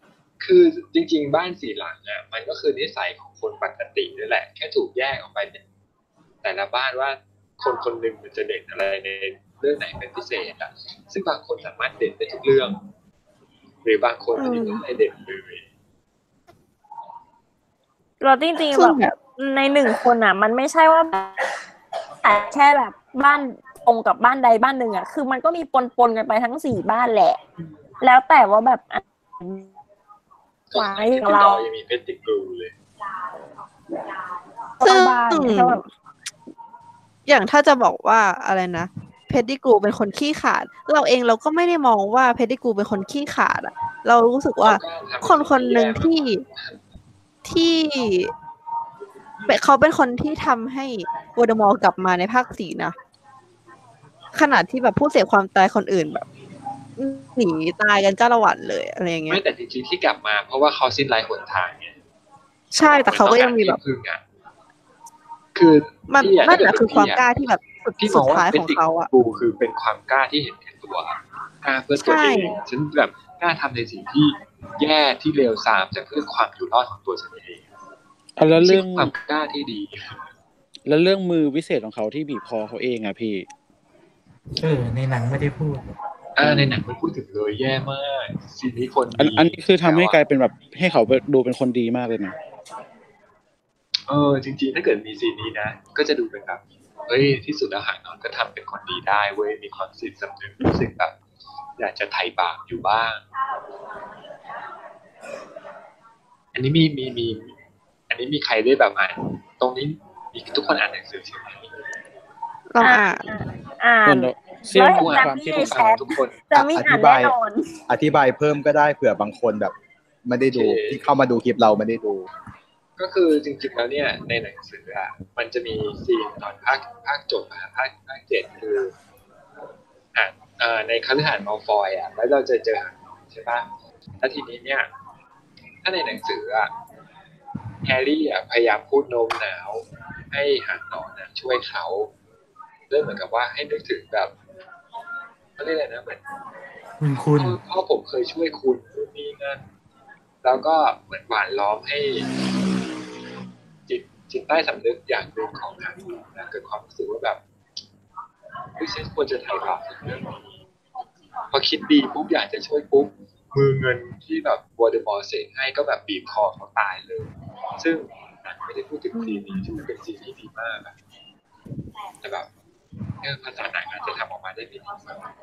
คือจริงๆบ้านสี่หลังอ่ะมันก็คือนิสัยของคนปกตินี่แหละแค่ถูกแยกออกไปเป็นแต่ละบ้านว่าคนคนหนึ่งมันจะเด่นอะไรในเรื่องไหนเป็นพิเศษอ่ะซึ่งบางคนสามารถเด่นได้ทุกเรื่องหรือบางคนอาจจะไม่เด่นเลยเราจริงๆแบบในหนึ่งคนอ่ะมันไม่ใช่ว่าแต่แค่แบบบ้านตรงกับบ้านใดบ้านหนึ่งอ่ะคือมันก็มีปนปนกันไปทั้งสี่บ้านแหละแล้วแต่ว่าแบบหมายของเรายังมีเพชรติกูเลยซึ่งอย่างถ้าจะบอกว่าอะไรนะเพชรติกูเป็นคนขี้ขาดเราเองเราก็ไม่ได้มองว่าเพชรติกูเป็นคนขี้ขาดอ่ะเรารู้สึกว่าคนคนหนึ่งที่ที่เขาเป็นคนที่ทำให้โวลเดอมอร์กลับมาในภาคสี่นะขนาดที่แบบผู้เสียความตายคนอื่นแบบหนีตายกันจ้าละวันเลยอะไรอย่างเงี้ยไม่แต่จริงๆที่กลับมาเพราะว่าเขาสิ้นไร้หนทางไงใช่แต่เขาก็ยังมีแบบคือมันนั่นแหละคือความกล้าที่แบบที่สุดท้ายของเขาอ่ะกูคือเป็นความกล้าที่เห็นแก่ตัวกล้าเพื่อตัวเองฉันแบบกล้าทำในสิ่งที่แย่ที่เลวทรามแต่เพื่อความอยู่รอดของตัวฉันเองแล้วเรื่องความกล้าที่ดีแล้วเรื่องมือวิเศษของเขาที่บีบคอเขาเองอ่ะพี่เออในหนังไม่ได้พูดเออในหนังไม่พูดถึงเลยแย่มากซีรีส์คนดีอันนี้คือทำให้กลายเป็นแบบให้เขาดูเป็นคนดีมากเลยนะเออจริงๆถ้าเกิดมีซีนี้นะก็จะดูเป็นแบบเฮ้ยที่สุดแล้วหางนอนก็ทำเป็นคนดีได้เว้ยมีความจิตสำนึกรู้สึกแบบอยากจะไถ่บาปอยู่บ้างอันนี้มีมีมีอันนี้มีใครได้แบบอ่านตรงนี้มีทุกคนอ่านหนังสือใช่ไหมเราอ่านอ่านแล้วจากที่แชทจะไม่อ่านแน่นอนอธิบายเพิ่มก็ได้เผื่อบางคนแบบไม่ได้ดูที่เข้ามาดูคลิปเราไม่ได้ดูก็คือจริงๆแล้วเนี่ยในหนังสืออ่ะมันจะมีซีนตอนภาคภาคจบอ่ะภาคภาคเจ็ดคืออ่านเอ่อในคฤหาสน์มัลฟอยอ่ะแล้วเราจะเจอใช่ป่ะแล้วทีนี้เนี่ยถ้าในหนังสืออ่ะแฮร์รี่อ่ะพยายามพูดโน้มน้าวให้หางนอนช่วยเขาเรื่องเหมือนกับว่าให้นึกถึงแบบเขาเรียกอะไรนะเหมือนคุณพ่อผมเคยช่วยคุณคุณนี่นั่นแล้วก็เหมือนหวานล้อมให้จิตจิตใต้สำนึกอย่างหนึ่งของหางนะเกิดความรู้สึกว่าแบบวิเศษควรจะไถ่บาปเรื่องนี้พอคิดดีปุ๊บอยากจะช่วยปุ๊บมือเงินที่แบบวอลเดอมอร์เสกให้ก็แบบบีบคอเขาตายเลยซึ่งไม่ได้พูดถึงซีนนี้ซึ่งมันเป็นซีนที่ดีมากแต่แบบภาษาหนังอาจจะทำออกมาได้ดี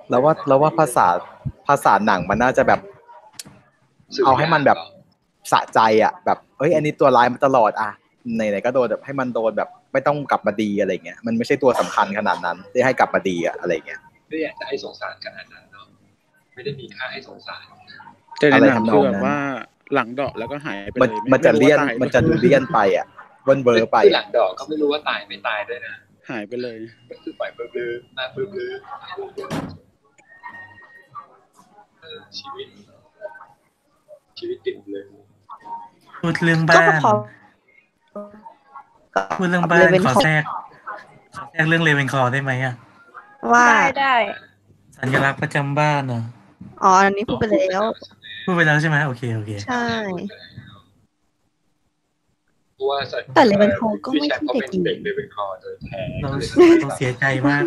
แล้วว่าแล้วว่าภาษาภาษาหนังมันน่าจะแบบเอาให้มันแบบสะใจอ่ะแบบเฮ้ยอันนี้ตัวร้ายมาตลอดอ่ะไหนๆก็โดนแบบให้มันโดนแบบไม่ต้องกลับมาดีอะไรเงี้ยมันไม่ใช่ตัวสำคัญขนาดนั้นที่ให้กลับมาดีอ่ะอะไรเงี้ยไม่อยากจะให้สงสารขนาดนั้นเนาะไม่ได้มีค่าให้สงสารแต่ในหนังคือแบบว่าหลังดอกแล้วก็หายไปเลยมันจะเลี่ยนมันจะดูเลี่ยนไปอ่ะเบลเบลไปหลังดอกก็ไม่รู้ว่าตายไม่ตายด้วยนะหายไปเลยก็คือปล่อยเบลอๆหน้าเบลอๆชีวิตชีวิตติดเลยพูดเรื่องบ้านพูดเรื่องบ้านขอแทรกขอแทร แยกเรื่องเรเวนคลอว์ได้ไหมอ่ะว่าได้สัญลักษณ์ประจำบ้านเหรออ๋ออันนี้พูดไปแล้วพูดไปแล้วใช่ไหมโอเคโอเคใช่แต่เรเวนคลอว์ก็ไม่ใช่เด็กเด็กเรเวนคลอว์โดยแท้เราเสียใจมาก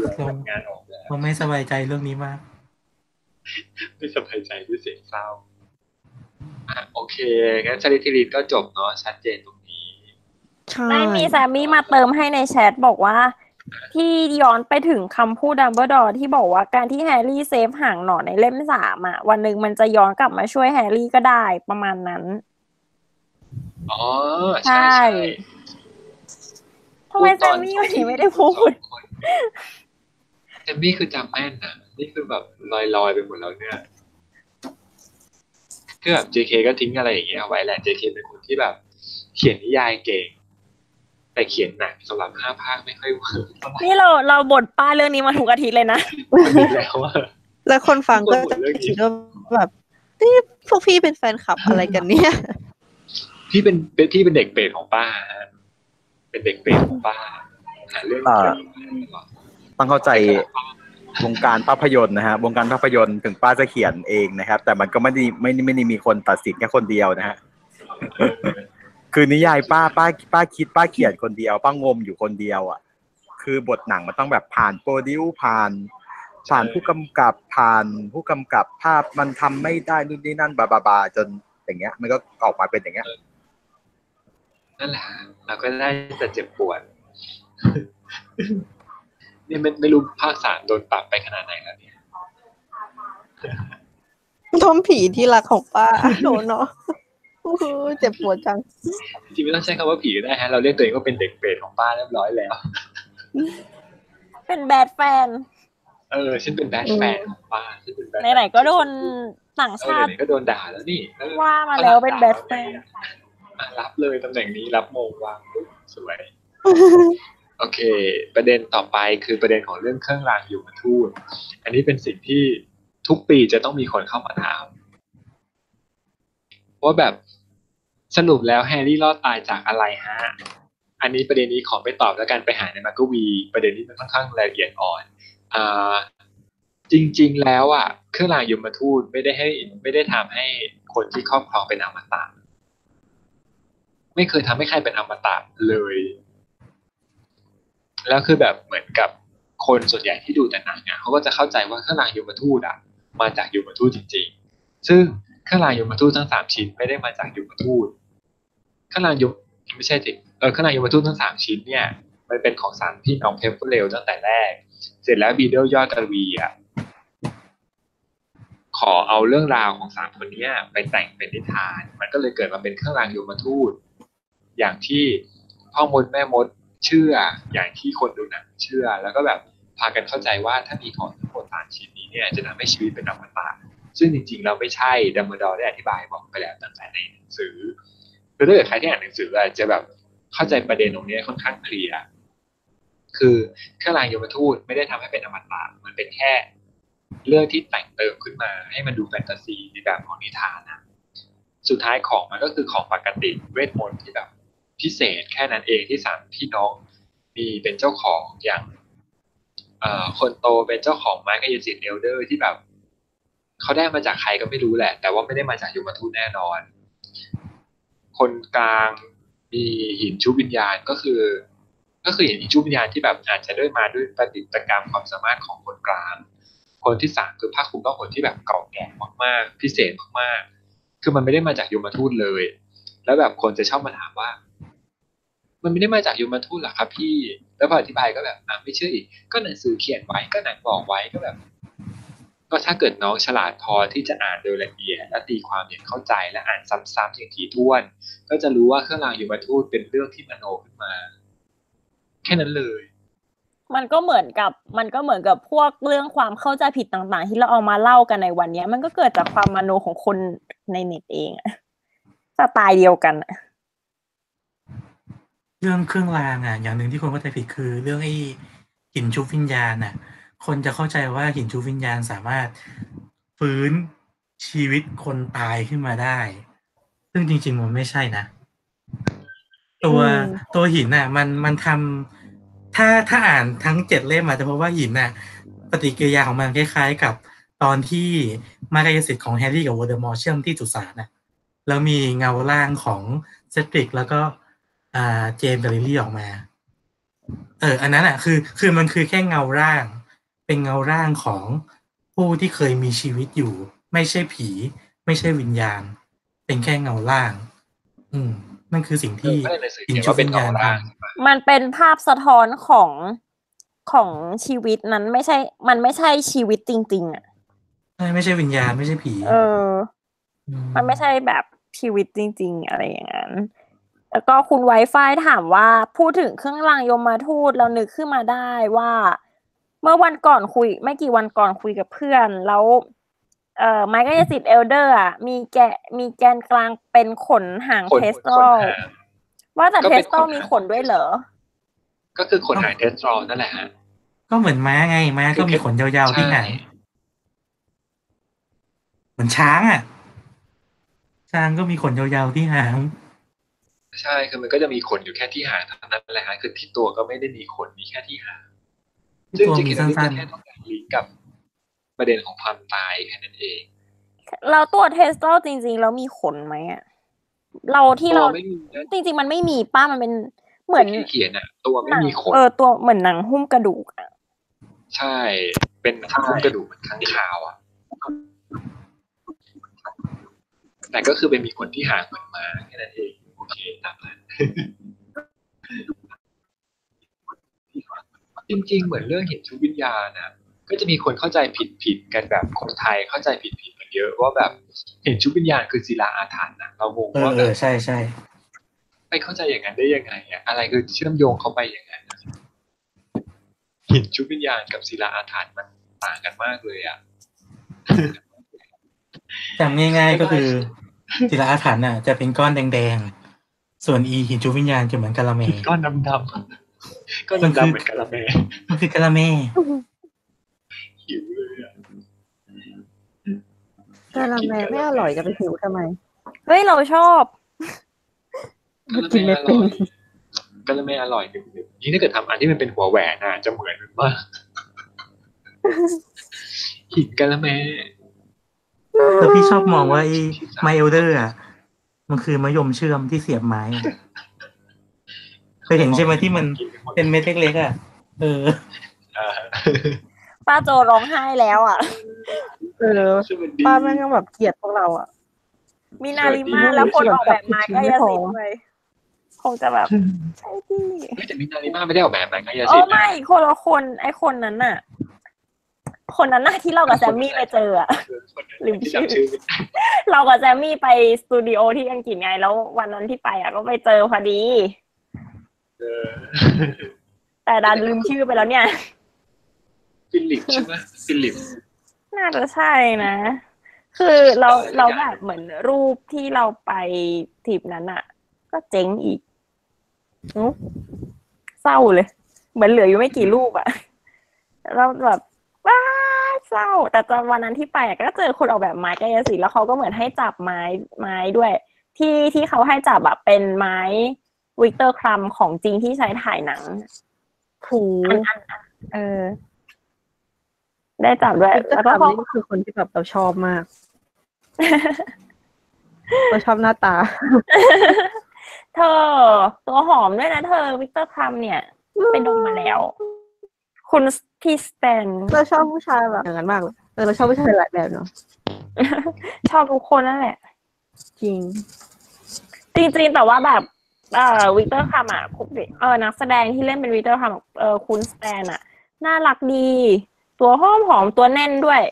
เราไม่สบายใจเรื่องนี้มากไม่สบายใจด้วยเสียงเศร้าอ่ะโอเคงั้นชาลิทิรินก็จบเนาะชัดเจนตรงนี้ได้มีแซมมี่มาเติมให้ในแชทบอกว่าที่ย้อนไปถึงคำพูดดัมเบิลดอร์ที่บอกว่าการที่แฮร์รี่เซฟห่างหนอนในเล่มสามอ่ะวันหนึ่งมันจะย้อนกลับมาช่วยแฮร์รี่ก็ได้ประมาณนั้นอ๋อใช่ทำไมแซมมี่วันนี้ไม่ได้พูดแซมมี่คือจำแม่นนะนี่คือแบบลอยๆไปหมดแล้วเนี่ยคือแบบ เจ เค ก็ทิ้งอะไรอย่างเงี้ยเอาไว้แหละ เจ เค เป็นคนที่แบบเขียนนิยายเก่งแต่เขียนหนักสำหรับห้าภาคไม่ค่อยเวิร์กนี่เราเราบทป้าเรื่องนี้มาทุกอาทิตย์เลยนะแล้วคนฟังก็จะคิดว่าแบบนี่พวกพี่เป็นแฟนคลับอะไรกันเนี่ยพี่เป็นพี่เป็นเด็กเปรตของป้าเป็นเด็กเปรตของป้าเรื่องต้องเข้าใจวงการภาพยนตร์นะฮะวงการภาพยนตร์ถึงป้าจะเขียนเองนะครับแต่มันก็ไม่ได้ไม่ไม่ได้มีคนตัดสินแค่คนเดียวนะฮะคือนิยายป้าป้าป้าคิดป้าเขียนคนเดียวป้างมอยู่คนเดียวอ่ะคือบทหนังมันต้องแบบผ่านโปรดิวผ่านผ่านผู้กำกับผ่านผู้กำกับภาพมันทำไม่ได้นู่นนี่นั่นบาบาบาจนอย่างเงี้ยมันก็ออกมาเป็นอย่างเงี้ยนั่นแหละเราก็ได้แต่เจ็บปวดนี่ไม่ไม่รู้ภาคสามโดนปรับไปขนาดไหนแล้วเนี่ยทอมผีที่รักของป้าโดนเนาะเจ็บปวดจังจริงไม่ต้องใช้คำว่าผีได้ฮะเราเรียกตัวเองว่าเป็นเด็กเปรตของป้าเรียบร้อยแล้วเป็นแบดแฟนเออฉันเป็นแบดแฟนของป้าฉันเป็นแบดไหนๆก็โดนต่างชาติก็โดนด่าแล้วนี่ว่ามาแล้วเป็นแบดแฟนรับเลยตำแหน่งนี้รับโมงวางสวยโอเคประเด็นต่อไปคือประเด็นของเรื่องเครื่องรางอยู่มาทูตอันนี้เป็นสิ่งที่ทุกปีจะต้องมีคนเข้ามาถามว่าแบบสรุปแล้วแฮร์รี่รอดตายจากอะไรฮะอันนี้ประเด็นนี้ขอไปตอบแล้วกันไปหาในมาร์กวีประเด็นนี้มันค่อนข้างละเอียดอ่อนอ่าจริงๆแล้วอ่ะเครื่องรางยมทูตไม่ได้ให้ไม่ได้ทำให้คนที่ครอบครองเป็นอมตะไม่เคยทำให้ใครเป็นอมตะเลยแล้วคือแบบเหมือนกับคนส่วนใหญ่ที่ดูแต่หนังอ่ะเขาก็จะเข้าใจว่าเครื่องรางยมทูตอ่ะมาจากยมทูตจริงๆซึ่งเครื่องรางยมทูตทั้งสามชิ้นไม่ได้มาจากยมทูตเครื่องรางยมไม่ใช่สิเออเครื่องรางยมทูตทั้งสามชิ้นเนี่ยมันเป็นของสามพี่น้องเพมเปอร์เรลตั้งแต่แรกเสร็จแล้วบีเดิลยอดกวีอ่ะขอเอาเรื่องราวของสามคนนี้ไปแต่งเป็นนิทานมันก็เลยเกิดมาเป็นเครื่องรางยมทูตอย่างที่พ่อมดแม่มดเชื่ออย่างที่คนดูหนังเชื่อแล้วก็แบบพากันเข้าใจว่าถ้ามีของทั้งหมดสามชิ้นนี้เนี่ยจะทำให้ชีวิตเป็นอมตะซึ่งจริงๆเราไม่ใช่ดัมเบิลดอร์ได้อธิบายบอกไปแล้วตั้งแต่ในหนังสือคือถ้าเกิดใครที่อ่านหนังสือจะแบบเข้าใจประเด็นตรงนี้ค่อนข้างเคลียร์คือเครื่องรางยมทูตไม่ได้ทำให้เป็นอมตะมันเป็นแค่เรื่องที่แต่งเติมขึ้นมาให้มันดูแฟนตาซีในแบบของนิทานนะสุดท้ายของมันก็คือของปกติเวทมนต์ที่แบบพิเศษแค่นั้นเองที่สามพี่น้องมีเป็นเจ้าของอย่างคนโตเป็นเจ้าของไม้กายสิทธิ์เอลเดอร์ที่แบบเขาได้มาจากใครก็ไม่รู้แหละแต่ว่าไม่ได้มาจากยมทูตแน่นอนคนกลางมีหินชุบวิญญาณก็คือก็คือหินชุบวิญญาณที่แบบอาจจะด้วยมาด้วยประดิษฐกรรมความสามารถของคนกลางคนที่สามคือพระคุณก็คนที่แบบเก่าแก่มากๆพิเศษมากๆคือมันไม่ได้มาจากยมทูตเลยแล้วแบบคนจะชอบมาถามว่ามันไม่ได้มาจากยมทูตหรอครับพี่แล้วพออธิบายก็แบบอ่ะไม่เชื่ออีกก็หนังสือเขียนไว้ก็หนังบอกไว้ก็แบบก็ถ้าเกิดน้องฉลาดพอที่จะอ่านโดยละเอียดและตีความอย่างเข้าใจและอ่านซ้ำๆอย่างถี่ถ้วนก็จะรู้ว่าเครื่องรางยมทูตเป็นเรื่องที่มโนขึ้นมาแค่นั้นเลยมันก็เหมือนกับมันก็เหมือนกับพวกเรื่องความเข้าใจผิดต่างๆที่เราเอามาเล่ากันในวันนี้มันก็เกิดจากความมโนของคนในเน็ตเองสไตล์เดียวกันเรื่องเครื่องรางอ่ะอย่างหนึ่งที่คนเข้าใจผิดคือเรื่องไอ้หินชุบวิญญาณน่ะคนจะเข้าใจว่าหินชุบวิญญาณสามารถฟื้นชีวิตคนตายขึ้นมาได้ซึ่งจริงๆมันไม่ใช่นะตัวตัวหินน่ะมันมันทำ ถ้าถ้าอ่านทั้งเจ็ดเล่มอาจจะพบว่าหินน่ะปฏิกิริยาของมันคล้ายๆกับตอนที่มารยาสิทธิ์ของแฮร์รี่กับวอลเดอมอร์เชื่อมที่จุสานน่ะแล้วมีเงาล่างของเซดริกแล้วก็อ่าเจมส์กับลิลลี่ออกมาเอออันนั้นน่ะคือคือมันคือแค่เงาร่างเป็นเงาร่างของผู้ที่เคยมีชีวิตอยู่ไม่ใช่ผีไม่ใช่วิญญาณเป็นแค่เงาล่างอืมมันคือสิ่งที่อินชูเป็นเงาล่างมันเป็นภาพสะท้อนของของชีวิตนั้นไม่ใช่มันไม่ใช่ชีวิตจริงๆอ่ะใช่ไม่ใช่วิญญาณไม่ใช่ผีเออมันไม่ใช่แบบชีวิตจริงๆอะไรอย่างนั้นแล้วก็คุณไวไฟถามว่าพูดถึงเครื่องรางยมทูตเรานึกขึ้นมาได้ว่าเมื่อวันก่อนคุยไม่กี่วันก่อนคุยกับเพื่อนแล้วเอ่อไมค์ก็จะติดเอลเดอร์อ่ะมีแกมีแกนกลางเป็นขนหางเทสโตว่าแต่เทสโตมีขนด้วยเหรอก็คือขนหางเทสโตนั่นแหละฮะก็เหมือนม้าไงม้าก็มีขนยาวๆที่หางเหมือนช้างอ่ะช้างก็มีขนยาวๆที่หางใช่คือมันก็จะมีขนอยู่แค่ที่หางเท่านั้นแหละฮะคือที่ตัวก็ไม่ได้มีขนมีแค่ที่หางซึ่งจริงๆมันเป็นแค่ต้องการลิงก์กับประเด็นของความตายแค่นั้นเองเราตัวเทสโตจริงๆแล้วมีขนไหมอ่ะเราที่เราจริงๆมันไม่มีป้ามันเป็นเหมือนเขียนอ่ะตัวไม่มีขนเออตัวเหมือนหนังหุ้มกระดูกอ่ะใช่เป็นหนังหุ้มกระดูกเหมือนข้างขาวอ่ะแต่ก็คือเป็นมีคนที่หางมันมาแค่นั้นเองโอเคตามนั้นจริงๆเหมือนเรื่องเห็นชุวิญญาณนะก็จะมีคนเข้าใจผิดๆกันแบบคนไทยเข้าใจผิดๆกันเยอะว่าแบบเห็นชุวิญญาณคือศิลาอาถรรพ์นะเรางงว่าเออใช่ๆไปเข้าใจอย่างนั้นได้ยังไงอ่ะอะไรคือเชื่อมโยงเข้าไปอย่างนั้นเห็นชุวิญญาณกับศิลาอาถรรพ์มันต่างกันมากเลยอ่ะจำง่ายๆก็คือศิลาอาถรรพ์น่ะจะเป็นก้อนแดงๆส่วนอีหินชุวิญญาณจะเหมือนกะละแมก้อนดำๆก้อนดำๆเหมือนกะละแมมันคือกะละแมหิวเลยอ่ะกะละแมไม่อร่อยจะไปหิวทำไมเฮ้ยเราชอบกินไม่เป็นกะละแมอร่อยหนึบๆนี่ถ้าเกิดทำอันที่มันเป็นหัวแหวนน่ะจะเหมือนมากหินกะละแมแต่พี่ชอบมองว่าไอ้ไมเอลเดอร์อ่ะมันคือมะยมเชื่อมที่เสียบไม้เคยเห็นใช่ไหมที่มันเป็นเม็ดเล็กๆอ่ะเออป้าโจร้องไห้แล้วอ่ะเออป้าแม่งก็แบบเกลียดพวกเราอ่ะมีนาริมาแล้วคนออกแบบไม้กายสิทธิ์เลยคงจะแบบใช่ที่แต่มีนาริมาไม่ได้ออกแบบไม้กายสิทธิ์อ๋อไม่คนละคนไอ้คนนั้นน่ะคนนั้นน่ะที่เรากับแซมมี่ไปเจออ่ะลืมชื่อเรากับแซมมี่ไปสตูดิโอที่อังกฤษไงแล้ววันนั้นที่ไปอ่ะก็ไปเจอพอดีแต่ดันลืมชื่อไปแล้วเนี่ยฟิลิปใช่ไหมฟิลิปน่าจะใช่นะคือเราเราแบบเหมือนรูปที่เราไปทริปนั้นอ่ะก็เจ๊งอีกเศร้าเลยเหมือนเหลืออยู่ไม่กี่รูปอ่ะเราแบบว้าเศร้าแต่ตอนวันนั้นที่ไปก็เจอคนออกแบบไม้กายสิทธิ์แล้วเขาก็เหมือนให้จับไม้ไม้ด้วยที่ที่เขาให้จับแบบเป็นไม้วิกเตอร์ครัมของจริงที่ใช้ถ่ายหนังถูเออได้จับด้วยแล้วก็นี่คือคนที่แบบเราชอบมากเราชอบหน้าตาเธอตัวหอมด้วยนะเธอวิกเตอร์ครัมเนี่ยไปดมมาแล้วคุณพี่สแตนเราชอบผู้ชายแบบอย่างนั้นมากเลยเออเราชอบผู้ชายหลายแบบเนาะชอบทุกคนนั่นแหละจริงจริงๆแต่ว่าแบบเอ่อวิกเตอร์ครัมอ่ะเออนักแสดงที่เล่นเป็นวิกเตอร์ครัมเออคุณสแตนอ่ะน่ารักดีตัวหอมหอมตัวแน่นด้วย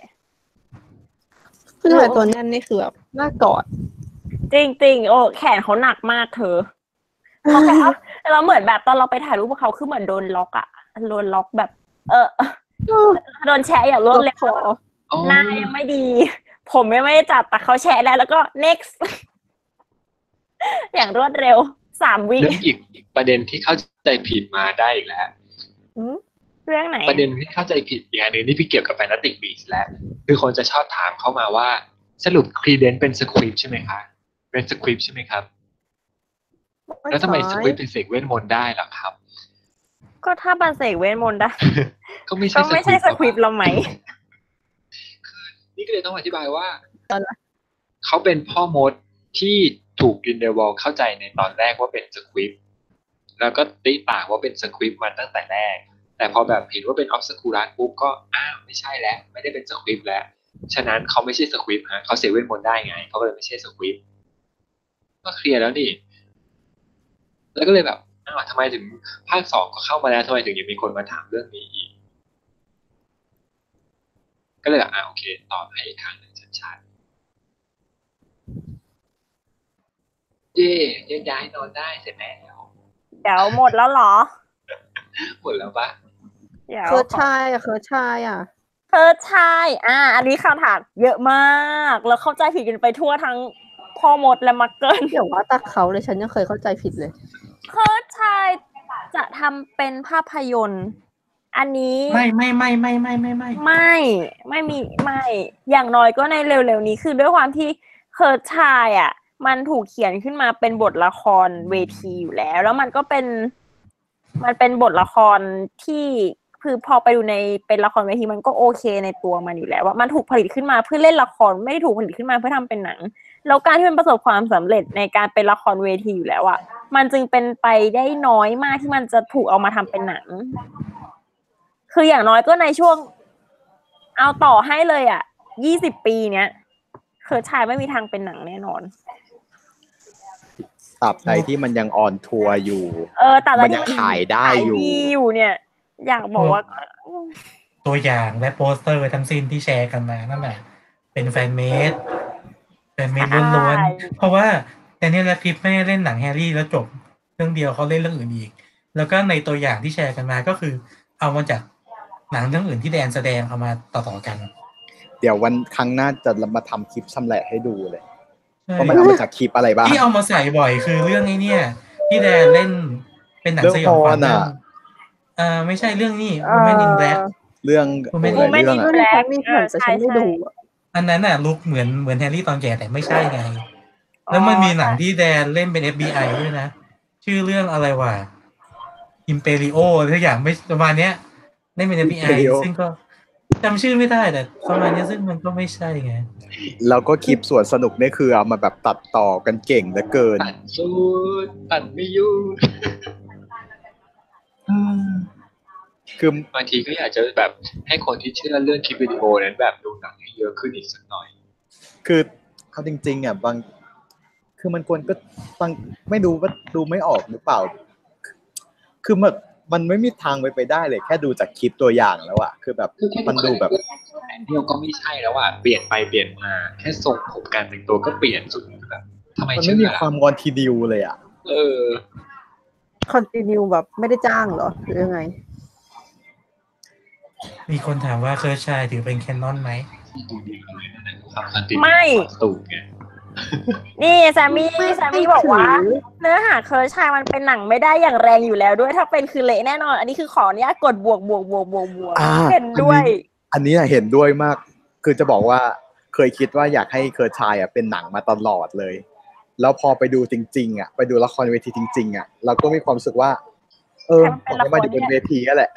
คือแบบตัวแน่นนี่คือแบบน่ากอดจริงๆโอ้แขนเขาหนักมากเธอเขาแค่เราเหมือนแบบตอนเราไปถ่ายรูปเขาคือเหมือนโดนล็อกอ่ะโดนล็อกแบบเออโดนแชะอย่างรวดเร็วหน้ายังไม่ดีผมยังไม่ได้จับแต่เขาแชะแล้วแล้วก็ next อย่างรวดเร็วสามวิอีกประเด็นที่เข้าใจผิดมาได้อีกแล้วเรื่องไหนประเด็นที่เข้าใจผิดอย่างนึงนี่พี่เกี่ยวกับแฟนตาติกบีชแล้วคือคนจะชอบถามเข้ามาว่าสรุปครีเดนซ์เป็นสควิบใช่ไหมคะเป็นสควิบใช่ไหมครับแล้วทำไมสควิบเป็นเสกเวทมนต์ได้ล่ะครับ ก็ถ้าบันเสกเวทมนต์ได้ก็ไม่ใช่ก็ไม่ใช่สคริปต์เราไหมคือนี่ก็เลยต้องอธิบายว่าเขาเป็นพ่อมดที่ถูกกรินเดลวอลด์เข้าใจในตอนแรกว่าเป็นสควิปแล้วก็ตีปากว่าเป็นสควิปมาตั้งแต่แรกแต่พอแบบเห็นว่าเป็นออฟสคูรัสปุ๊บก็อ้าวไม่ใช่แล้วไม่ได้เป็นสควิปแล้วฉะนั้นเขาไม่ใช่สควิปฮะเขาเสกเวทมนต์ได้ไงเขาก็เลยไม่ใช่สควิปก็เคลียร์แล้วนี่แล้วก็เลยแบบอ้าวทำไมถึงภาคสองก็เข้ามาแล้วทำไมถึงยังมีคนมาถามเรื่องนี้อีกก็เลยแบบอ้าวโอเคตอบให้อีกครั้งหนึ่งชัดๆเย่เย้ย้ายนอนได้เสร็จแล้วเดี๋ยวหมดแล้วหรอหมดแล้วปะเคิร์ดชายอ่ะเคิร์ดชายอ่ะเคิร์ดชายอ่ะอันนี้คำถามเยอะมากแล้วเข้าใจผิดกันไปทั่วทั้งพ่อมดและมักเกิลเดี๋ยวว่าตาเขาเลยฉันยังเคยเข้าใจผิดเลยเคิร์ดชายจะทำเป็นภาพยนตร์อันนี้ไม่ไม่ไม่ไม่ไม่ไม่ไม่ไม่ไม่มีไม่อย่างน้อยก็ในเร็วๆนี้คือด้วยความที่เคิร์ดชายอ่ะมันถูกเขียนขึ้นมาเป็นบทละครเวทีอยู่แล้วแล้วมันก็เป็นมันเป็นบทละครที่คือพอไปดูในเป็นละครเวทีมันก็โอเคในตัวมันอยู่แล้วว่ามันถูกผลิตขึ้นมาเพื่อเล่นละครไม่ได้ถูกผลิตขึ้นมาเพื่อทำเป็นหนังแล้วการที่มันประสบความสำเร็จในการเป็นละครเวทีอยู่แล้วอ่ะมันจึงเป็นไปได้น้อยมากที่มันจะถูกเอามาทำเป็นหนังคืออย่างน้อยก็ในช่วงเอาต่อให้เลยอ่ะยี่สิบปีเนี้ยเคิร์ดชายไม่มีทางเป็นหนังแน่นอนตราบใดที่มันยังออนทัวร์อยู่เออตราบใดที่มันขายได้อยู่เนี่ยอยากบอกว่าตัวอย่างและโปสเตอร์ทั้งสิ้นที่แชร์กันมานั่นแหละเป็นแฟนเมดแฟนเมดล้วนๆเพราะว่าแต่เนี่ยละคลิปไม่ได้เล่นหนังแฮร์รี่แล้วจบเรื่องเดียวเขาเล่นเรื่องอื่นอีกแล้วก็ในตัวอย่างที่แชร์กันมาก็คือเอามาจากหนังเรื่องอื่นที่แดนแสดงเอามาต่อๆกันเดี๋ยววันครั้งหน้าจะมาทำคลิปชำแหละให้ดูเลยว่ามันเอามาจากคลิปอะไรบ้างที่เอามาใส่บ่อยคือเรื่องนี้เนี่ยที่แดนเล่นเป็นหนังสยองขวัญนะเออไม่ใช่เรื่องนี้ Women in Black เรื่อง Women in Black นี่เหมือนจะฉันไม่ดูอันนั้นน่ะลุคเหมือนเหมือนแฮร์รี่ตอนแก่แต่ไม่ใช่ไงแล้วมันมีหนังที่แดนเล่นเป็น เอฟ บี ไอ ด้วยนะชื่อเรื่องอะไรวะ Imperio อะไรอย่างไม่ประมาณเนี้ยเล่นเป็น เอฟ บี ไอ ซึ่งก็จำชื่อไม่ได้แต่ประมาณนี้ซึ่งมันก็ไม่ใช่ไงแล้วก็คลิปส่วนสนุกนี่คือเอามาแบบตัดต่อกันเก่งเหลือเกินตัดสุดตัดไม่ยุ่งคือบางทีก็อยากจะแบบให้คนที่เชื่อเรื่องคลิปวิดีโอนั้นแบบดูหนังให้เยอะขึ้นอีกสักหน่อยคือเอาจริงๆอ่ะบางคือมันควรก็บางไม่ดูว่าดูไม่ออกหรือเปล่าคือแบบมันไม่มีทางไปไปได้เลยแค่ดูจากคลิปตัวอย่างแล้วอ่ะคือแบบมันดูแบบเดียวก็ไม่ใช่แล้วอ่ะเปลี่ยนไปเปลี่ยนมาแค่ทรงผมการแต่งตัวก็เปลี่ยนสุดแบบทำไมมันไม่มีความคอนทินิวเลยอ่ะเออคอนทินิวแบบไม่ได้จ้างเหรอหรือยังไงมีคนถามว่าเคิร์ดชายถือเป็นแคนนอนไหมไม่ตู่ไงนี่สามีสามีบอกว่าเนื้อหาเคิร์ดชายมันเป็นหนังไม่ได้อย่างแรงอยู่แล้วด้วยถ้าเป็นคือเละแน่นอนอันนี้คือขออนุญาตกดบวกบวกบวกบวกบวกเห็นด้วยอันนี้เห็นด้วยมากคือจะบอกว่าเคยคิดว่าอยากให้เคิร์ดชายอ่ะเป็นหนังมาตลอดเลยแล้วพอไปดูจริงๆอ่ะไปดูละครเวทีจริงๆอ่ะเราก็มีความรู้สึกว่าเออปล่อยมันเป็นเวทีก็แหละ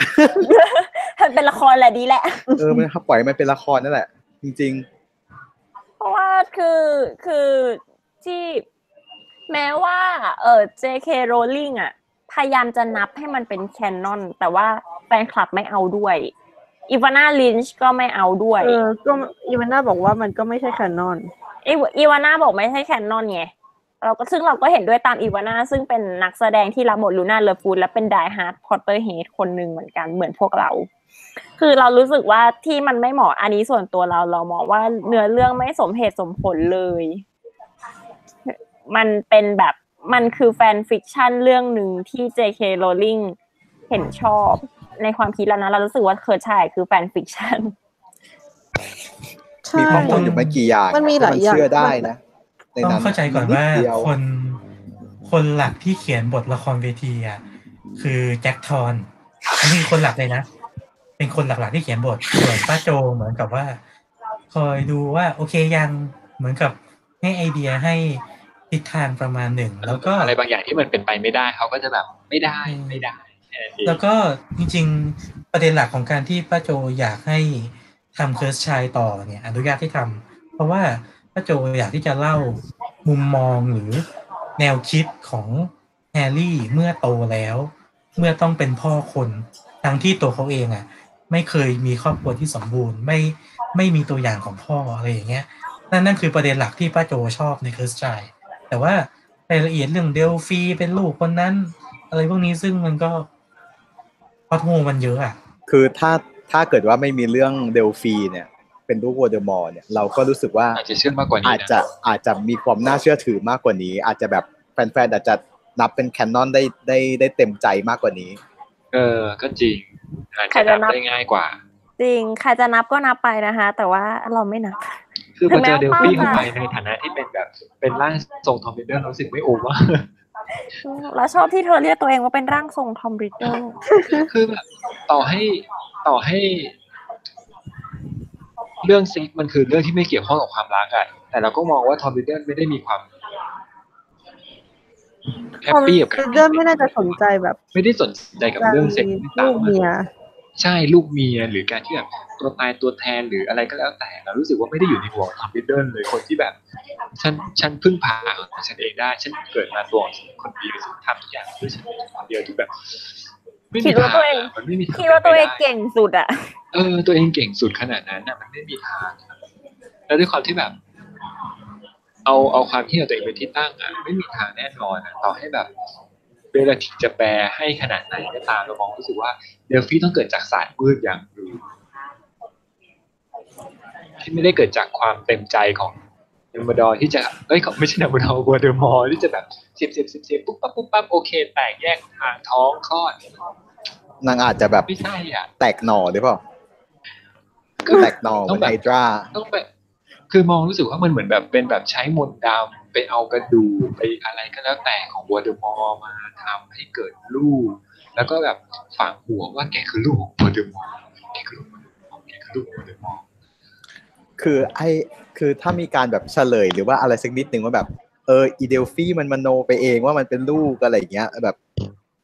มันเป็นละครแหละดีแหละเออมันปล่อยมันเป็นละครนั่นแหละจริงๆเพราะว่าคือคือที่แม้ว่าเออ เจ เค Rowling อ่ะพยายามจะนับให้มันเป็นแคนนอนแต่ว่าแฟนคลับไม่เอาด้วยอีวาน่าลินช์ก็ไม่เอาด้วยเออก็อีวาน่าบอกว่ามันก็ไม่ใช่แคนนอนอีวาน่าบอกไม่ใช่แคนนอนไงเราก็ซึ่งเราก็เห็นด้วยตามอีวาน่าซึ่งเป็นนักแสดงที่รับบทลูน่าเลิฟวูดและเป็นไดฮาร์ดพอตเตอร์เฮดคนหนึ่งเหมือนกันเหมือนพวกเราคือเรารู้สึกว่าที่มันไม่เหมาะอันนี้ส่วนตัวเราเรามองว่าเนื้อเรื่องไม่สมเหตุสมผลเลยมันเป็นแบบมันคือแฟนฟิกชันเรื่องหนึ่งที่ เจ เค Rowling เห็นชอบในความคิดแล้วนะเรารู้สึกว่าเคิร์ดชายคือแฟนฟิกชันมีความต้องอยู่ไม่กี่อย่างมันมีหลายอย่างเชื่อได้นะต้องเข้าใจก่อนว่าคนคนหลักที่เขียนบทละครเวทีอ่ะคือแจ็คทอนอันนี้คนหลักเลยนะเป็นคนหลักๆที่เขียนบทส่วนป้าโจเหมือนกับว่าคอยดูว่าโอเคยังเหมือนกับให้ไอเดียให้ทิศทางประมาณหนึ่งแล้วก็อะไรบางอย่างที่มันเป็นไปไม่ได้เขาก็จะแบบไม่ได้ไม่ได้ แล้วก็จริงๆประเด็นหลักของการที่ป้าโจอยากให้ทำเคิร์สชายต่อเนี่ยอนุญาตให้ทำเพราะว่าป้าโจอยากที่จะเล่ามุมมองหรือแนวคิดของแฮร์รี่เมื่อโตแล้วเมื่อต้องเป็นพ่อคนทั้งที่ตัวเขาเองอ่ะไม่เคยมีครอบครัวที่สมบูรณ์ไม่ไม่มีตัวอย่างของพ่ออะไรอย่างเงี้ยนั่นนั่นคือประเด็นหลักที่ป้าโจชอบในเคิร์สชายแต่ว่ารายละเอียดเรื่องเดลฟีเป็นลูกคนนั้นอะไรพวกนี้ซึ่งมันก็พอทูมันเยอะอ่ะคือถ้าถ้าเกิดว่าไม่มีเรื่องเดลฟีเนี่ยเป็นลูกโวลเดอมอร์เนี่ยเราก็รู้สึกว่าอาจจะเชื่อมากกว่านี้อาจจะอาจจะมีความน่าเชื่อถือมากกว่านี้อาจจะแบบแฟนๆอาจจะนับเป็นแคนนอนได้ได้ได้เต็มใจมากกว่านี้เออก็จริงอาจจะนับได้ง่ายกว่าจริงใครจะนับก็นับไปนะคะแต่ว่าเราไม่นับคือพอเจอเดลฟี่เข้าไปในฐานะที่เป็นแบบเป็นร่างทรงทอมบริดเดอร์เรารู้สึกไม่โอมากแล้วชอบที่เธอเรียกตัวเองว่าเป็นร่างทรงทอมบริดเดอร์คือแบบต่อให้ต่อให้เรื่องเซ็กมันคือเรื่องที่ไม่เกี่ยวข้องกับความรักอ่ะแต่เราก็มองว่าทอมบริดเดอร์ไม่ได้มีความแฮปปี้กับทอมบริดเดอร์ไม่น่าจะสนใจแบบไม่ได้สนใจกับเรื่องเซ็กลูกเมียใช่ลูกเมียหรือการที่แบบตัวตายตัวแทนหรืออะไรก็แล้วแต่เรารู้สึกว่าไม่ได้อยู่ในห่วงทอมบริดเดอร์เลยคนที่แบบฉันฉันพึ่งพาของฉันเองได้ฉันเกิดมาตัวคนเดียวฉันทำทุกอย่างด้วยฉันคนเดียวทุกแบบคิดว่าตัวเองคิดว่าตัวเองเก่งสุดอ่ะเออตัวเองเก่งสุดขนาดนั้นน่ะมันไม่มีทางแล้วด้วยความที่แบบเอาเอาความที่เราตัวเองเป็นที่ตั้งอ่ะไม่มีทางแน่นอนนะต่อให้แบบเบลล์จะแปลให้ขนาดไหนก็ตามเรามองรู้สึกว่าเดลฟี่ต้องเกิดจากสายมืดอย่างอื่นที่ไม่ได้เกิดจากความเต็มใจของดัมเบิลดอร์ที่จะเอ้ยไม่ใช่ดัมเบิลดอร์วอลเดอมอร์ที่จะแบบเสียบเสียบเสียบเสียบปุ๊บปั๊บปุ๊บปั๊บโอเคแตกแยกผ่าท้องคลอดนางอาจจะแบบไม่ใช่อ่ะแตกหน่อหรือเปล่าก็แตกหน่อเหมือนไฮดราต้องแบบคือมองรู้สึกว่ามันเหมือนแบบเป็นแบบใช้มนต์ดำไปเอากระดูกไปอะไรก็แล้วแต่ของวอลเดอมอร์มาทำให้เกิดลูกแล้วก็แบบฝังหัวว่าแกคือลูกของวอลเดอมอร์แกคือลูกของแกคือลูกของวอลเดอมอร์คือไอ้คือถ้ามีการแบบเฉลยหรือว่าอะไรสักนิดนึงว่าแบบเอออีเดลฟี่มันมโนไปเองว่ามันเป็นลูกอะไรอย่างเงี้ยแบบ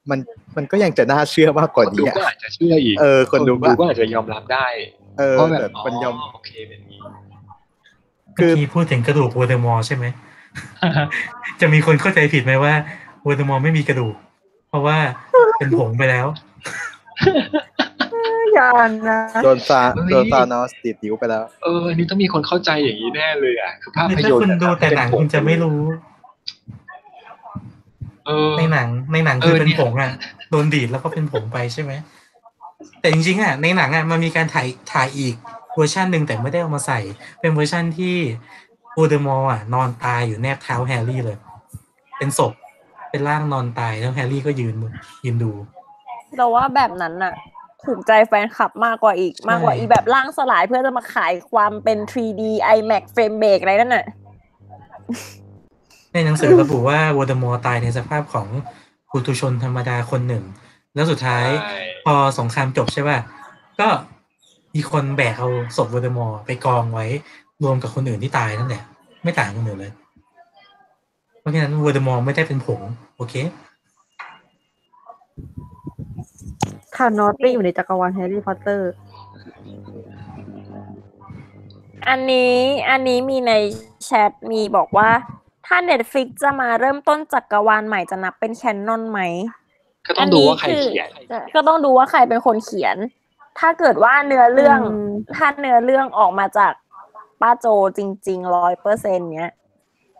มันมันก็ยังจะน่าเชื่อมากกว่านี้คนดูก็อาจจะเชื่ออีกเออคนดูก็อาจจะยอมรับได้เออแบบมันยอมโอเคเป็นงี้คือพูดถึงกระดูกวอลเดอมอร์ใช่ไหมจะมีคนเข้าใจผิดไหมว่าวอลเดอมอร์ไม่มีกระดูกเพราะว่าเป็นผงไปแล้วอย่านะโดนซาโดนซานอสติดนิ้วไปแล้วเอออันนี้ต้องมีคนเข้าใจอย่างนี้แน่เลยอ่ะคือภาพยนตร์คุณดูแต่หนังคุณจะไม่รู้เออในหนังในหนังคือเป็นผงอ่ะโดนดีดแล้วก็เป็นผงไปใช่ไหมแต่จริงๆอ่ะในหนังอ่ะมันมีการถ่ายถ่ายอีกเวอร์ชันหนึ่งแต่ไม่ได้เอามาใส่เป็นเวอร์ชันที่วอลเดอมอร์อ่ะนอนตายอยู่แนบเท้าแฮร์รี่เลยเป็นศพเป็นร่างนอนตายแล้วแฮร์รี่ก็ยืนยืนดูเราว่าแบบนั้นอ่ะถูกใจแฟนคลับมากกว่าอีกมากกว่าอีแบบร่างสลายเพื่อจะมาขายความเป็น ทรี ดี ไอแม็ก frame break อะไรนั่นน่ะในหนังสือระบุว่าวอลเดอมอร์ตายในสภาพของปุถุชนธรรมดาคนหนึ่งแล้วสุดท้ายพอสงครามจบใช่ป่ะก็มีคนแบกเอาศพวอลเดอมอร์ไปกองไว้รวมกับคนอื่นที่ตายนั่นแหละไม่ต่างกันเลยเพราะฉะนั้นวอลเดอมอร์ไม่ได้เป็นผงโอเคคานอตไม่อยู่ในจักรวาลแฮร์รี่พอตเตอร์อันนี้อันนี้มีในแชทมีบอกว่าถ้า Netflix จะมาเริ่มต้นจักรวาลใหม่จะนับเป็นแคนนอนไหมก็ต้องดูว่าใครเขียนก็ต้องดูว่าใครเป็นคนเขียนถ้าเกิดว่าเนื้อเรื่องถ้าเนื้อเรื่องออกมาจากป้าโจจริงๆ หนึ่งร้อยเปอร์เซ็นต์ เนี้ย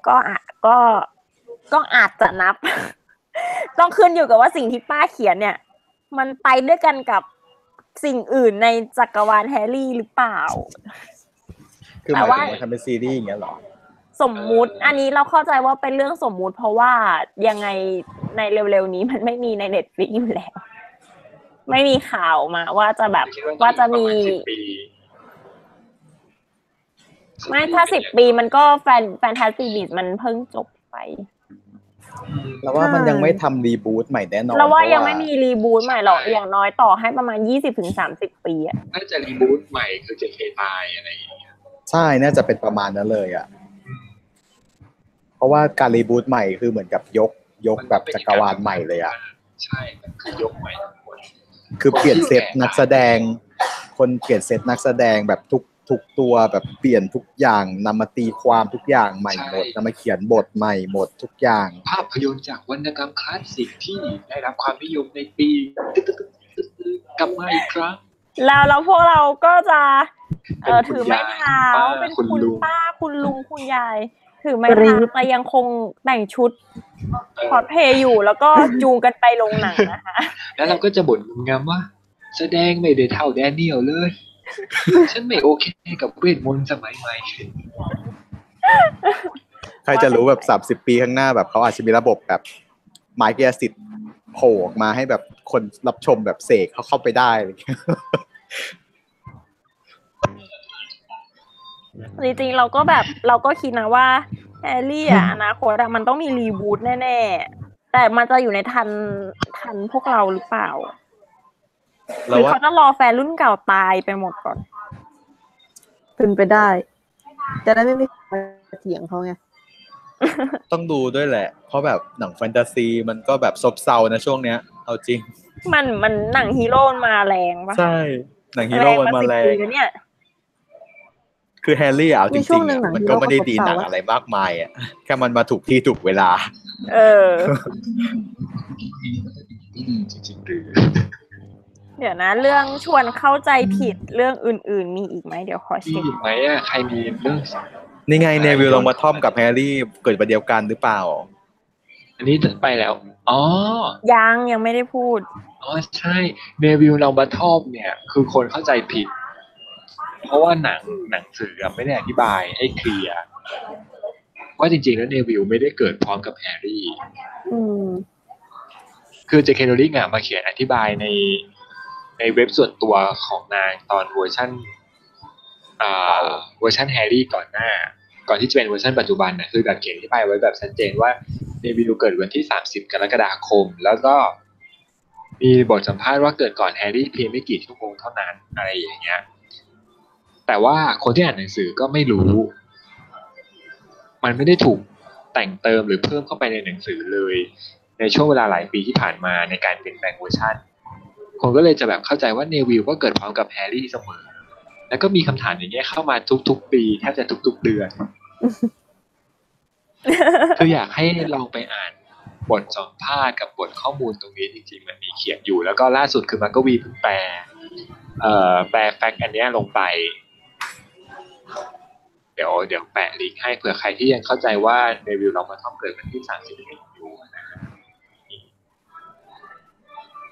ก็อาจก็ก็อาจจะนับต้องขึ้นอยู่กับว่าสิ่งที่ป้าเขียนเนี่ยมันไปด้วยกันกับสิ่งอื่นในจักรวาลแฮร์รี่หรือเปล่าคือหมายถึงว่าทำเป็นซีรีส์อย่างเงี้ยหรอสมมุติอันนี้เราเข้าใจว่าเป็นเรื่องสมมุติเพราะว่ายังไงในเร็วๆนี้มันไม่มีใน Netflix อยู่แล้วไม่มีข่าวมาว่าจะแบบว่าจะมีไม่ถ้าสิบปีมันก็แฟนแฟนตาซีบีสมันเพิ่งจบไปแล้วว่ามันยังไม่ทำรีบูทใหม่แน่นอนแล้วว่ายังไม่มีรีบูทใหม่หรอกอย่างน้อยต่อให้ประมาณ ยี่สิบถึงสามสิบ ปีอ่ะน่าจะรีบูทใหม่คือ เจ เค ตายอะไรอย่างเงี้ยใช่น่าจะเป็นประมาณนั้นเลยอ่ะเพราะว่าการรีบูทใหม่คือเหมือนกับยกยกแบบจักรวาลใหม่เลยอ่ะใช่คือยกใหม่ คือเปลี่ยนเซตนักแสดงคนเปลี่ยนเซตนักแสดงแบบทุกทุกตัวแบบเปลี่ยนทุกอย่างนำมาตีความทุกอย่างใหม่หมดนำมาเขียนบทใหม่หมดทุกอย่างภาพยนตร์จากวรรณกรรมคลาสสิกที่ได้รับความนิยมในปีกลับมาอีกครั้งแล้วแล้วพวกเราก็จะเอ่อถือไม้เท้าเป็นคุณป้าคุณลุงคุณยายถือไม้เท้าแต่ยังคงแต่งชุดคอสเพย์อยู่แล้วก็จูงกันไปลงหนังนะคะแล้วเราก็จะบ่นงามว่าแสดงไม่ได้เท่าแดเนียลเลยฉันไม่โอเคกับเวทมนต์สมัยใหม่ใครจะรู้แบบสามสิบปีข้างหน้าแบบเขาอาจจะมีระบบแบบไม้กายสิทธิ์โผล่ออกมาให้แบบคนรับชมแบบเสกเขาเข้าไปได้จริงๆเราก็แบบเราก็คิดนะว่าแฮร์รี่อ่ะอนาคตมันต้องมีรีบูทแน่ๆแต่มันจะอยู่ในทันทันพวกเราหรือเปล่าหรือเขาจะรอแฟนรุ่นเก่าตายไปหมดก่อนเป็นไปได้จะได้ไม่มีเถียงเขาไงต้องดูด้วยแหละเพราะแบบหนังแฟนตาซีมันก็แบบซบเซานะช่วงเนี้ยเอาจริงมันมันหนังฮีโร่มาแรงป่ะใช่หนังฮีโร่มันมาแรงเนี่ยคือแฮร์รี่เอาจริงๆมันก็ไม่ได้ดีหนังอะไรมากมายอ่ะแค่มันมาถูกที่ถูกเวลาเออจริงๆเลยเดี๋ยวนะเรื่องชวนเข้าใจผิดเรื่องอื่นๆมีอีกไหมเดี๋ยวขอเช็คอีกไหมอ่ะใครมีเรื่องนี่ไงเนวิลลงมาท่อมกับแฮร์รี่เกิดประเดียวกันหรือเปล่าอันนี้ไปแล้วอ๋อยังยังไม่ได้พูดอ๋อใช่เนวิลลงมาท่อมเนี่ยคือคนเข้าใจผิดเพราะว่าหนังหนังสือไม่ได้อธิบายให้เคลียร์ว่าจริงๆแล้วเนวิลไม่ได้เกิดพร้อมกับแฮร์รี่คือเจ เค โรลลิ่งมาเขียนอธิบายในในเว็บส่วนตัวของนางตอนเวอร์ชันอ่าเวอร์ชันแฮร์รี่ก่อนหน้าก่อนที่จะเป็นเวอร์ชันปัจจุบันนะคือแบบเขียนอธิบายไว้แบบชัดเจนว่าเนวิลเกิดวันที่สามสิบกรกฎาคมแล้วก็มีบทสัมภาษณ์ว่าเกิดก่อนแฮร์รี่เพียงไม่กี่ชั่วโมงเท่านั้นอะไรอย่างเงี้ยแต่ว่าคนที่อ่านหนังสือก็ไม่รู้มันไม่ได้ถูกแต่งเติมหรือเพิ่มเข้าไปในหนังสือเลยในช่วงเวลาหลายปีที่ผ่านมาในการเปลี่ยนแปลงเวอร์ชันคนก็เลยจะแบบเข้าใจว่าเนวิลก็เกิดพร้อมกับแฮร์รี่เสมอแล้วก็มีคำถามอย่างเงี้ยเข้ามาทุกๆปีแทบจะทุกๆเดือนคืออยากให้ลองไปอ่านบทสัมภาษณ์กับบทข้อมูลตรงนี้จริงๆมันมีเขียนอยู่แล้วก็ล่าสุดคือมันก็วีเพิ่งแปลเอ่อแปลแฟกต์อันเนี้ยลงไปเดี๋ยวเดี๋ยวแปะลิงก์ให้เผื่อใครที่ยังเข้าใจว่าเนวิลลองมาท่อมเกิดวันที่สามสิบเอ็ดอยู่นะ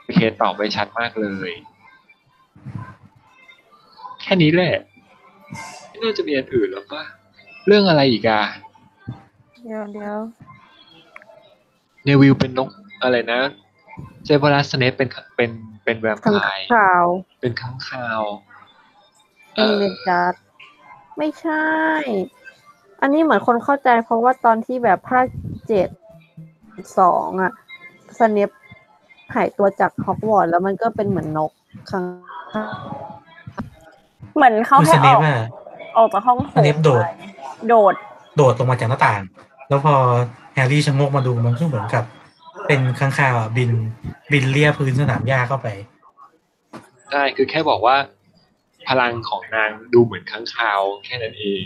โอเคตอบไปชัดมากเลยแค่นี้แหละไม่น่าจะมีอันอื่นหรอกป่ะเรื่องอะไรอีกอ่ะเดี๋ยวเดี๋ยวเนวิลเป็นนกอะไรนะเจฟวารัสเนปเป็นเป็นเป็นแวมไพร์เป็นข้างคาวเออไม่ใช่อันนี้เหมือนคนเข้าใจเพราะว่าตอนที่แบบภาคเจ็ด สองอ่ะสเนปหายตัวจากฮอกวอตส์แล้วมันก็เป็นเหมือนนกข้างเหมือนเขาแค่ออกออกจากห้องสเนปโดดโดดโดดลงมาจากหน้าต่างแล้วพอแฮร์รี่ชะโงกมาดูมันก็เหมือนกับเป็นข้างคาวบินบินเลี่ยพื้นสนามหญ้าเข้าไปใช่คือแค่บอกว่าพลังของนางดูเหมือนค้างคาวแค่นั้นเอง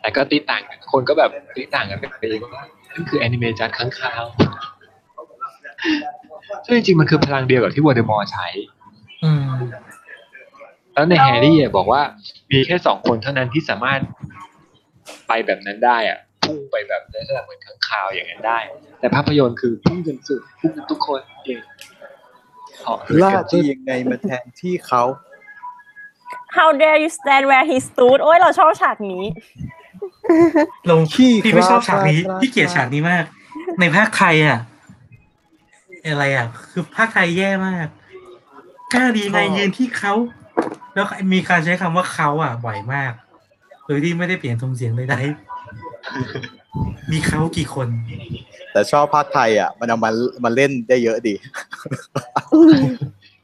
แต่ก็ตีต่างกันคนก็แบบตีต่างกันไปเลยว่านั่นคือแอนิเมชั่นค้างคาวซึ่งจริงๆมันคือพลังเดียวกับที่วอลเดอมอร์ใช้แล้วในแฮร์รี่บอกว่ามีแค่สองคนเท่านั้นที่สามารถไปแบบนั้นได้อะพุ่งไปแบบได้เหมือนค้างคาวอย่างนั้นได้แต่ภาพยนตร์คือพุ่งจนสุดพุ่งทุกคนเองล่าจะยังไงมาแทนที่เขาHow dare you stand where he stood โอ้ยเราชอบฉากนี้ลงขี้พี่ไม่ชอบฉากนี้พี่เกลียดฉากนี้มากในภาคไทยอ่ะอะไรอ่ะคือภาคไทยแย่มากกล้าดีไงยืนที่เขาแล้วมีการใช้คำว่าเขาอ่ะบ่อยมากโดยที่ไม่ได้เปลี่ยนทรงเสียงใดๆมีเขากี่คนแต่ชอบภาคไทยอ่ะมันเอามามาเล่นได้เยอะดี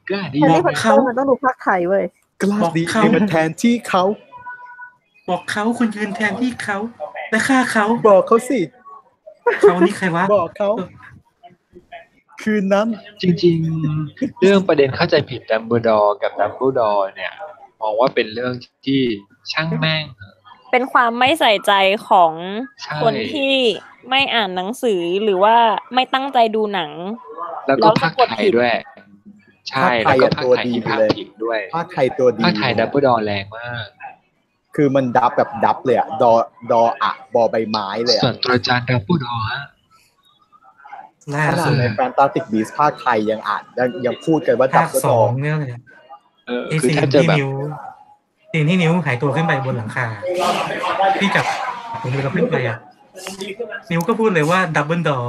กล้าดีบอกเขามันต้องดูภาคไทยเว้ยบอกเขามันแทนที่เขาบอกเขาคุณยืนแทนที่เขาและฆ่าเขาบอกเขาสิเขานี่ใครวะบอกเขา คืนนั้นจริงๆเรื่องประเด็นเข้าใจผิดดัมเบิลดอร์กับดัมเบิลดอร์เนี่ยมองว่าเป็นเรื่องที่ช่างแม่งเป็นความไม่ใส่ใจของคนที่ไม่อ่านหนังสือหรือว่าไม่ตั้งใจดูหนังแล้วก็ภาคไทยด้วยใช่แล้วก็ภาคไทยภาคผิดด้วยภาคไทยตัวดีภาคไทยดับเบิลดอแรงมากคือมันดับแบบดับเลยอ่ะดอดออะบอใบไม้เลยอ่ะส่วนตัวอาจารย์ดับเบิลดอฮะน่าสนในแฟนตาสติกบีสภาคไทยยังอ่านยังพูดกันว่าดับเบิลดอเนี่ยเลยเออคือถ้าจะแบบตีนที่นิ้วหายตัวขึ้นไปบนหลังคาที่จับผมเราขึ้นไปอ่ะนิ้วก็พูดเลยว่าดับเบิลดอ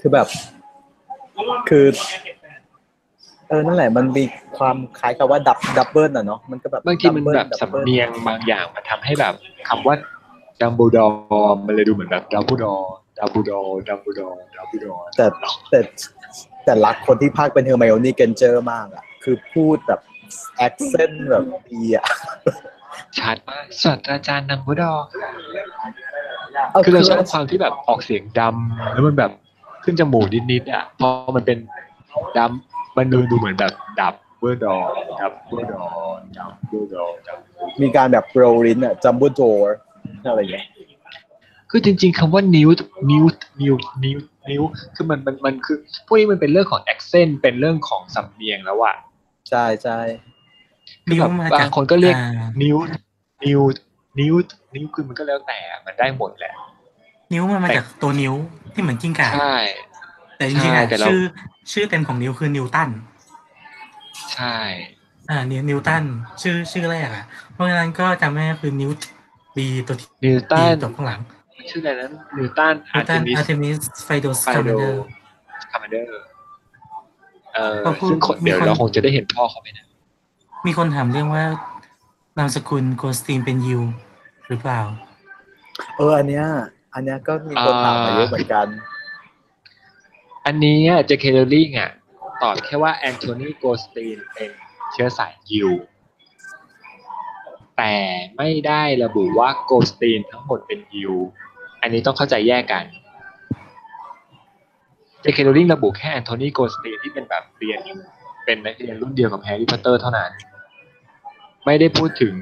คือแบบคือเออนั่นแหละมันมีความคล้ายกับว่าดับดับเบิลน่ะเนาะมันก็แบบบางทีมันแบบสำเนียงบางอย่างมันทำให้แบบคำว่าดัมโบดอมันเลยดูเหมือนแบบดัมโบดอดัมโบดอดัมโบดอดัมโบดอแต่แต่แต่รักคนที่พากย์เป็นเฮอร์ไมโอนี่เกรนเจอร์มากอ่ะคือพูดแบบแอคเซนต์แบบดีอ่ะชัดมากศาสตราจารย์ดัมโบดอคือเราชอบความที่แบบออกเสียงดำแล้วมันแบบขึ้นจมูกนิดๆอ่ะพอมันเป็นดำมันดูดูเหมือนแบบดับเบอร์ดอดับเบอร์ดอดับเบอร์ดอมีการแบบโรลินอ่ะจัมโบโจอะไรอย่างเงี้ยคือจริงๆคำว่านิ้วนิ้วนิ้วนิ้วนิ้วคือมันมันมันคือพวกนี้มันเป็นเรื่องของแอคเซนต์เป็นเรื่องของสำเนียงแล้วอ่ะใช่ใช่คือแบบบางคนก็เรียกนิ้วนิ้วนิ้วนิ้วคือมันก็แล้วแต่มันได้หมดแหละนิ้วมันมาจากตัวนิ้วที่เหมือนกิ้งก่าใช่แต่จริงๆอ่ะชื่อชื่อเต็มของนิ้วคือนิวตันใช่อ่านิวนิวตันชื่อชื่อแรกอ่ะเพราะฉะนั้นก็จำได้คือนิ้วบีตัวที่นิวตันตัวข้างหลังชื่ออะไรนั้นนิวตันอาร์เทมิสไฟโดสคาร์เมเดอร์คาร์เมเดอร์เอ่อซึ่งเดี๋ยวเราคงจะได้เห็นพ่อเขาไหมนะมีคนถามเรื่องว่านามสกุลโกสตีนเป็นยิวหรือเปล่าเอออันเนี้ยอันนี้ก็มีคนถามมาเยอะเหมือนกันอันนี้เจค โรลิ่งอ่ะตอบแค่ว่าแอนโทนีโกลสตีนเป็นเชื้อสายยิวแต่ไม่ได้ระบุว่าโกลสตีนทั้งหมดเป็นยิวอันนี้ต้องเข้าใจแยกกันเจค โรลิ่งระบุแค่แอนโทนีโกลสตีนที่เป็นแบบเรียนเป็นนักเรียนรุ่นเดียวกับแฮร์รี่พอตเตอร์เท่านั้นไม่ได้พูดถึง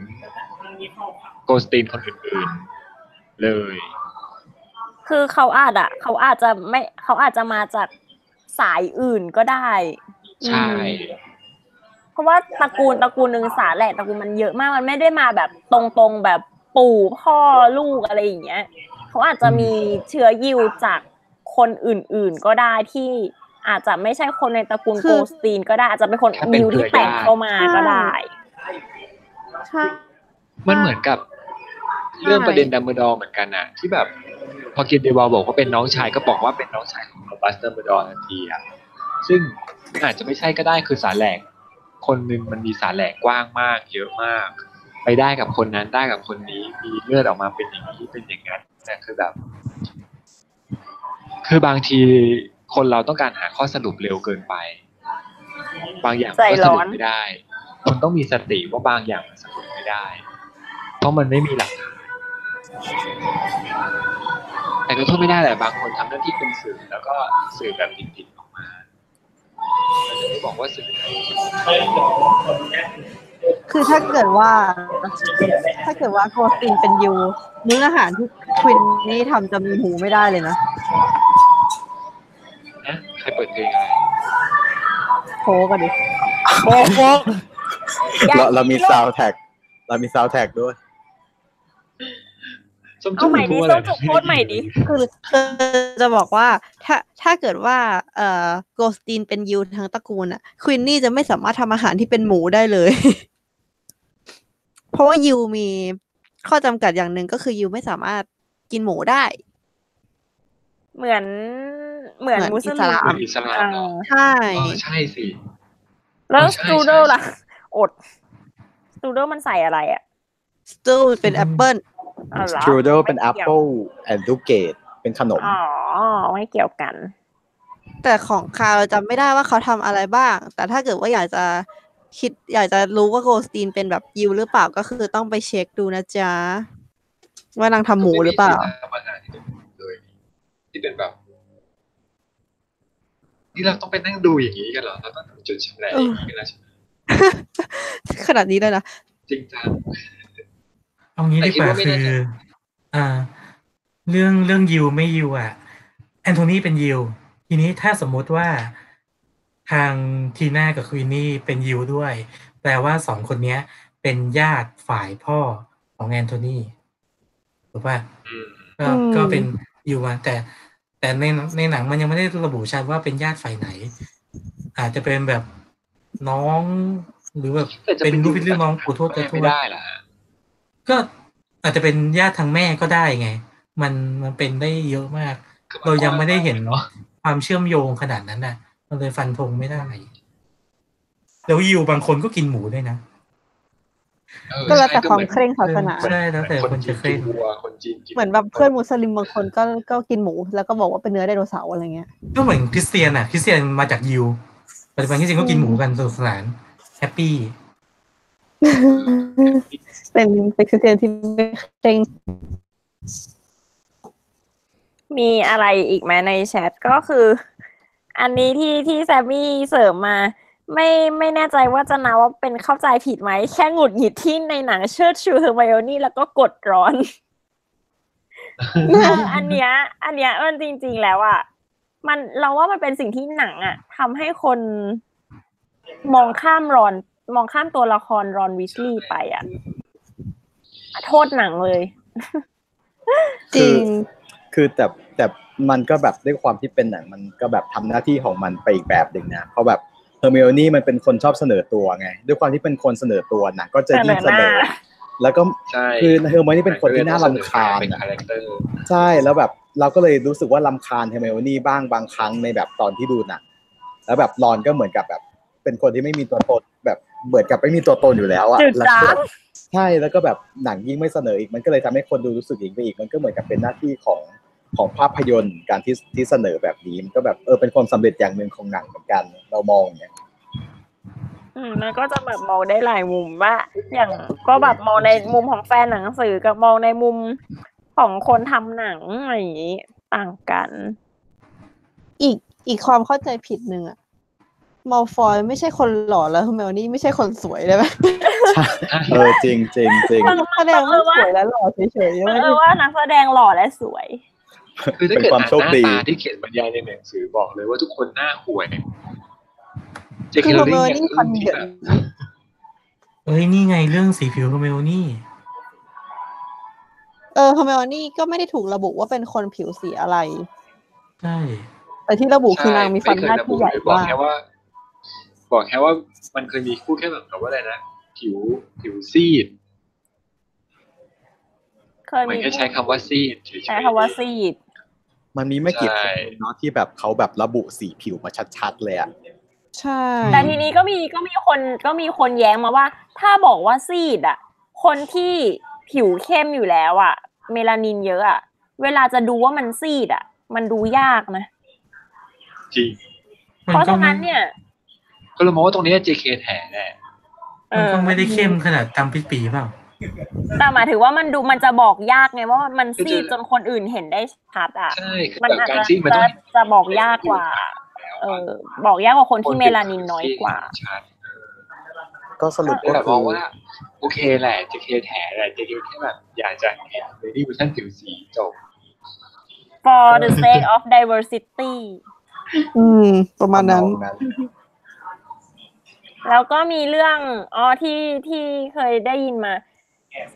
โกลสตีนคนอื่นๆเลยคือเขาอาจอ่ะเขาอาจจะไม่เขาอาจจะมาจากสายอื่นก็ได้ใช่เพราะว่าตระกูลตระกูลนึงสาแหละตระกูลมันเยอะมากมันไม่ได้มาแบบตรงๆแบบปู่พ่อลูกอะไรอย่างเงี้ยเขาอาจจะมีเชื้อยิวจากคนอื่นๆก็ได้ที่อาจจะไม่ใช่คนในตระกูลโกลสตีนก็ได้อาจจะเป็นคนยิวที่แต่งเข้ามาก็ได้ใช่มันเหมือนกับเรื่องประเด็นดัมเบิลดอร์เหมือนกันน่ะที่แบบพอกินเดวอลบอกว่าเป็นน้องชายก็บอกว่าเป็นน้องชายของบัสเตอร์ดัมเบิลดอร์ทันทีอ่ะซึ่งอาจจะไม่ใช่ก็ได้คือสาแหลกคนนึงมันมีสาแหลกกว้างมากเยอะมากไปได้กับคนนั้นได้กับคนนี้มีเลือดออกมาเป็นอย่างนี้เป็นอย่างนั้นแต่คือแบบคือบางทีคนเราต้องการหาข้อสรุปเร็วเกินไปบางอย่างก็สรุปไม่ได้คนต้องมีสติว่าบางอย่างมันสรุปไม่ได้เพราะมันไม่มีหลักแต่ก็โทษไม่ได้แหละบางคนทำหน้าที่เป็นสื่อแล้วก็สื่อแบบผิดๆออกมาเราจะไม่บอกว่าสื่อคือถ้าเกิดว่าถ้าเกิดว่าโกสตินเป็นยูเนื้ออาหารที่ควินนี่ทำจะมีหูไม่ได้เลยนะนะใครเปิดเพลงอะไรโคกันดิโคโคเราเรามีซาวด์แท็กเรามีซาวด์แท็กด้วยเอาใหม่ดิส้มจุกโคตรใหม่ดิคือจะบอกว่าถ้าถ้าเกิดว่าเอ่อโกลสตีนเป็นยิวทั้งตระกูลอ่ะควินนี่จะไม่สามารถทำอาหารที่เป็นหมูได้เลยเพราะว่ายิวมีข้อจำกัดอย่างหนึ่งก็คือยิวไม่สามารถกินหมูได้เหมือนเหมือนมุสลิมอิสลามใช่ใช่สิแล้วสตูโดล่ะอดสตูโดมันใส่อะไรอ่ะสตูมันเป็นแอปเปิ้ลสตรูเดิลเป็นแอปเปิ้ลแอนด์ลูกเกดเป็นขนมอ๋อไม่เกี่ยวกันแต่ของคาเราจำไม่ได้ว่าเขาทำอะไรบ้างแต่ถ้าเกิดว่าอยากจะคิดอยากจะรู้ว่าโกลสตีนเป็นแบบยิวหรือเปล่าก็คือต้องไปเช็คดูนะจ๊ะว่านางทำหมูหรือเปล่าที่เป็นแบบ นี่เราต้องไปนั่งดูอย่างนี้กันเหรอเราต้องดูจนชำนาญอย่างนี้แล้วใช่ไหมขนาดนี้เลยนะจริงจังเอางี้ดีกว่าคืออ่าเรื่องเรื่องยิวไม่ยิวอ่ะแอนโทนีเป็นยิวทีนี้ถ้าสมมติว่าทางทีน่ากับควีนนี่เป็นยิวด้วยแปลว่าสองคนนี้เป็นญาติฝ่ายพ่อของแอนโทนีถูกป่ะก็ก็เป็นยิวมาแต่แต่ในในหนังมันยังไม่ได้ระบุชัดว่าเป็นญาติฝ่ายไหนอาจจะเป็นแบบน้องหรือแบบเป็นลูกพี่ลูกน้องปู่ทวดจะไม่ได้ล่ะก็อาจจะเป็นญาติทางแม่ก็ได้ไงมันมันเป็นได้เยอะมากเรายังไม่ได้เห็นความเชื่อมโยงขนาดนั้นน่ะมันเลยฟันธงไม่ได้แล้วยิวบางคนก็กินหมูด้วยนะก็แล้วแต่ความเคร่งศาสนาใช่แล้วแต่คนจะเคร่งเหมือนแบบเพื่อนมุสลิมบางคนก็ก็กินหมูแล้วก็บอกว่าเป็นเนื้อไดโนเสาร์อะไรเงี้ยก็เหมือนคริสเตียนอ่ะคริสเตียนมาจากยิวปัจจุบันคริสเตียนก็กินหมูกันสนุกสนานแฮปปี้เป็นเป็นคริสเตียนที่ไม่เคร่งมีอะไรอีกไหมในแชทก็คืออันนี้ที่ที่แซมมี่เสริมมาไม่ไม่แน่ใจว่าจะนะว่าเป็นเข้าใจผิดไหมแค่หงุดหงิดที่ในหนังเชิดชูเฮอร์ไมโอนี่แล้วก็กดร้อน อันเนี้ยอันเนี้ยมันจริงๆแล้วอ่ะมันเราว่ามันเป็นสิ่งที่หนังอ่ะทำให้คนมองข้ามรอนมองข้ามตัวละครรอนวิสลีย์ไปอ่ะโทษหนังเลย จริงคือแต่แต่มันก็แบบด้วยความที่เป็นหนังมันก็แบบทำหน้าที่ของมันไปอีกแบบหนึ่งนะเพราะแบบเฮอร์ไมโอนี่มันเป็นคนชอบเสนอตัวไงด้วยความที่เป็นคนเสนอตัวนะก็จะยิ่งเสนอแล้วก็คือเฮอร์ไมโอนี่เป็นคนที่น่ารำคาญใช่แล้วแบบเราก็เลยรู้สึกว่ารำคาญเฮอร์ไมโอนี่บ้างบางครั้งในแบบตอนที่ดูหนังแล้วแบบรอนก็เหมือนกับแบบเป็นคนที่ไม่มีตัวตนแบบเหมือนกับไม่มีตัวตนอยู่แล้วอ่ะใช่แล้วก็แบบหนังยิ่งไม่เสนออีกมันก็เลยทำให้คนดูรู้สึกยิ่งไปอีกมันก็เหมือนกับเป็นหน้าที่ของของภาพยนตร์การที่ที่เสนอแบบนี้มันก็แบบเออเป็นความสำเร็จอย่างหนึ่งของหนังเหมือนกันเรามองอย่างเงี้ยอืมมันก็จะแบบมองได้หลายมุมว่าอย่างก็แบบมองในมุมของแฟนหนังสือกับมองในมุมของคนทำหนังอะไรอย่างงี้ต่างกันอีกอีกความเข้าใจผิดนึงอะมัลฟอยไม่ใช่คนหล่อแล้วเฮอร์ไมโอนี่ไม่ใช่คนสวยได้ไหมเออจริงจริงจริงนักแสดงสวยและหล่อเฉยๆไม่ใช่ว่านักแสดงหล่อและสวยคือถ้าเกิดอ่านหน้าตาที่เขียนบรรยายในหนังสือบอกเลยว่าทุกคนหน้าห่วยคือโรเมโอนี่คนเดียวเอ้ยนี่ไงเรื่องสีผิวโรเมโอนี่เออโรเมโอนี่ก็ไม่ได้ถูกระบุว่าเป็นคนผิวสีอะไรใช่แต่ที่ระบุคือนางมีฟันหน้าที่ใหญ่บอกแค่ว่าบอกแค่ว่ามันเคยมีพูดแค่แบบว่าอะไรนะผิวผิวซีดมันก็ใช้คำว่าซีดใช้คำว่าซีดมันมีไม่กี่คนเนาะที่แบบเขาแบบระบุสีผิวมาชัดๆเลยอ่ะใช่แต่ทีนี้ก็มีก็มีคนก็มีคนแย้งมาว่าถ้าบอกว่าซีดอ่ะคนที่ผิวเข้มอยู่แล้วอ่ะเมลานินเยอะอ่ะเวลาจะดูว่ามันซีดอ่ะมันดูยากนะจริงเพราะฉะนั้นเนี่ยก็เลยมองว่าตรงนี้ เจ เค แท้แน่มันคงไม่ได้เข้มขนาดตามปีปีเปล่าแต่หมายถึงว่ามันดูมันจะบอกยากไงว่ามันซีดจนคนอื่นเห็นได้ชัดอ่ะมันอาจจะจะบอกยากกว่าเออบอกยากกว่าคนที่เมลานินน้อยกว่าก็สรุปก็คือว่าโอเคแหละ เจ เค แท้แหละ เจ เค แค่แบบอยากจะเห็นในที่เวอร์ชันผิวสีจบ for the sake of diversity อืมประมาณนั้นแล้วก็มีเรื่องอ๋อที่ที่เคยได้ยินมา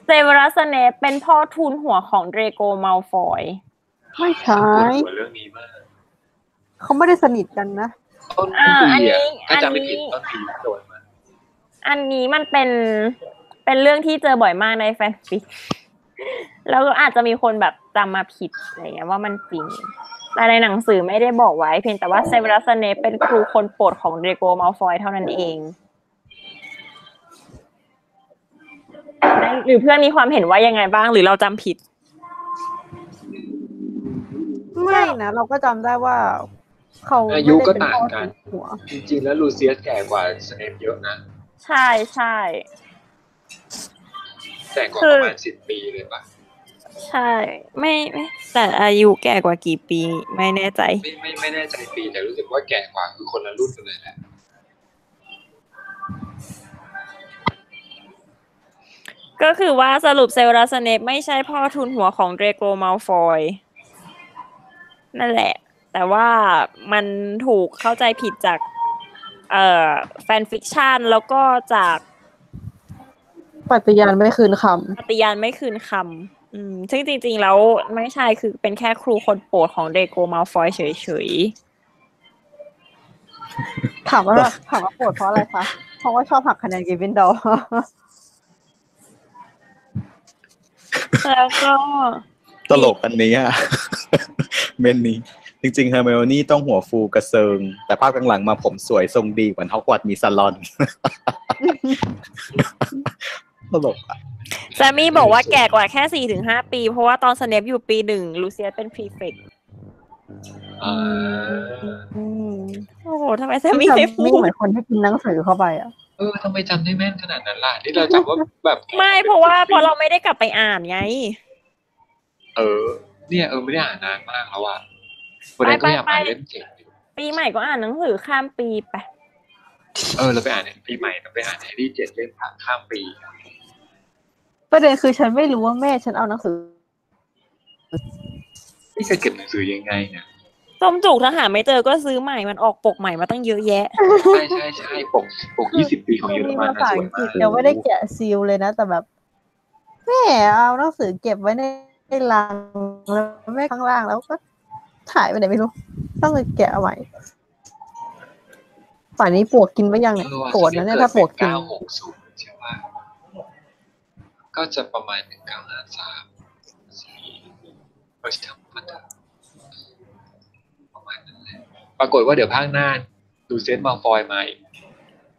เซเวรัส สเนปเป็นพ่อทูลหัวของเดรโก มัลฟอยไม่ใช่เรื่องนี้มากเขาไม่ได้สนิทกันนะอ่าอันนี้อันนี้อันนี้มันเป็นเป็นเรื่องที่เจอบ่อยมากในแฟนฟิกแล้วก็อาจจะมีคนแบบจำมาผิดอะไรเงี้ยว่ามันจริงแต่ในหนังสือไม่ได้บอกไว้เพียงแต่ว่าเซเวรัส สเนปเป็นครูคนโปรดของเดรโก มัลฟอยเท่านั้นเองหรือเพื่อนมีความเห็นว่ายังไงบ้างหรือเราจำผิดไม่นะเราก็จำได้ว่าเขาอายุก็ต่างกันจริงๆแล้วลูเซียสแก่กว่าสเนปเยอะนะใช่ใช่แก่กว่าประมาณสิบปีเลยป่ะ ใช่ไม่ไม่แต่อายุแก่กว่ากี่ปีไม่แน่ใจไม่ไม่ไม่แน่ใจปีแต่รู้สึกว่าแก่กว่าคือคนละรุ่นกันเลยแหละก็คือว่าสรุปเซลลัสสเนปไม่ใช่พ่อทุนหัวของเดรโกมัลฟอยนั่นแหละแต่ว่ามันถูกเข้าใจผิดจากเอ่อแฟนฟิกชันแล้วก็จากปฏิญาณไม่คืนคำปฏิญาณไม่คืนคำอืมซึ่งจริงๆแล้วไม่ใช่คือเป็นแค่ครูคนโปรดของเดรโกมัลฟอยเฉยๆถามว่าถามว่าโปรดเพราะอะไรคะเพราะว่าชอบหักคะแนนกริฟฟินดอร์แล้วก็ตลกอันนี้อ่ะเมนนี้จริงๆเฮอร์ไมโอนี่ต้องหัวฟูกระเซิงแต่ภาคหลังๆมาผมสวยทรงดีเหมือนฮอกวอตส์มีซาลอนตลกอ่ะแซมมี่บอกว่าแก่กว่าแค่ สี่ถึงห้า ปีเพราะว่าตอนสเนปอยู่ปีหนึ่งลูเซียสเป็นพรีเฟคอ่าโอ้โหทำไมแซมมี่ไม่ฟูเหมือนคนที่กินหนังสือเข้าไปอ่ะเออทำไมจำได้แม่นขนาดนั้นล่ะที่เราจำว่าแบบไม่เพราะว่าพอเราไม่ได้กลับไปอ่านไงเออเนี่ยเออไม่ได้อ่านนานมากแล้วอ่ะวันนี้ก็อยากอ่านเล่มเจ็ดปีใหม่ก็อ่านหนังสือข้ามปีไปเออเราไปอ่านปีใหม่เราไปอ่านไอ้ที่เจ็ดเล่มผ่านข้ามปีประเด็นคือฉันไม่รู้ว่าแม่ฉันเอาหนังสือที่จะเก็บหนังสือยังไงเนี่ยต้มจุกถ้าหาไม่เจอก็ซื้อใหม่มันออกปกใหม่มาตั้งเยอะแยะใช่ใช่ใช่ปกปกยี่สิบปีของเยอรมันนะสวยมากยังไม่ได้แกะซีลเลยนะแต่แบบแม่เอาหนังสือเก็บไว้ในลังแล้วแม่ข้างล่างแล้วก็ถ่ายไปไหนไม่รู้ต้องไปแกะเอาไว้ป่านนี้ปวกกินไปยังเนี่ยโกรธนะเนี่ยถ้าปวกกินเก้าหกศูนย์ใช่ป่ะก็จะประมาณหนึ่งเก้าห้าสามก็จะประมาณนั้นแหละปรากฏว่าเดี๋ยวภาคหน้าดูเซนต์มัลฟอยมาอีก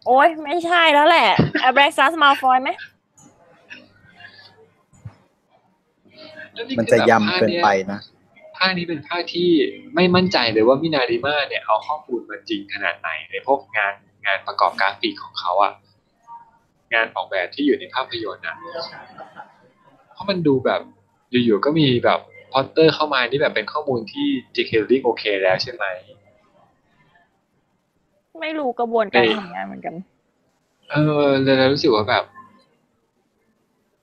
โอ๊ยไม่ใช่แล้วแหละแบล็กซัสมัลฟอยมั้ยมันจะยำเกินไปนะภาคนี้เป็นภาคที่ไม่มั่นใจเลยว่ามินาริมาเนี่ยเอาข้อมูลมาจริงขนาดไหนในพวกงานงานประกอบกราฟิกของเขาอะงานออกแบบที่อยู่ในภาพยนตร์นะเพราะมันดูแบบอยู่ๆก็มีแบบพล็อตเตอร์เข้ามานี่แบบเป็นข้อมูลที่ เจ เค Rowling โอเคแล้วใช่ไหมไม่รู้กระบวนการทำงานเหมือนกันเออเลยรู้สึกว่าแบบ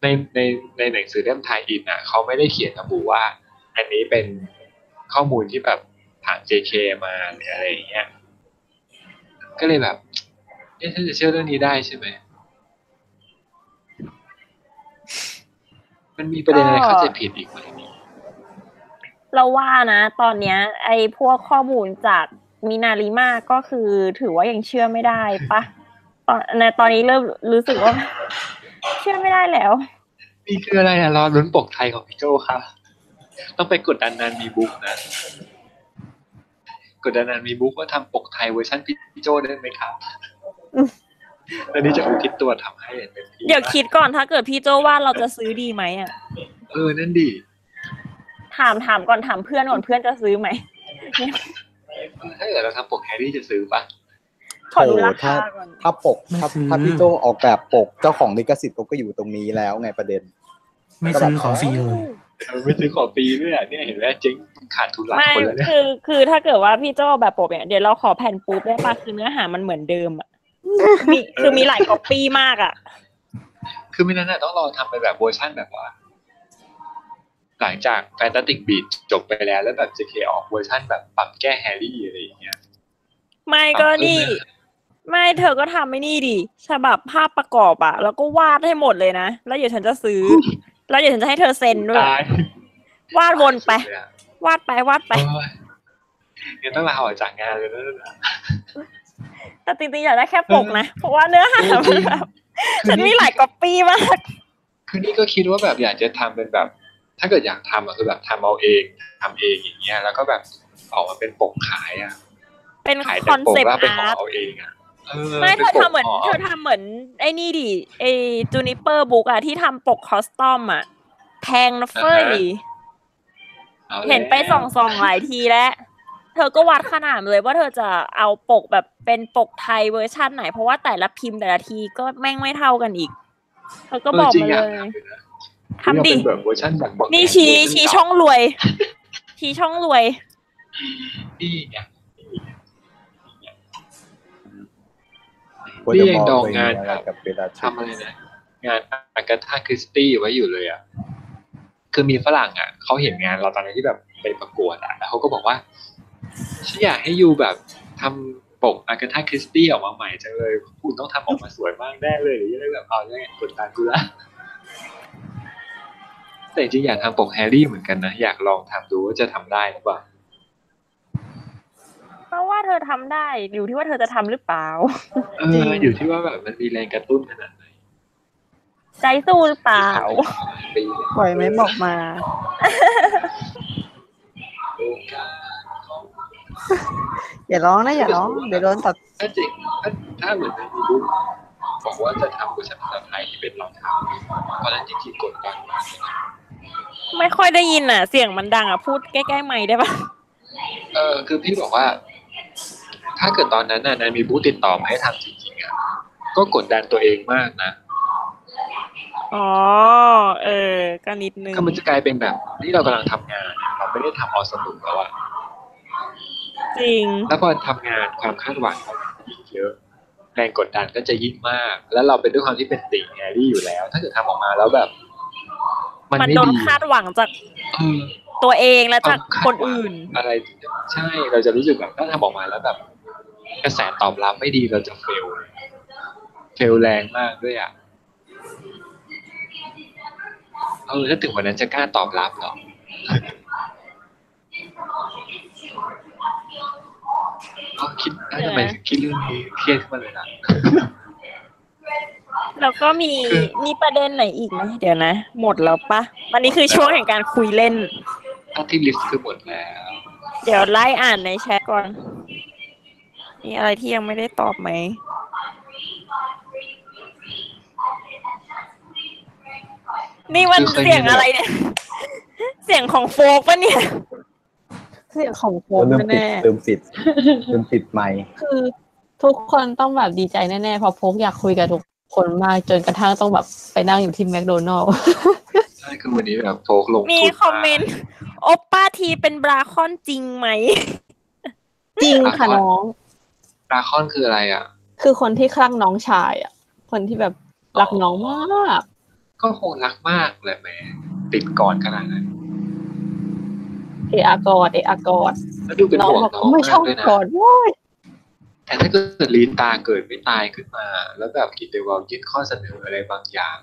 ในในในหนังสือเล่มไทยอินน่ะเขาไม่ได้เขียนระบุว่าอันนี้เป็นข้อมูลที่แบบผ่าน เจ เค มาหรืออะไรอย่างเงี้ยก็เลยแบบเอ๊ะฉันจะเชื่อเรื่องนี้ได้ใช่ไหมมันมีประเด็นอะไรเข้าใจผิดอีกไหมเราว่านะตอนเนี้ยไอ้พวกข้อมูลจากมินาริมาก็คือถือว่ายังเชื่อไม่ได้ปะตอนในตอนนี้เริ่มรู้สึกว่าเชื่อไม่ได้แล้วนี่คืออะไรนะรอลุ้นปกไทยของพี่โจค่ะต้องไปกดดันนานมีบุ๊กนะกดดันนานมีบุ๊กว่าทำปกไทยเวอร์ชันพี่โจได้ไหมครับตอนนี้จะอุทิศตัวทำให้เป็นเดี๋ยวคิดก่อนถ้าเกิดพี่โจว่าเราจะซื้อดีไหมอ่ะเออนั่นดีถามถามก่อนถามเพื่อนก่อนเพื่อนจะซื้อไหมถ้าเกิดเราทำปกแฮร์รี่จะซื้อปะโอ้ถ้าถ้าปกถ้าถ้าพี่โจออกแบบปกเจ้าของลิขสิทธิ์เขาก็อยู่ตรงนี้แล้วไงประเด็นไม่ซื้อของฟรีเลยไม่ซื้อของฟรีด้วยเนี่ยเห็นไหมเจ๊งขาดทุนหลายคนเลยคือคือถ้าเกิดว่าพี่โจแบบปกเนี่ยเดี๋ยวเราขอแผ่นปูได้ปะคือเนื้อหามันเหมือนเดิมอ่ะมีคือมีหลายก๊อปปี้มากอ่ะคือไม่นั้นน่ะต้องรอทำไปแบบเวอร์ชั่นแบบว่าหลังจากแฟนตาติกบีทจบไปแล้วแล้วแบบจะเคออกเวอร์ชั่นแบบปรับแก้แฮร์รี่อะไรอย่างเงี้ยไม่ก็นี่ไม่เธอก็ทำไม่นี่ดิฉบับภาพประกอบอะแล้วก็วาดให้หมดเลยนะแล้วเดี๋ยวฉันจะซื้อแล้วเดี๋ยวฉันจะให้เธอเซ็นด้วยวาดวนไปวาดไปวาดไปเดี๋ยวต้องลาออกจากงานเลยนะแต่จริงๆอยากได้แค่ปกนะเพราะว่าเนื้อหามันแบบฉันมีหลายก๊อปปี้มากคือนี่ก็คิดว่าแบบอยากจะทำเป็นแบบถ้าเกิดอยากทำอะคือแบบทำเอาเองทำเองอย่างเงี้ยแล้วก็แบบออกมาเป็นปกขายอะเป็นคอนเซ็ปต์อาร์ตไม่เธอทำเหมือนเธอทำเหมือนไอ้นี่ดิไอ้จูนิเปอร์บุ๊กอะที่ทำปกคอสตอมอะแพงนะเฟ้ยเห็นไปส่องๆหลายทีแล้วเธอก็วัดขนาดเลยว่าเธอจะเอาปกแบบเป็นปกไทยเวอร์ชั่นไหนเพราะว่าแต่ละพิมพ์แต่ละทีก็แม่งไม่เท่ากันอีกเธอก็บอกมาเลย ทำดิแบบเวอร์ชันแบบนี่ชี้ชี้ช่องรวยชี้ช่องรวยนี่ไงนี่ยังดองงานทำอะไรนะงานอากาธาคริสตี้ไว้อยู่เลยอ่ะคือมีฝรั่งอ่ะเขาเห็นงานเราตอนนี้ที่แบบไปประกวดอ่ะแล้วเขาก็บอกว่าฉันอยากให้ยูแบบทำปกอากาธาคริสตี้ออกมาใหม่จังเลยคุณต้องทำออกมาสวยมากแน่เลยหรืออะไรแบบเอาได้ไงกดดันกูละแต่จริงอยากทำปกแฮร์รี่เหมือนกันนะอยากลองทำดูว่าจะทำได้หรือเปล่าเพราะว่าเธอทำได้อยู่ที่ว่าเธอจะทำหรือเปล่าเอออยู่ที่ว่าแบบมันมีแรงกระตุ้นขนาดไหนใจสู้หรือเปล่าปล่อยไหมบอกมาอย่าร้องนะอย่าร้องเดี๋ยวโดนตัดถ้าจริงถ้าเหมือนในยูทูบบอกว่าจะทำกับฉันภาษาไทยที่เป็นรองเท้าเพราะฉะนั้นจริงๆกดดันมากไม่ค่อยได้ยินอ่ะเสียงมันดังอ่ะพูดใกล้ๆไมค์ได้ปะเออคือพี่บอกว่าถ้าเกิดตอนนั้นน่ะนายมีผู้ติดต่อมาให้ทำจริงๆอ่ะก็กดดันตัวเองมากนะอ๋อเออก็นิดนึงก็มันจะกลายเป็นแบบนี่เรากำลังทำงานเราไม่ได้ทำเอาสนุกแล้วอ่ะจริงแล้วพอทำงานความคาดหวังมันยิ่งเยอะแรงกดดันก็จะยิ่งมากแล้วเราเป็นด้วยความที่เป็นติ่งแฮร์รี่อยู่แล้วถ้าเกิดทำออกมาแล้วแบบมันโดนคาดหวังจากตัวเองและจากคนอื่นอะไรใช่เราจะรู้สึกแบบถ้าทำออกมาแล้วแบบกระแสตอบรับไม่ดีเราจะเฟลเฟลแรงมากด้วยอ่ะเออถ้าถึงวันนั้นจะกล้าตอบรับหรอก็คิดทำไมคิดเรื่องนี้เครียดขึ้นมาเลยนะแล้วก็มีมีประเด็นไหนอีกไหมเดี๋ยวนะหมดแล้วปะวันนี้คือช่วงแห่งการคุยเล่นถ้าที่ลิสต์คือหมดแล้วเดี๋ยวไล่อ่านในแชทก่อนมีอะไรที่ยังไม่ได้ตอบไหมนี่มันเสียงอะไรเนี่ยเสียงของโฟกป่ะเนี่ยเสียงของโฟกแน่เติมติดเติมติดไมค์คือทุกคนต้องแบบดีใจแน่ๆเพราะโฟกอยากคุยกับทุกคนมากจนกระทั่งต้องแบบไปนั่งอยู่ที่แมคโดนัลด์ใช่คือวันนี้แบบโฟกลงมีคอมเมนต์โอปป้าทีเป็นบราคอนจริงไหมจริงค่ะน้องบราคอนคืออะไรอ่ะคือคนที่คลั่งน้องชายอ่ะคนที่แบบรักน้องมากก็คงรักมากเลยแม่ติดก่อนขนาดนั้นเออากอดเออากอดแล้วดูเป็นห่วงน้องไม่ชอบกอดด้วยแต่ถ้าเกิดลีตาเกิดไม่ตายขึ้นมาแล้วแบบกิเตวอลยื่นข้อเสนออะไรบางอย่าง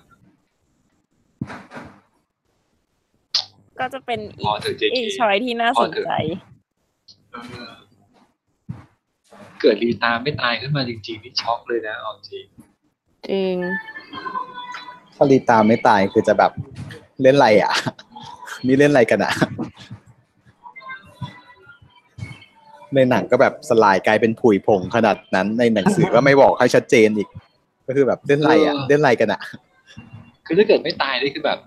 ก็จะเป็นอีกช้อยที่น่าสนใจเกิดลีตาไม่ตายขึ้นมาจริงๆนี่ช็อกเลยนะเอาจริงจริงถ้าลีตาไม่ตายคือจะแบบเล่นไรอ่ะนี่เล่นไรกันอ่ะในหนังก็แบบสลายกลายเป็นผุยผงขนาดนั้นในหนังสือก็ไม่บอกให้ชัดเจนอีกก็คือแบบเล่นไรอ่ะเล่นไรกันอ่ะคือถ้าเกิดไม่ตายนี่คือแบบ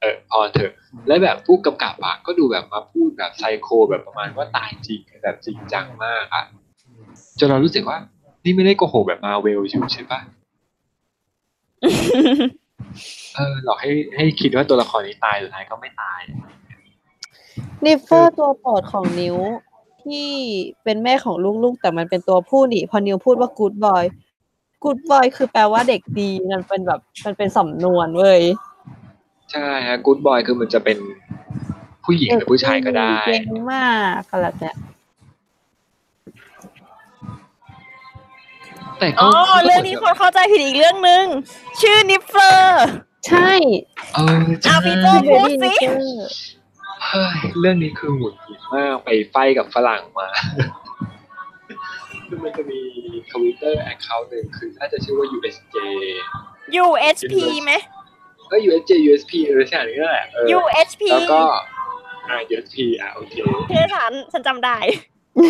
เออพอเถอะแล้วแบบผู้กำกับอ่ะก็ดูแบบมาพูดแบบไซโคแบบประมาณว่าตายจริงแบบจริงจังมากอ่ะจนเรารู้สึกว่านี่ไม่ได้โกหกแบบมาเวลอยู่ใช่ปะเออหลอกให้ให้คิดว่าตัวละครนี้ตายสุดท้ายก็ไม่ตายนิฟเฟอร์ตัวปอดของนิ้วที่เป็นแม่ของลูกๆแต่มันเป็นตัวผู้นี่พอนิ้วพูดว่า good boy good boy คือแปลว่าเด็กดีมันเป็นแบบมันเป็นสำนวนเว้ยใช่ฮะ good boy คือมันจะเป็นผู้หญิงหรือผู้ชายก็ได้เก่งมากขนาดเนี้ยอ๋อเรื่องนี้คนเข้าใจผิดอีกเรื่องนึงชื่อนิฟเฟอร์ใช่เออเอาพี่โจพูดสิเรื่องนี้คือหงุดหงิดมากไปไฟกับฝรั่งมาคือมันจะมี Twitter account นึงคือน่าจะชื่อว่า ยู เอส เจ ยู เอส พี มั้ยเอ้ย ยู เอส เจ ยู เอส พี เออใช่นี่แหละ ยู เอส พี แล้วก็อ่า ยู เอส พี อ่ะโอเคที่ฉันฉันจำได้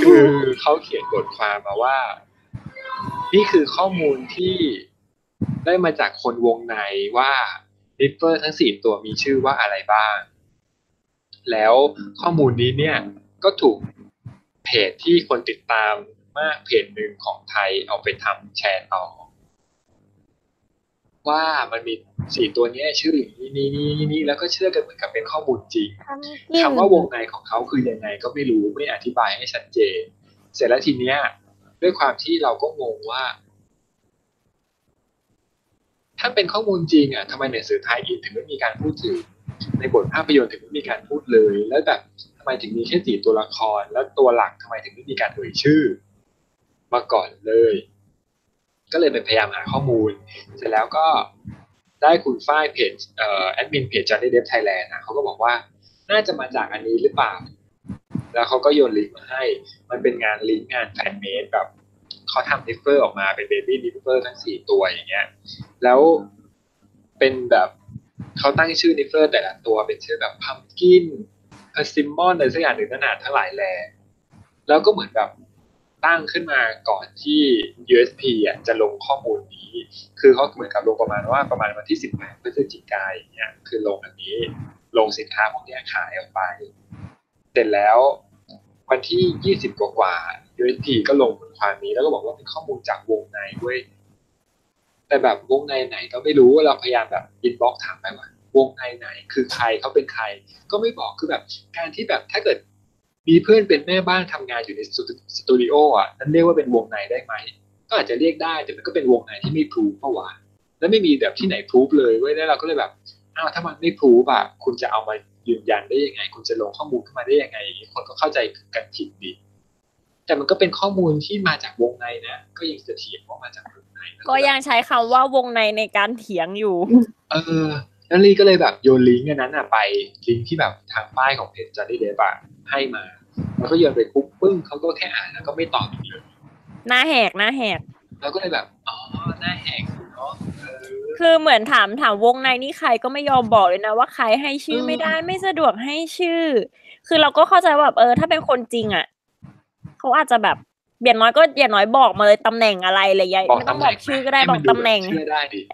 คือเขาเขียนบทความมาว่านี่คือข้อมูลที่ได้มาจากคนวงในว่านิฟเฟอร์ทั้งสี่ตัวมีชื่อว่าอะไรบ้างแล้วข้อมูลนี้เนี่ยก็ถูกเพจที่คนติดตามมากเพจหนึ่งของไทยเอาไปทำแชร์ต่อ ว่ามันมีสี่ตัวนี้ชื่ออย่างนี้นี่นี่นี่แล้วก็เชื่อกันเหมือนกับเป็นข้อมูลจริงคำว่าวงในของเขาคือยังไงก็ไม่รู้ไม่อธิบายให้ชัดเจนเสร็จแล้วทีเนี้ยด้วยความที่เราก็งงว่าถ้าเป็นข้อมูลจริงอ่ะทำไมหนังสือไทยอินถึงไม่มีการพูดถึงในบทภาพยนตร์ถึงไม่มีการพูดเลยแล้วแบบทำไมถึงมีแค่สี่ตัวละครแล้วตัวหลักทำไมถึงไม่มีการเอ่ยชื่อมาก่อนเลยก็เลยไปพยายามหาข้อมูลเสร็จแล้วก็ได้คุณฝ้ายเพจเอ่อแอดมินเพจ Johnny Depp Thailand นะเขาก็บอกว่าน่าจะมาจากอันนี้หรือเปล่าแล้วเขาก็โยนลิงก์มาให้มันเป็นงานลิงก์งานแฟนเมดแบบเขาทำนิปเปอร์ออกมาเป็นเบบี้นิปเปอร์ทั้งสี่ตัวอย่างเงี้ยแล้วเป็นแบบเขาตั้งชื่อนิปเปอร์แต่ละตัวเป็นชื่อแบบพัมกินเอซิมมอนอะไรสักอย่างหนึ่งขนาดทั้งหลายแหล่แล้วก็เหมือนแบบตั้งขึ้นมาก่อนที่ ยู เอส พี อ่ะจะลงข้อมูลนี้คือเขาเหมือนกับลงประมาณว่าประมาณวันที่สิบแปดพฤศจิกายนอย่างเงี้ยคือลงอันนี้ลงสินค้าพวกนี้ขายออกไปเสร็จแล้ววันที่ยี่สิบกว่าๆ ยู เอส พี ก็ลงบทความนี้แล้วก็บอกว่าเป็นข้อมูลจากวงในเว้ยแต่แบบวงในไหนก็ไม่รู้เราพยายามแบบอินบ็อกซ์ถามไปว่าวงในไหนคือใครเขาเป็นใครก็ไม่บอกคือแบบการที่แบบถ้าเกิดมีเพื่อนเป็นแม่บ้านทำงานอยู่ในสตูดิโออ่ะนั่นเรียกว่าเป็นวงในได้ไหมก็อาจจะเรียกได้แต่มันก็เป็นวงในที่ไม่พรูฟเพราะว่าแล้วไม่มีแบบที่ไหนพรูฟเลยเว้ยแล้วเราก็เลยแบบอ้าวถ้ามันไม่พรูฟอ่ะคุณจะเอามายืนยันได้ยังไงคุณจะลงข้อมูลขึ้นมาได้ยังไงอย่างนี้คนก็เข้าใจกันผิดดิแต่มันก็เป็นข้อมูลที่มาจากวงในนะก็ยังจะเถียงว่ามาจากวงในก็ยังใช้คำว่าวงในในการเถียงอยู่เออแล้วลี่ก็เลยแบบโยนลิงก์นั้นนะไปลิงก์ที่แบบทางป้ายของเพจ Johnny Depp อ่ะให้มาแล้วก็โยนไปปุ๊บปึ้งเขาก็แค่อ่านแล้วก็ไม่ตอบอีกเลยหน้าแหกหน้าแหกแล้วก็เลยแบบอ๋อหน้าแหกเนาะคือเหมือนถามถามวงในนี่ใครก็ไม่ยอมบอกเลยนะว่าใครให้ชื่อไม่ได้ไม่สะดวกให้ชื่อคือเราก็เข้าใจว่าแบบเออถ้าเป็นคนจริงอ่ะเขาอาจจะแบบเบียดน้อยก็เบียดน้อยบอกมาเลยตำแหน่งอะไรอะไรอย่างไม่ต้องบอกชื่อก็ได้บอกตำแหน่ง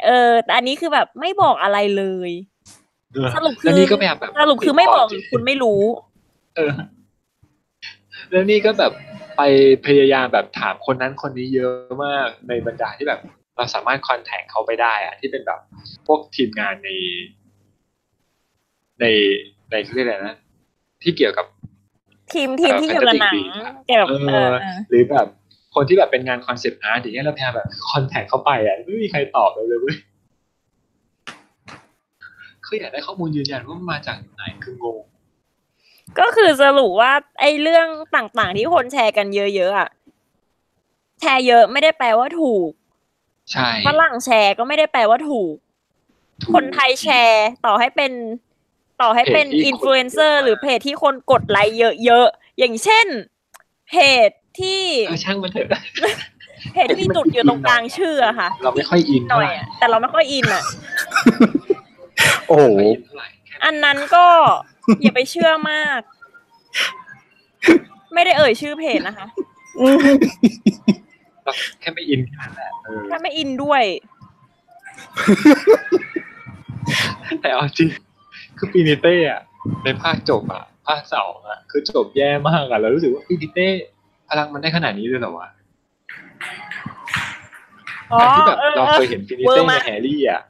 เออแต่อันนี้คือแบบไม่บอกอะไรเลยสรุปคือสรุปคือไม่บอกคุณไม่รู้เออแล้วนี่ก็แบบไปพยายามแบบถามคนนั้นคนนี้เยอะมากในบรรดาที่แบบเราสามารถคอนแทคเขาไปได้อะที่เป็นแบบพวกทีมงานในในในเรื่องอะไรนะที่เกี่ยวกับทีมทีมที่เกี่ยวกับหนังเกี่ยวกับหรือแบบคนที่แบบเป็นงานคอนเซปต์อาร์ตอย่างเงี้ยเราพยายามแบบคอนแทคเข้าไปอ่ะไม่มีใครตอบเราเลยเว้ยคืออยากได้ข้อมูลยืนยันว่ามาจากไหนคืองงก็คือสรุปว่าไอ้เรื่องต่างๆที่คนแชร์กันเยอะๆอ่ะแชร์เยอะไม่ได้แปลว่าถูกใช่ฝรั่งแชร์ก็ไม่ได้แปลว่าถูกคนไทยแชร์ต่อให้เป็นต่อให้เป็นอินฟลูเอนเซอร์หรือเพจที่คนกดไลค์เยอะๆอย่างเช่นเพจที่ช่างมันเถอะเพจที่มีจุดอยู่ตรงกลางชื่ออะค่ะเราไม่ค่อยอินหน่อยแต่เราไม่ค่อยอินอ่ะโอ้โหอันนั้นก็อย่าไปเชื่อมากไม่ได้เอ่ยชื่อเพจนะคะแค่ไม่อินแค่นั้นแหละถ้าไม่อินด้วยแต่เอาจริงคือปีนิเต้อะในภาคจบอะภาคสองอะคือจบแย่มากอะเรารู้สึกว่าปีนิเต้พลังมันได้ขนาดนี้เลยเหรอวะที่แบบเราเคยเห็นปีนิเต้ในแฮร์รี่อะ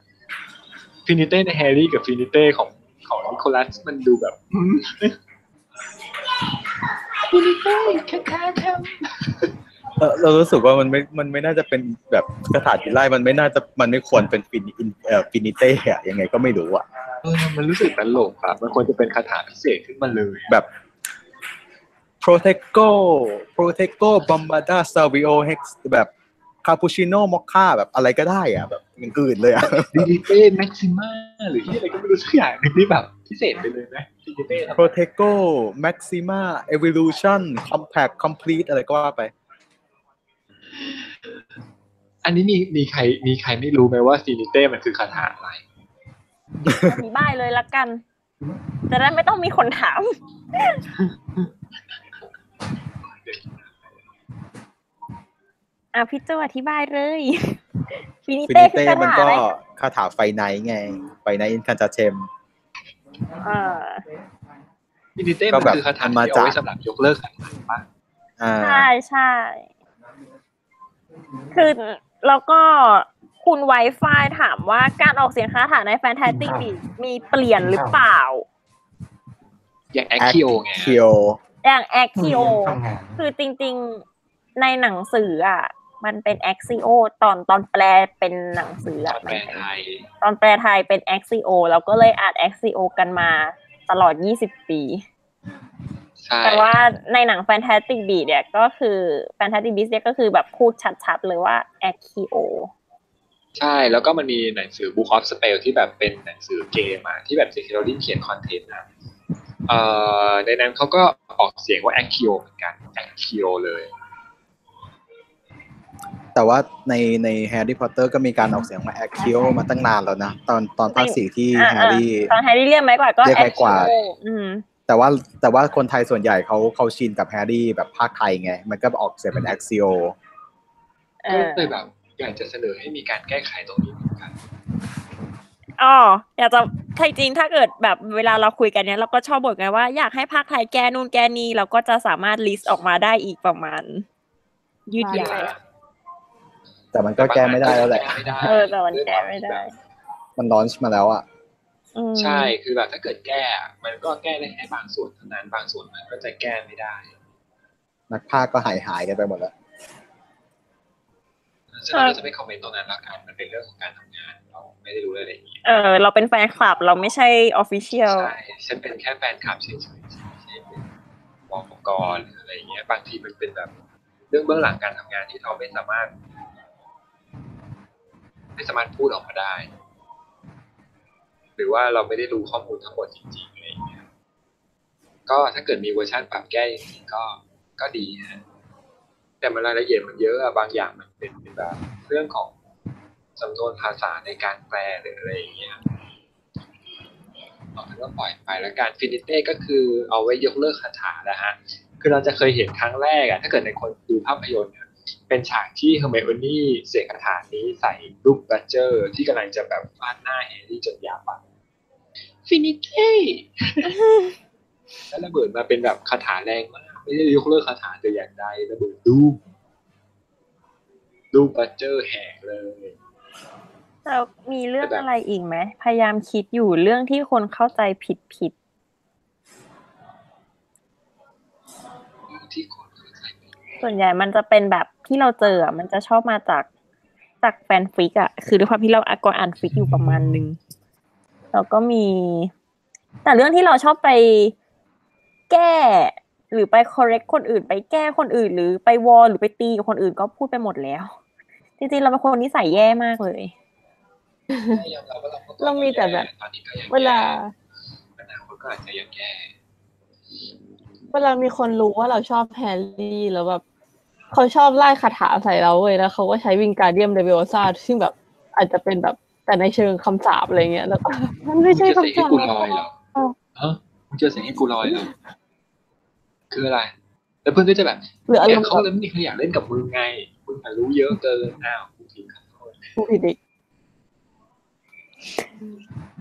ปีนิเต้ในแฮร์รี่กับปีนิเต้ของของนิโคลัสมันดูแบบปีนิเต้คาคาทำเออเรารู้สึกว่ามันไม่มันไม่น่าจะเป็นแบบกระถาจิไลมันไม่น่าจะมันไม่ควรเป็นฟินิเอ่อฟินิเต้อะยังไงก็ไม่รู้อ่ะเออมันรู้สึกตลกครับมันควรจะเป็นคาถาพิเศษขึ้นมาเลยแบบโปรเทโก้โปรเทโก้บอมบาร์ดาซาวิโอเฮกซ์แบบคาปูชิโน่มอคค่าแบบอะไรก็ได้อ่ะแบบอย่างอื่นเลยอ่ะฟินิเต้แม็กซิม่าหรือที่อะไรก็ไม่รู้สักอย่างนี่แบบพิเศษไปเลยนะฟินิเต้โปรเทโก้แม็กซิม่าเอวิลูชั่นคอมแพคคอมพลีทอะไรก็ว่าไปอันนี้มีมีใครมีใครไม่รู้ไหมว่าฟินิเต้มันคือคาถาอะไรมีบ้ายเลยละกันแต่นั้นไม่ต้องมีคนถามอ่ะพี่โจอธิบายเลยฟินิเต้คือคาถาอะไรคาถาไฟไนท์ไงไฟไนท์อินคันจาเชมอ่าฟินิเต้มันคือคาถาที่เอาไว้สำหรับยกเลิกกันป่ะใช่ใช่คือแล้วก็ค คุณไวไฟถามว่าการออกเสียงค้าฐานในแฟนตาซีมีมีเปลี่ยนหรือเปล่าอย่างแอคคิโอไงอย่างแอคคิโอคือจริงๆในหนังสืออ่ะมันเป็นแอคซิโอตอนตอนแปลเป็นหนังสืออ่ะตอนแปลไทยตอนแปลไทยเป็นแอคซิโอแล้วก็เลยอ่านแอคซิโอกันมาตลอดยี่สิบปีแต่ว่าในหนัง Fantastic Beasts เนี่ยก็คือ Fantastic Beasts เนี่ยก็คือแบบพูดชัดๆเลยว่า Accio ใช่แล้วก็มันมีหนังสือ Book of Spell ที่แบบเป็นหนังสือเกมอ่ะที่แบบ J.K. Rowling เขียนคอนเทนต์นะเอ่อในนั้นเขาก็ออกเสียงว่า Accio เหมือนกัน Accio เลยแต่ว่าในใน Harry Potter ก็มีการออกเสียงว่า Accio มาตั้งนานแล้วนะตอนตอนภาคสี่ที่ Harry ตอน Harry เรียกไม้กวาดก็ Accio อืมแต่ว่าแต่ว่าคนไทยส่วนใหญ่เขาเขาชินกับแฮร์รี่แบบภาคไทยไงมันก็ออกเสียงเป็นแอ็กซิโอก็เลยแบบอยากจะเสนอให้มีการแก้ไขตรงนี้เหมือนกันอ๋ออยากจะใครจริงถ้าเกิดแบบเวลาเราคุยกันเนี้ยเราก็ชอบบ่นกันว่าอยากให้ภาคไทยแก้นู่นแก้นี่เราก็จะสามารถลิสต์ออกมาได้อีกประมาณยืดยาวแต่มันก็แก้ไม่ได้แล้วแหละเออแต่มันแก้ไม่ได้มันลอนช์มาแล้วอ่ะใช่คือแบบถ้าเกิดแก้มันก็แก้ได้แค่บางส่วนเท่านั้นบางส่วนมันก็จะแก้ไม่ได้นักพากย์ก็หายหายกันไปหมดแล้วฉันก็จะไม่คอมเมนต์ตรงนั้นละกันมันเป็นเรื่องของการทำงานเราไม่ได้รู้อะไรอย่างนี้เออเราเป็นแฟนคลับเราไม่ใช่ออฟฟิเชียลใช่ฉันเป็นแค่แฟนคลับเฉยๆที่เป็นวงกรอะไรอย่างเงี้ยบางทีมันเป็นแบบเรื่องเบื้องหลังการทำงานที่เราไม่สามารถไม่สามารถพูดออกมาได้หรือว่าเราไม่ได้รู้ข้อมูลทั้งหมดจริงๆอะไรอย่างเงี้ยก็ถ้าเกิดมีเวอร์ชันปรับแก้จริงๆก็ก็ดีฮะแต่มันรายละเอียดมันเยอะอะบางอย่างมันเป็นแบบเรื่องของสำนวนภาษาในการแปลหรืออะไรอย่างเงี้ยเอาเป็นว่าปล่อยไปแล้วการฟินิเต้ก็คือเอาไว้ยกเลิกคาถานะฮะคือเราจะเคยเห็นครั้งแรกอะถ้าเกิดในคนดูภาพยนตร์เป็นฉากที่เฮอร์ไมโอนี่เสกคาถานี้ใส่รูปบัดเจอร์ที่กำลังจะแบบฟาดหน้าแฮร์รี่จนยับอ่ะฟินิเต้แล้วระเบิดมาเป็นแบบคาถาแรงมากไม่ได้ยกเลิกคาถาแต่อย่างใดระเบิดดูรูปบัดเจอร์แหกเลยแต่มีเรื่องอะไรอีกไหมพยายามคิดอยู่เรื่องที่คนเข้าใจผิดผิดที่คนส่วนใหญ่มันจะเป็นแบบที่เราเจออ่ะมันจะชอบมาจากจากแฟนฟิกอ่ะคือด้วยความที่เราก็อ่านฟิกอยู่ประมาณนึงแล้วก็มีแต่เรื่องที่เราชอบไปแก้หรือไป correct คนอื่นไปแก้คนอื่นหรือไปวอลหรือไปตีกับคนอื่นก็พูดไปหมดแล้วจริงๆเราเป็นคนนิสัยแย่มากเลยเรามีแต่แบบเวลาก็อาจจะยังแย่เวลามีคนรู้ว่าเราชอบแฮร์รี่แล้วแบบเขาชอบไล่คาถาใส่เราเว้ยแล้วเขาก็ใช้วิงการ์เดียมเดวิโอซ่าซึ่งแบบอาจจะเป็นแบบแต่ในเชิงคำสาปอะไรเงี้ยแล้วมันไม่ใช่คำสาปเออมึงเจอเสียงให้กูลอยเหรอคืออะไรแล้วเพื่อนก็จะแบบหรืออะไรเขาเลยไม่มีใครอยากเล่นกับมึงไงมึงแต่รู้เยอะเกินอ้าวกูผิดกันเลยกูผิดอีก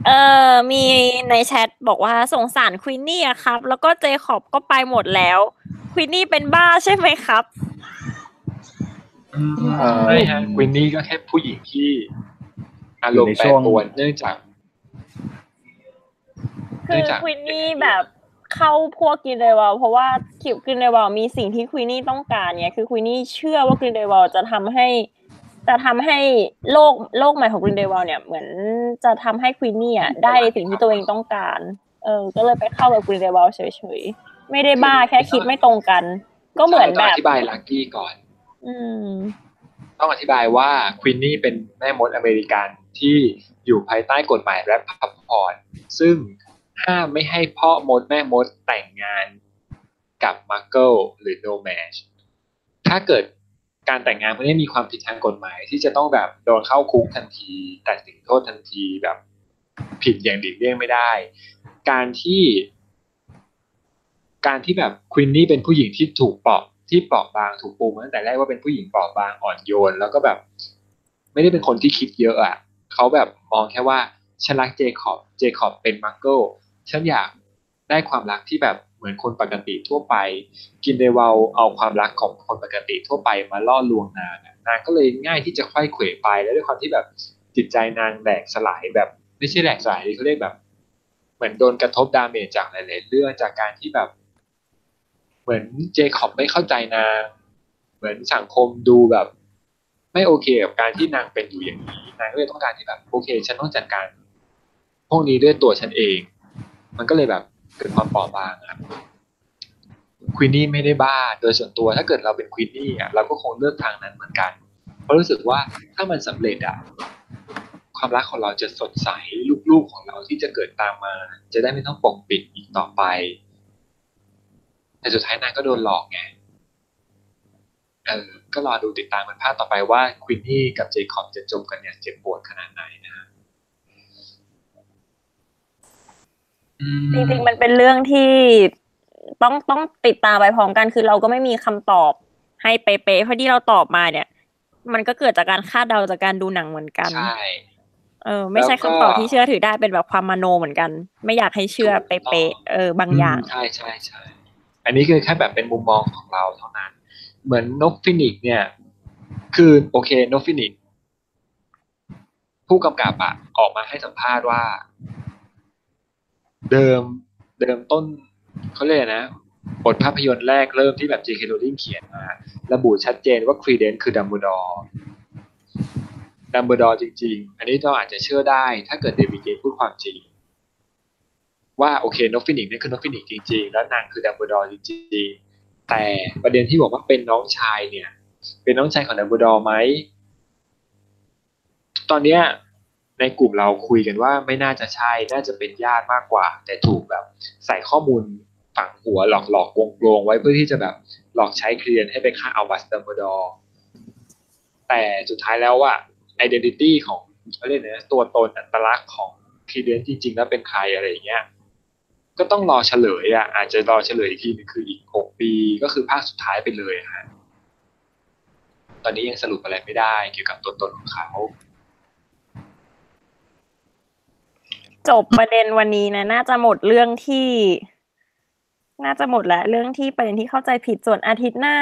เอ่อมีในแชทบอกว่าสงสารควีนนี่อะครับแล้วก็เจคอบก็ไปหมดแล้วควีนนี่เป็นบ้าใช่ไหมครับใช่ฮะควีนนี่ก็แค่ผู้หญิงที่อารมณ์แปรปรวนเนื่องจากคือควีนนี่แบบเข้าพวกกรินเดลวอลด์เพราะว่าคิวกรินเดลวอลด์มีสิ่งที่ควีนนี่ต้องการเนี่ยคือควีนนี่เชื่อว่ากรินเดลวอลด์จะทำให้จะทำให้โลกโลกใหม่ของกรินเดลวอลด์เนี่ยเหมือนจะทำให้ควีนนี่อ่ะได้สิ่งที่ตัวเองต้องการเออก็เลยไปเข้ากับกรินเดลวอลด์เฉยๆไม่ได้บ้าแค่คิดไม่ตรงกันก็เหมือนแบบอธิบายลักกี้ก่อนอืมต้องอธิบายว่าควีนนี่เป็นแม่มดอเมริกันที่อยู่ภายใต้กฎหมายแรดพับพอร์ตซึ่งห้ามไม่ให้พ่อมดแม่มดแต่งงานกับมักเกิลหรือโนแมชถ้าเกิดการแต่งงานมันไม่มีความผิดทางกฎหมายที่จะต้องแบบโดนเข้าคุกทันทีตัดสินโทษทันทีแบบผิดอย่างหลีกเลี่ยงไม่ได้การที่การที่แบบควีนนี่เป็นผู้หญิงที่ถูกเปราะที่เปราะบางถูกปูมาตั้งแต่แรกว่าเป็นผู้หญิงเปราะบางอ่อนโยนแล้วก็แบบไม่ได้เป็นคนที่คิดเยอะอ่ะเขาแบบมองแค่ว่าฉันรักเจคอบเจคอบเป็นมักเกิลฉันอยาก ได้ความรักที่แบบเหมือนคนปกติทั่วไปกินเดวาเอาความรักของคนปกติทั่วไปมาล่อลวงนางนางก็เลยง่ายที่จะไขว้เขวไปแล้วด้วยความที่แบบจิตใจนางแหลกสลายแบบไม่ใช่แหลกสลายเขาเรียกแบบเหมือนโดนกระทบดาเมจจากหลายๆเรื่องจากการที่แบบเหมือนเจคอบไม่เข้าใจนางเหมือนสังคมดูแบบไม่โอเคกับการที่นางเป็นอยู่อย่างนี้นางก็เลยต้องการที่แบบโอเคฉันต้องจัดการพวกนี้ด้วยตัวฉันเองมันก็เลยแบบเกิดความเปราะบางครับควีนนี่ไม่ได้บ้าโดยส่วนตัวถ้าเกิดเราเป็นควีนนี่อ่ะเราก็คงเลือกทางนั้นเหมือนกันเพราะรู้สึกว่าถ้ามันสำเร็จอ่ะความรักของเราจะสดใสลูกๆของเราที่จะเกิดตามมาจะได้ไม่ต้องปกปิดอีกต่อไปแต่สุดท้ายนางก็โดนหลอกไงเออก็รอดูติดตามกันภาคต่อไปว่าควีนนี่กับเจคอบจะจบกันเนี่ยเจ็บปวดขนาดไหนนะจริงๆมันเป็นเรื่องที่ต้องต้องติดตามไปพร้อมกันคือเราก็ไม่มีคำตอบให้เป๊ะๆเพราะที่เราตอบมาเนี่ยมันก็เกิดจากการคาดเดาจากการดูหนังเหมือนกันใช่เออไม่ใช่คำตอบที่เชื่อถือได้เป็นแบบความมโนเหมือนกันไม่อยากให้เชื่อเป๊ะๆเออบางอย่างใช่ใช่ใช่อันนี้คือแค่แบบเป็นมุมมองของเราเท่านั้นเหมือนนกฟินิกซ์เนี่ยคือโอเคนกฟินิกซ์ผู้กำกับอะออกมาให้สัมภาษณ์ว่าเดิมเดิมต้นเขาเรียกนะบทภาพยนตร์แรกเริ่มที่แบบ เจ เค Rowling เขียนมาระบุชัดเจนว่า Credence คือดัมเบิลดอร์ดัมเบิลดอร์จริงๆอันนี้เราอาจจะเชื่อได้ถ้าเกิดเดวิดเกตพูดความจริงว่าโอเคนกฟินิกซ์นี่คือนกฟินิกซ์จริงๆแล้วนางคือดัมเบิลดอร์จริงๆแต่ประเด็นที่บอกว่าเป็นน้องชายเนี่ยเป็นน้องชายของดัมเบิลดอร์ไหมตอนเนี้ยในกลุ่มเราคุยกันว่าไม่น่าจะใช่น่าจะเป็นญาติมากกว่าแต่ถูกแบบใส่ข้อมูลฝังหัวหลอกหลอกวงกลวงไว้เพื่อที่จะแบบหลอกใช้เคลียร์ให้ไปฆ่าอัลบัสดัมเบิลดอร์แต่สุดท้ายแล้วว่าไอเดนติตี้ของเขาเรียกนะตัวตนอัตลักษณ์ของเคลียร์จริงๆแล้วเป็นใครอะไรอย่างเงี้ยก็ต้องรอเฉลยอ่ะอาจจะรอเฉลยอีกทีนึงคืออีกหกปีก็คือภาคสุดท้ายไปเลยฮะตอนนี้ยังสรุปอะไรไม่ได้เกี่ยวกับตัวตนของเขาจบประเด็นวันนี้นะน่าจะหมดเรื่องที่น่าจะหมดแล้วเรื่องที่ประเด็นที่เข้าใจผิดส่วนอาทิตย์หน้า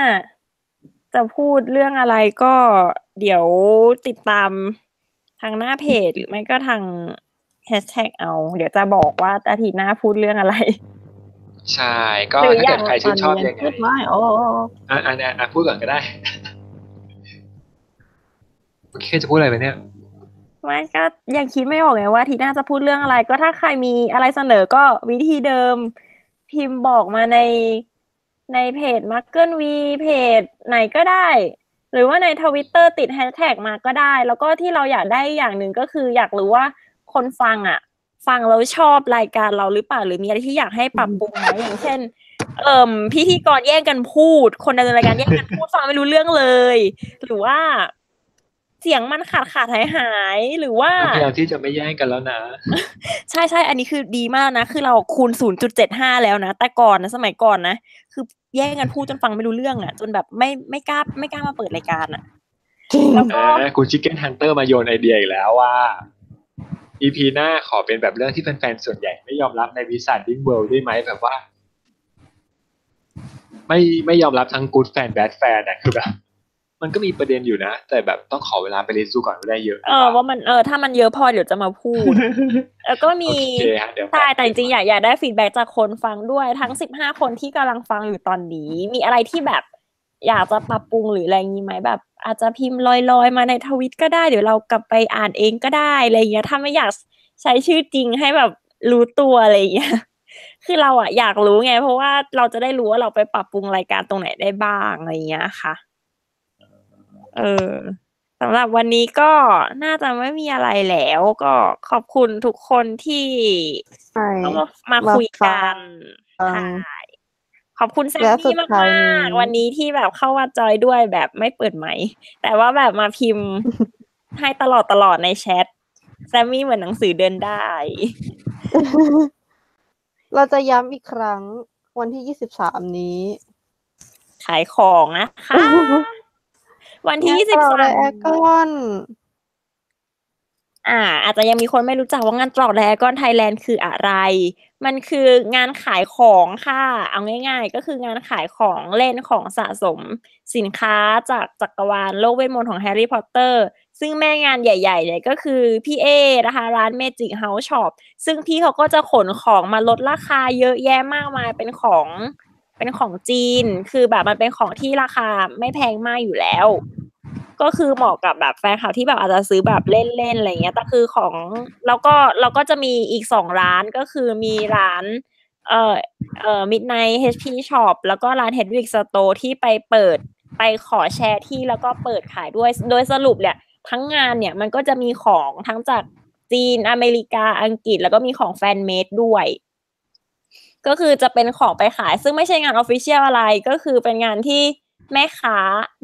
จะพูดเรื่องอะไรก็เดี๋ยวติดตามทางหน้าเพจหรือไม่ก็ทางแฮชแท็กเอาเดี๋ยวจะบอกว่าอาทิตย์หน้าพูดเรื่องอะไรใช่ก็ถ้าเกิดใครชื่นชอบยังไงอ๋ออ่ะอ่ะพูดก่อนก็ได้โอเคจะพูดอะไรไปเนี่ยไม่ก็ยังคิดไม่ออกไงว่าทีน่าจะพูดเรื่องอะไรก็ถ้าใครมีอะไรเสนอก็วิธีเดิมพิมพ์บอกมาในในเพจ Muggle V เพจไหนก็ได้หรือว่าใน Twitter ติดแฮชแท็กมาก็ได้แล้วก็ที่เราอยากได้อย่างหนึ่งก็คืออยากรู้ว่าคนฟังอ่ะฟังแล้วชอบรายการเราหรือเปล่าหรือมีอะไรที่อยากให้ปรับปรุงไหมอย่างเช่นเอ่อพิธีกรแย่งกันพูดคนดำเนินรายการแย่งกันพูดฟังไม่รู้เรื่องเลยหรือว่าเสียงมันขาดขาดหายหายหรือว่าพยายามที่จะไม่แย่งกันแล้วนะ ใช่ใช่อันนี้คือดีมากนะคือเราคูณ ศูนย์จุดเจ็ดห้า แล้วนะแต่ก่อนนะสมัยก่อนนะคือแย่งกันพูดจนฟังไม่รู้เรื่องอ่ะจนแบบไม่ไม่กล้าไม่กล้ามาเปิดรายการอ่ะแล้วก็คุณชิคเก้นฮันเตอร์มาโยนไอเดียอีกแล้วว่า อี พี หน้าขอเป็นแบบเรื่องที่แฟนๆส่วนใหญ่ไม่ยอมรับในวิสัยดิ้งเวิลด์ได้ไหมแบบว่าไม่ไม่ยอมรับทั้งกู๊ดแฟนแบดแฟนอ่ะคือแบบมันก็มีประเด็นอยู่นะแต่แบบต้องขอเวลาไปเรียนสู้ก่อนไม่ได้เยอะเออว่ามันเออถ้ามันเยอะพอเดี๋ยวจะมาพูด แล้วก็มีใช่แต่จริงๆอยากอยากได้ฟีดแบ็กจากคนฟังด้วยทั้งสิบห้าคนที่กำลังฟังอยู่ตอนนี้มีอะไรที่แบบอยากจะปรับปรุงหรืออะไรงี้ไหมแบบอาจจะพิมพ์ลอยๆมาในทวิตก็ได้เดี๋ยวเรากลับไปอ่านเองก็ได้อะไรอย่างเงี้ยถ้าไม่อยากใช้ชื่อจริงให้แบบรู้ตัวอะไรอย่างเงี้ยคือเราอะอยากรู้ไงเพราะว่าเราจะได้รู้ว่าเราไปปรับปรุงรายการตรงไหนได้บ้างอะไรอย่างเงี้ยค่ะเออสำหรับวันนี้ก็น่าจะไม่มีอะไรแล้วก็ขอบคุณทุกคนที่มาคุยกันขอบคุณแซมมี่มากๆวันนี้ที่แบบเข้ามาจอยด้วยแบบไม่เปิดไมค์แต่ว่าแบบมาพิมพ์ให้ตลอดตลอดในแชทแซมมี่เหมือนหนังสือเดินได้เราจะย้ำอีกครั้งวันที่ยี่สิบสามนี้ขายของนะคะวันที่ยี่สิบสามก็อ่าอาจจะยังมีคนไม่รู้จักว่างานตรอกแดกอนไทยแลนด์คืออะไร มันคืองานขายของค่ะเอาง่ายๆก็คืองานขายของเล่นของสะสมสินค้าจากจักรวาลโลกเวทมนต์ของแฮร์รี่พอตเตอร์ซึ่งแม่งานใหญ่ๆเนี่ยก็คือพี่เอนะคะร้านเมจิกเฮาส์ช็อปซึ่งพี่เขาก็จะขนของมาลดราคาเยอะแยะมากมายเป็นของเป็นของจีนคือแบบมันเป็นของที่ราคาไม่แพงมากอยู่แล้วก็คือเหมาะกับแบบแฟนคลับที่แบบอาจจะซื้อแบบเล่นๆอะไรเงี้ยแต่คือของแล้วก็เราก็จะมีอีกสองร้านก็คือมีร้านเอ่อเอ่อ Midnight เอช พี Shop แล้วก็ร้าน Hedwig Store ที่ไปเปิดไปขอแชร์ที่แล้วก็เปิดขายด้วยโดยสรุปเนี่ยทั้งงานเนี่ยมันก็จะมีของทั้งจากจีนอเมริกาอังกฤษแล้วก็มีของแฟนเมดด้วยก็คือจะเป็นของไปขายซึ่งไม่ใช่งานออฟฟิเชียลอะไรก็คือเป็นงานที่แม่ค้า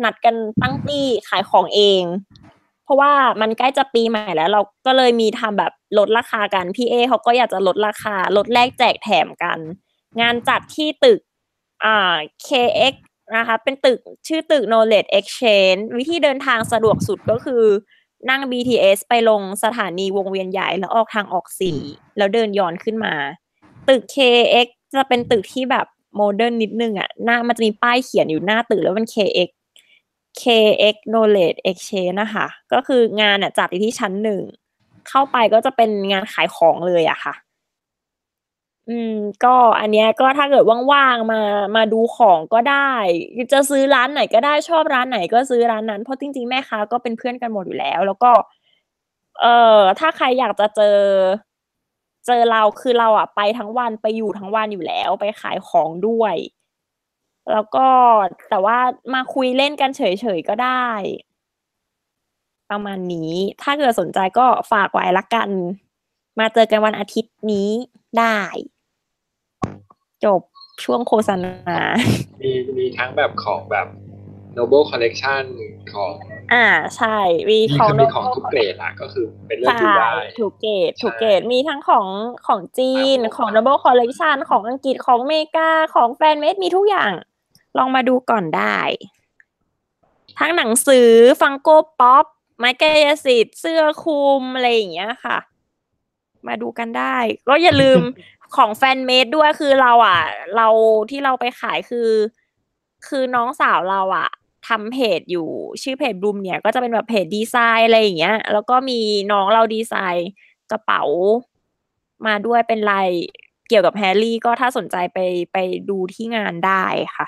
นัดกันตั้งตี้ขายของเองเพราะว่ามันใกล้จะปีใหม่แล้วเราก็เลยมีทำแบบลดราคากันพี่เอเขาก็อยากจะลดราคาลดแลกแจกแถมกันงานจัดที่ตึกอ่า เค เอ็กซ์ นะคะเป็นตึกชื่อตึก Knowledge Exchange วิธีเดินทางสะดวกสุดก็คือนั่ง บี ที เอส ไปลงสถานีวงเวียนใหญ่แล้วออกทางออกสี่แล้วเดินย้อนขึ้นมาตึก เค เอ็กซ์ จะเป็นตึกที่แบบโมเดิร์นนิดนึงอ่ะหน้ามันจะมีป้ายเขียนอยู่หน้าตึกแล้วมัน เค เอ็กซ์ เค เอ็กซ์ Knowledge Exchange นะคะก็คืองานน่ะจัดอยู่ที่ชั้นหนึ่งเข้าไปก็จะเป็นงานขายของเลยอ่ะค่ะอืมก็อันเนี้ยก็ถ้าเกิดว่างๆมามาดูของก็ได้จะซื้อร้านไหนก็ได้ชอบร้านไหนก็ซื้อร้านนั้นเพราะจริงๆแม่ค้าก็เป็นเพื่อนกันหมดอยู่แล้วแล้วก็เอ่อถ้าใครอยากจะเจอเจอเราคือเราอ่ะไปทั้งวันไปอยู่ทั้งวันอยู่แล้วไปขายของด้วยแล้วก็แต่ว่ามาคุยเล่นกันเฉยๆก็ได้ประมาณนี้ถ้าเกิดสนใจก็ฝากไว้ละกันมาเจอกันวันอาทิตย์นี้ได้จบช่วงโฆษณามีมีทั้งแบบของแบบ Noble Collection ของอ่าใช่มีของมีของทุกเกรดอ่ะก็คือเป็นเรื่องที่ได้ทุกเกรดทุกเกรดมีทั้งของของจีนของ Noble Collection ของอังกฤษของอเมริกาของแฟนเมดมีทุกอย่างลองมาดูก่อนได้ทั้งหนังสือฟังโก้ป๊อปไม้กายสิทธิ์เสื้อคลุมอะไรอย่างเงี้ยค่ะมาดูกันได้ก็อย่าลืมของแฟนเมดด้วยคือเราอ่ะเราที่เราไปขายคือคือน้องสาวเราอ่ะทำเพจอยู่ชื่อเพจบลูมเนี่ยก็จะเป็นแบบเพจดีไซน์อะไรอย่างเงี้ยแล้วก็มีน้องเราดีไซน์กระเป๋ามาด้วยเป็นลายเกี่ยวกับแฮร์รี่ก็ถ้าสนใจไปไปดูที่งานได้ค่ะ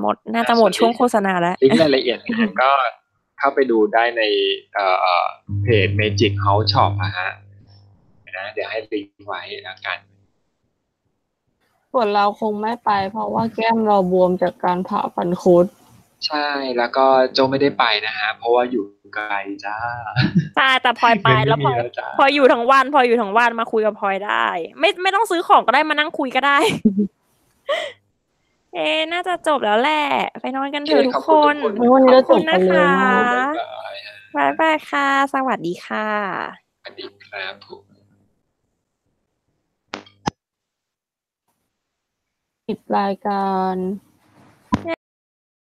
หมดน่าจะหมดช่วงโฆษณาแล้วลิงก์รายละเอียดก็เข้าไปดูได้ในเอ่อเพจ Magic House Shop นะฮะนะเดี๋ยวให้ลิงก์ไว้แล้วกันส่วนเราคงไม่ไปเพราะว่าแก้มเราบวมจากการผ่าฟันคุดใช่แล้วก็โจไม่ได้ไปนะฮะเพราะว่าอยู่ไกลจ้าใช่แต่พลอยไปแล้วพอพออยู่ทั้งวันพออยู่ทั้งวันมาคุยกับพลอยได้ไม่ไม่ต้องซื้อของก็ได้มานั่งคุยก็ได้ เอ๊ะน่าจะจบแล้วแหละไปนอนกันเถอะทุกคนขอบคุณนะคะบ๊ายบายค่ะสวัสดีค่ะสวัสดีครับผมปิดรายการ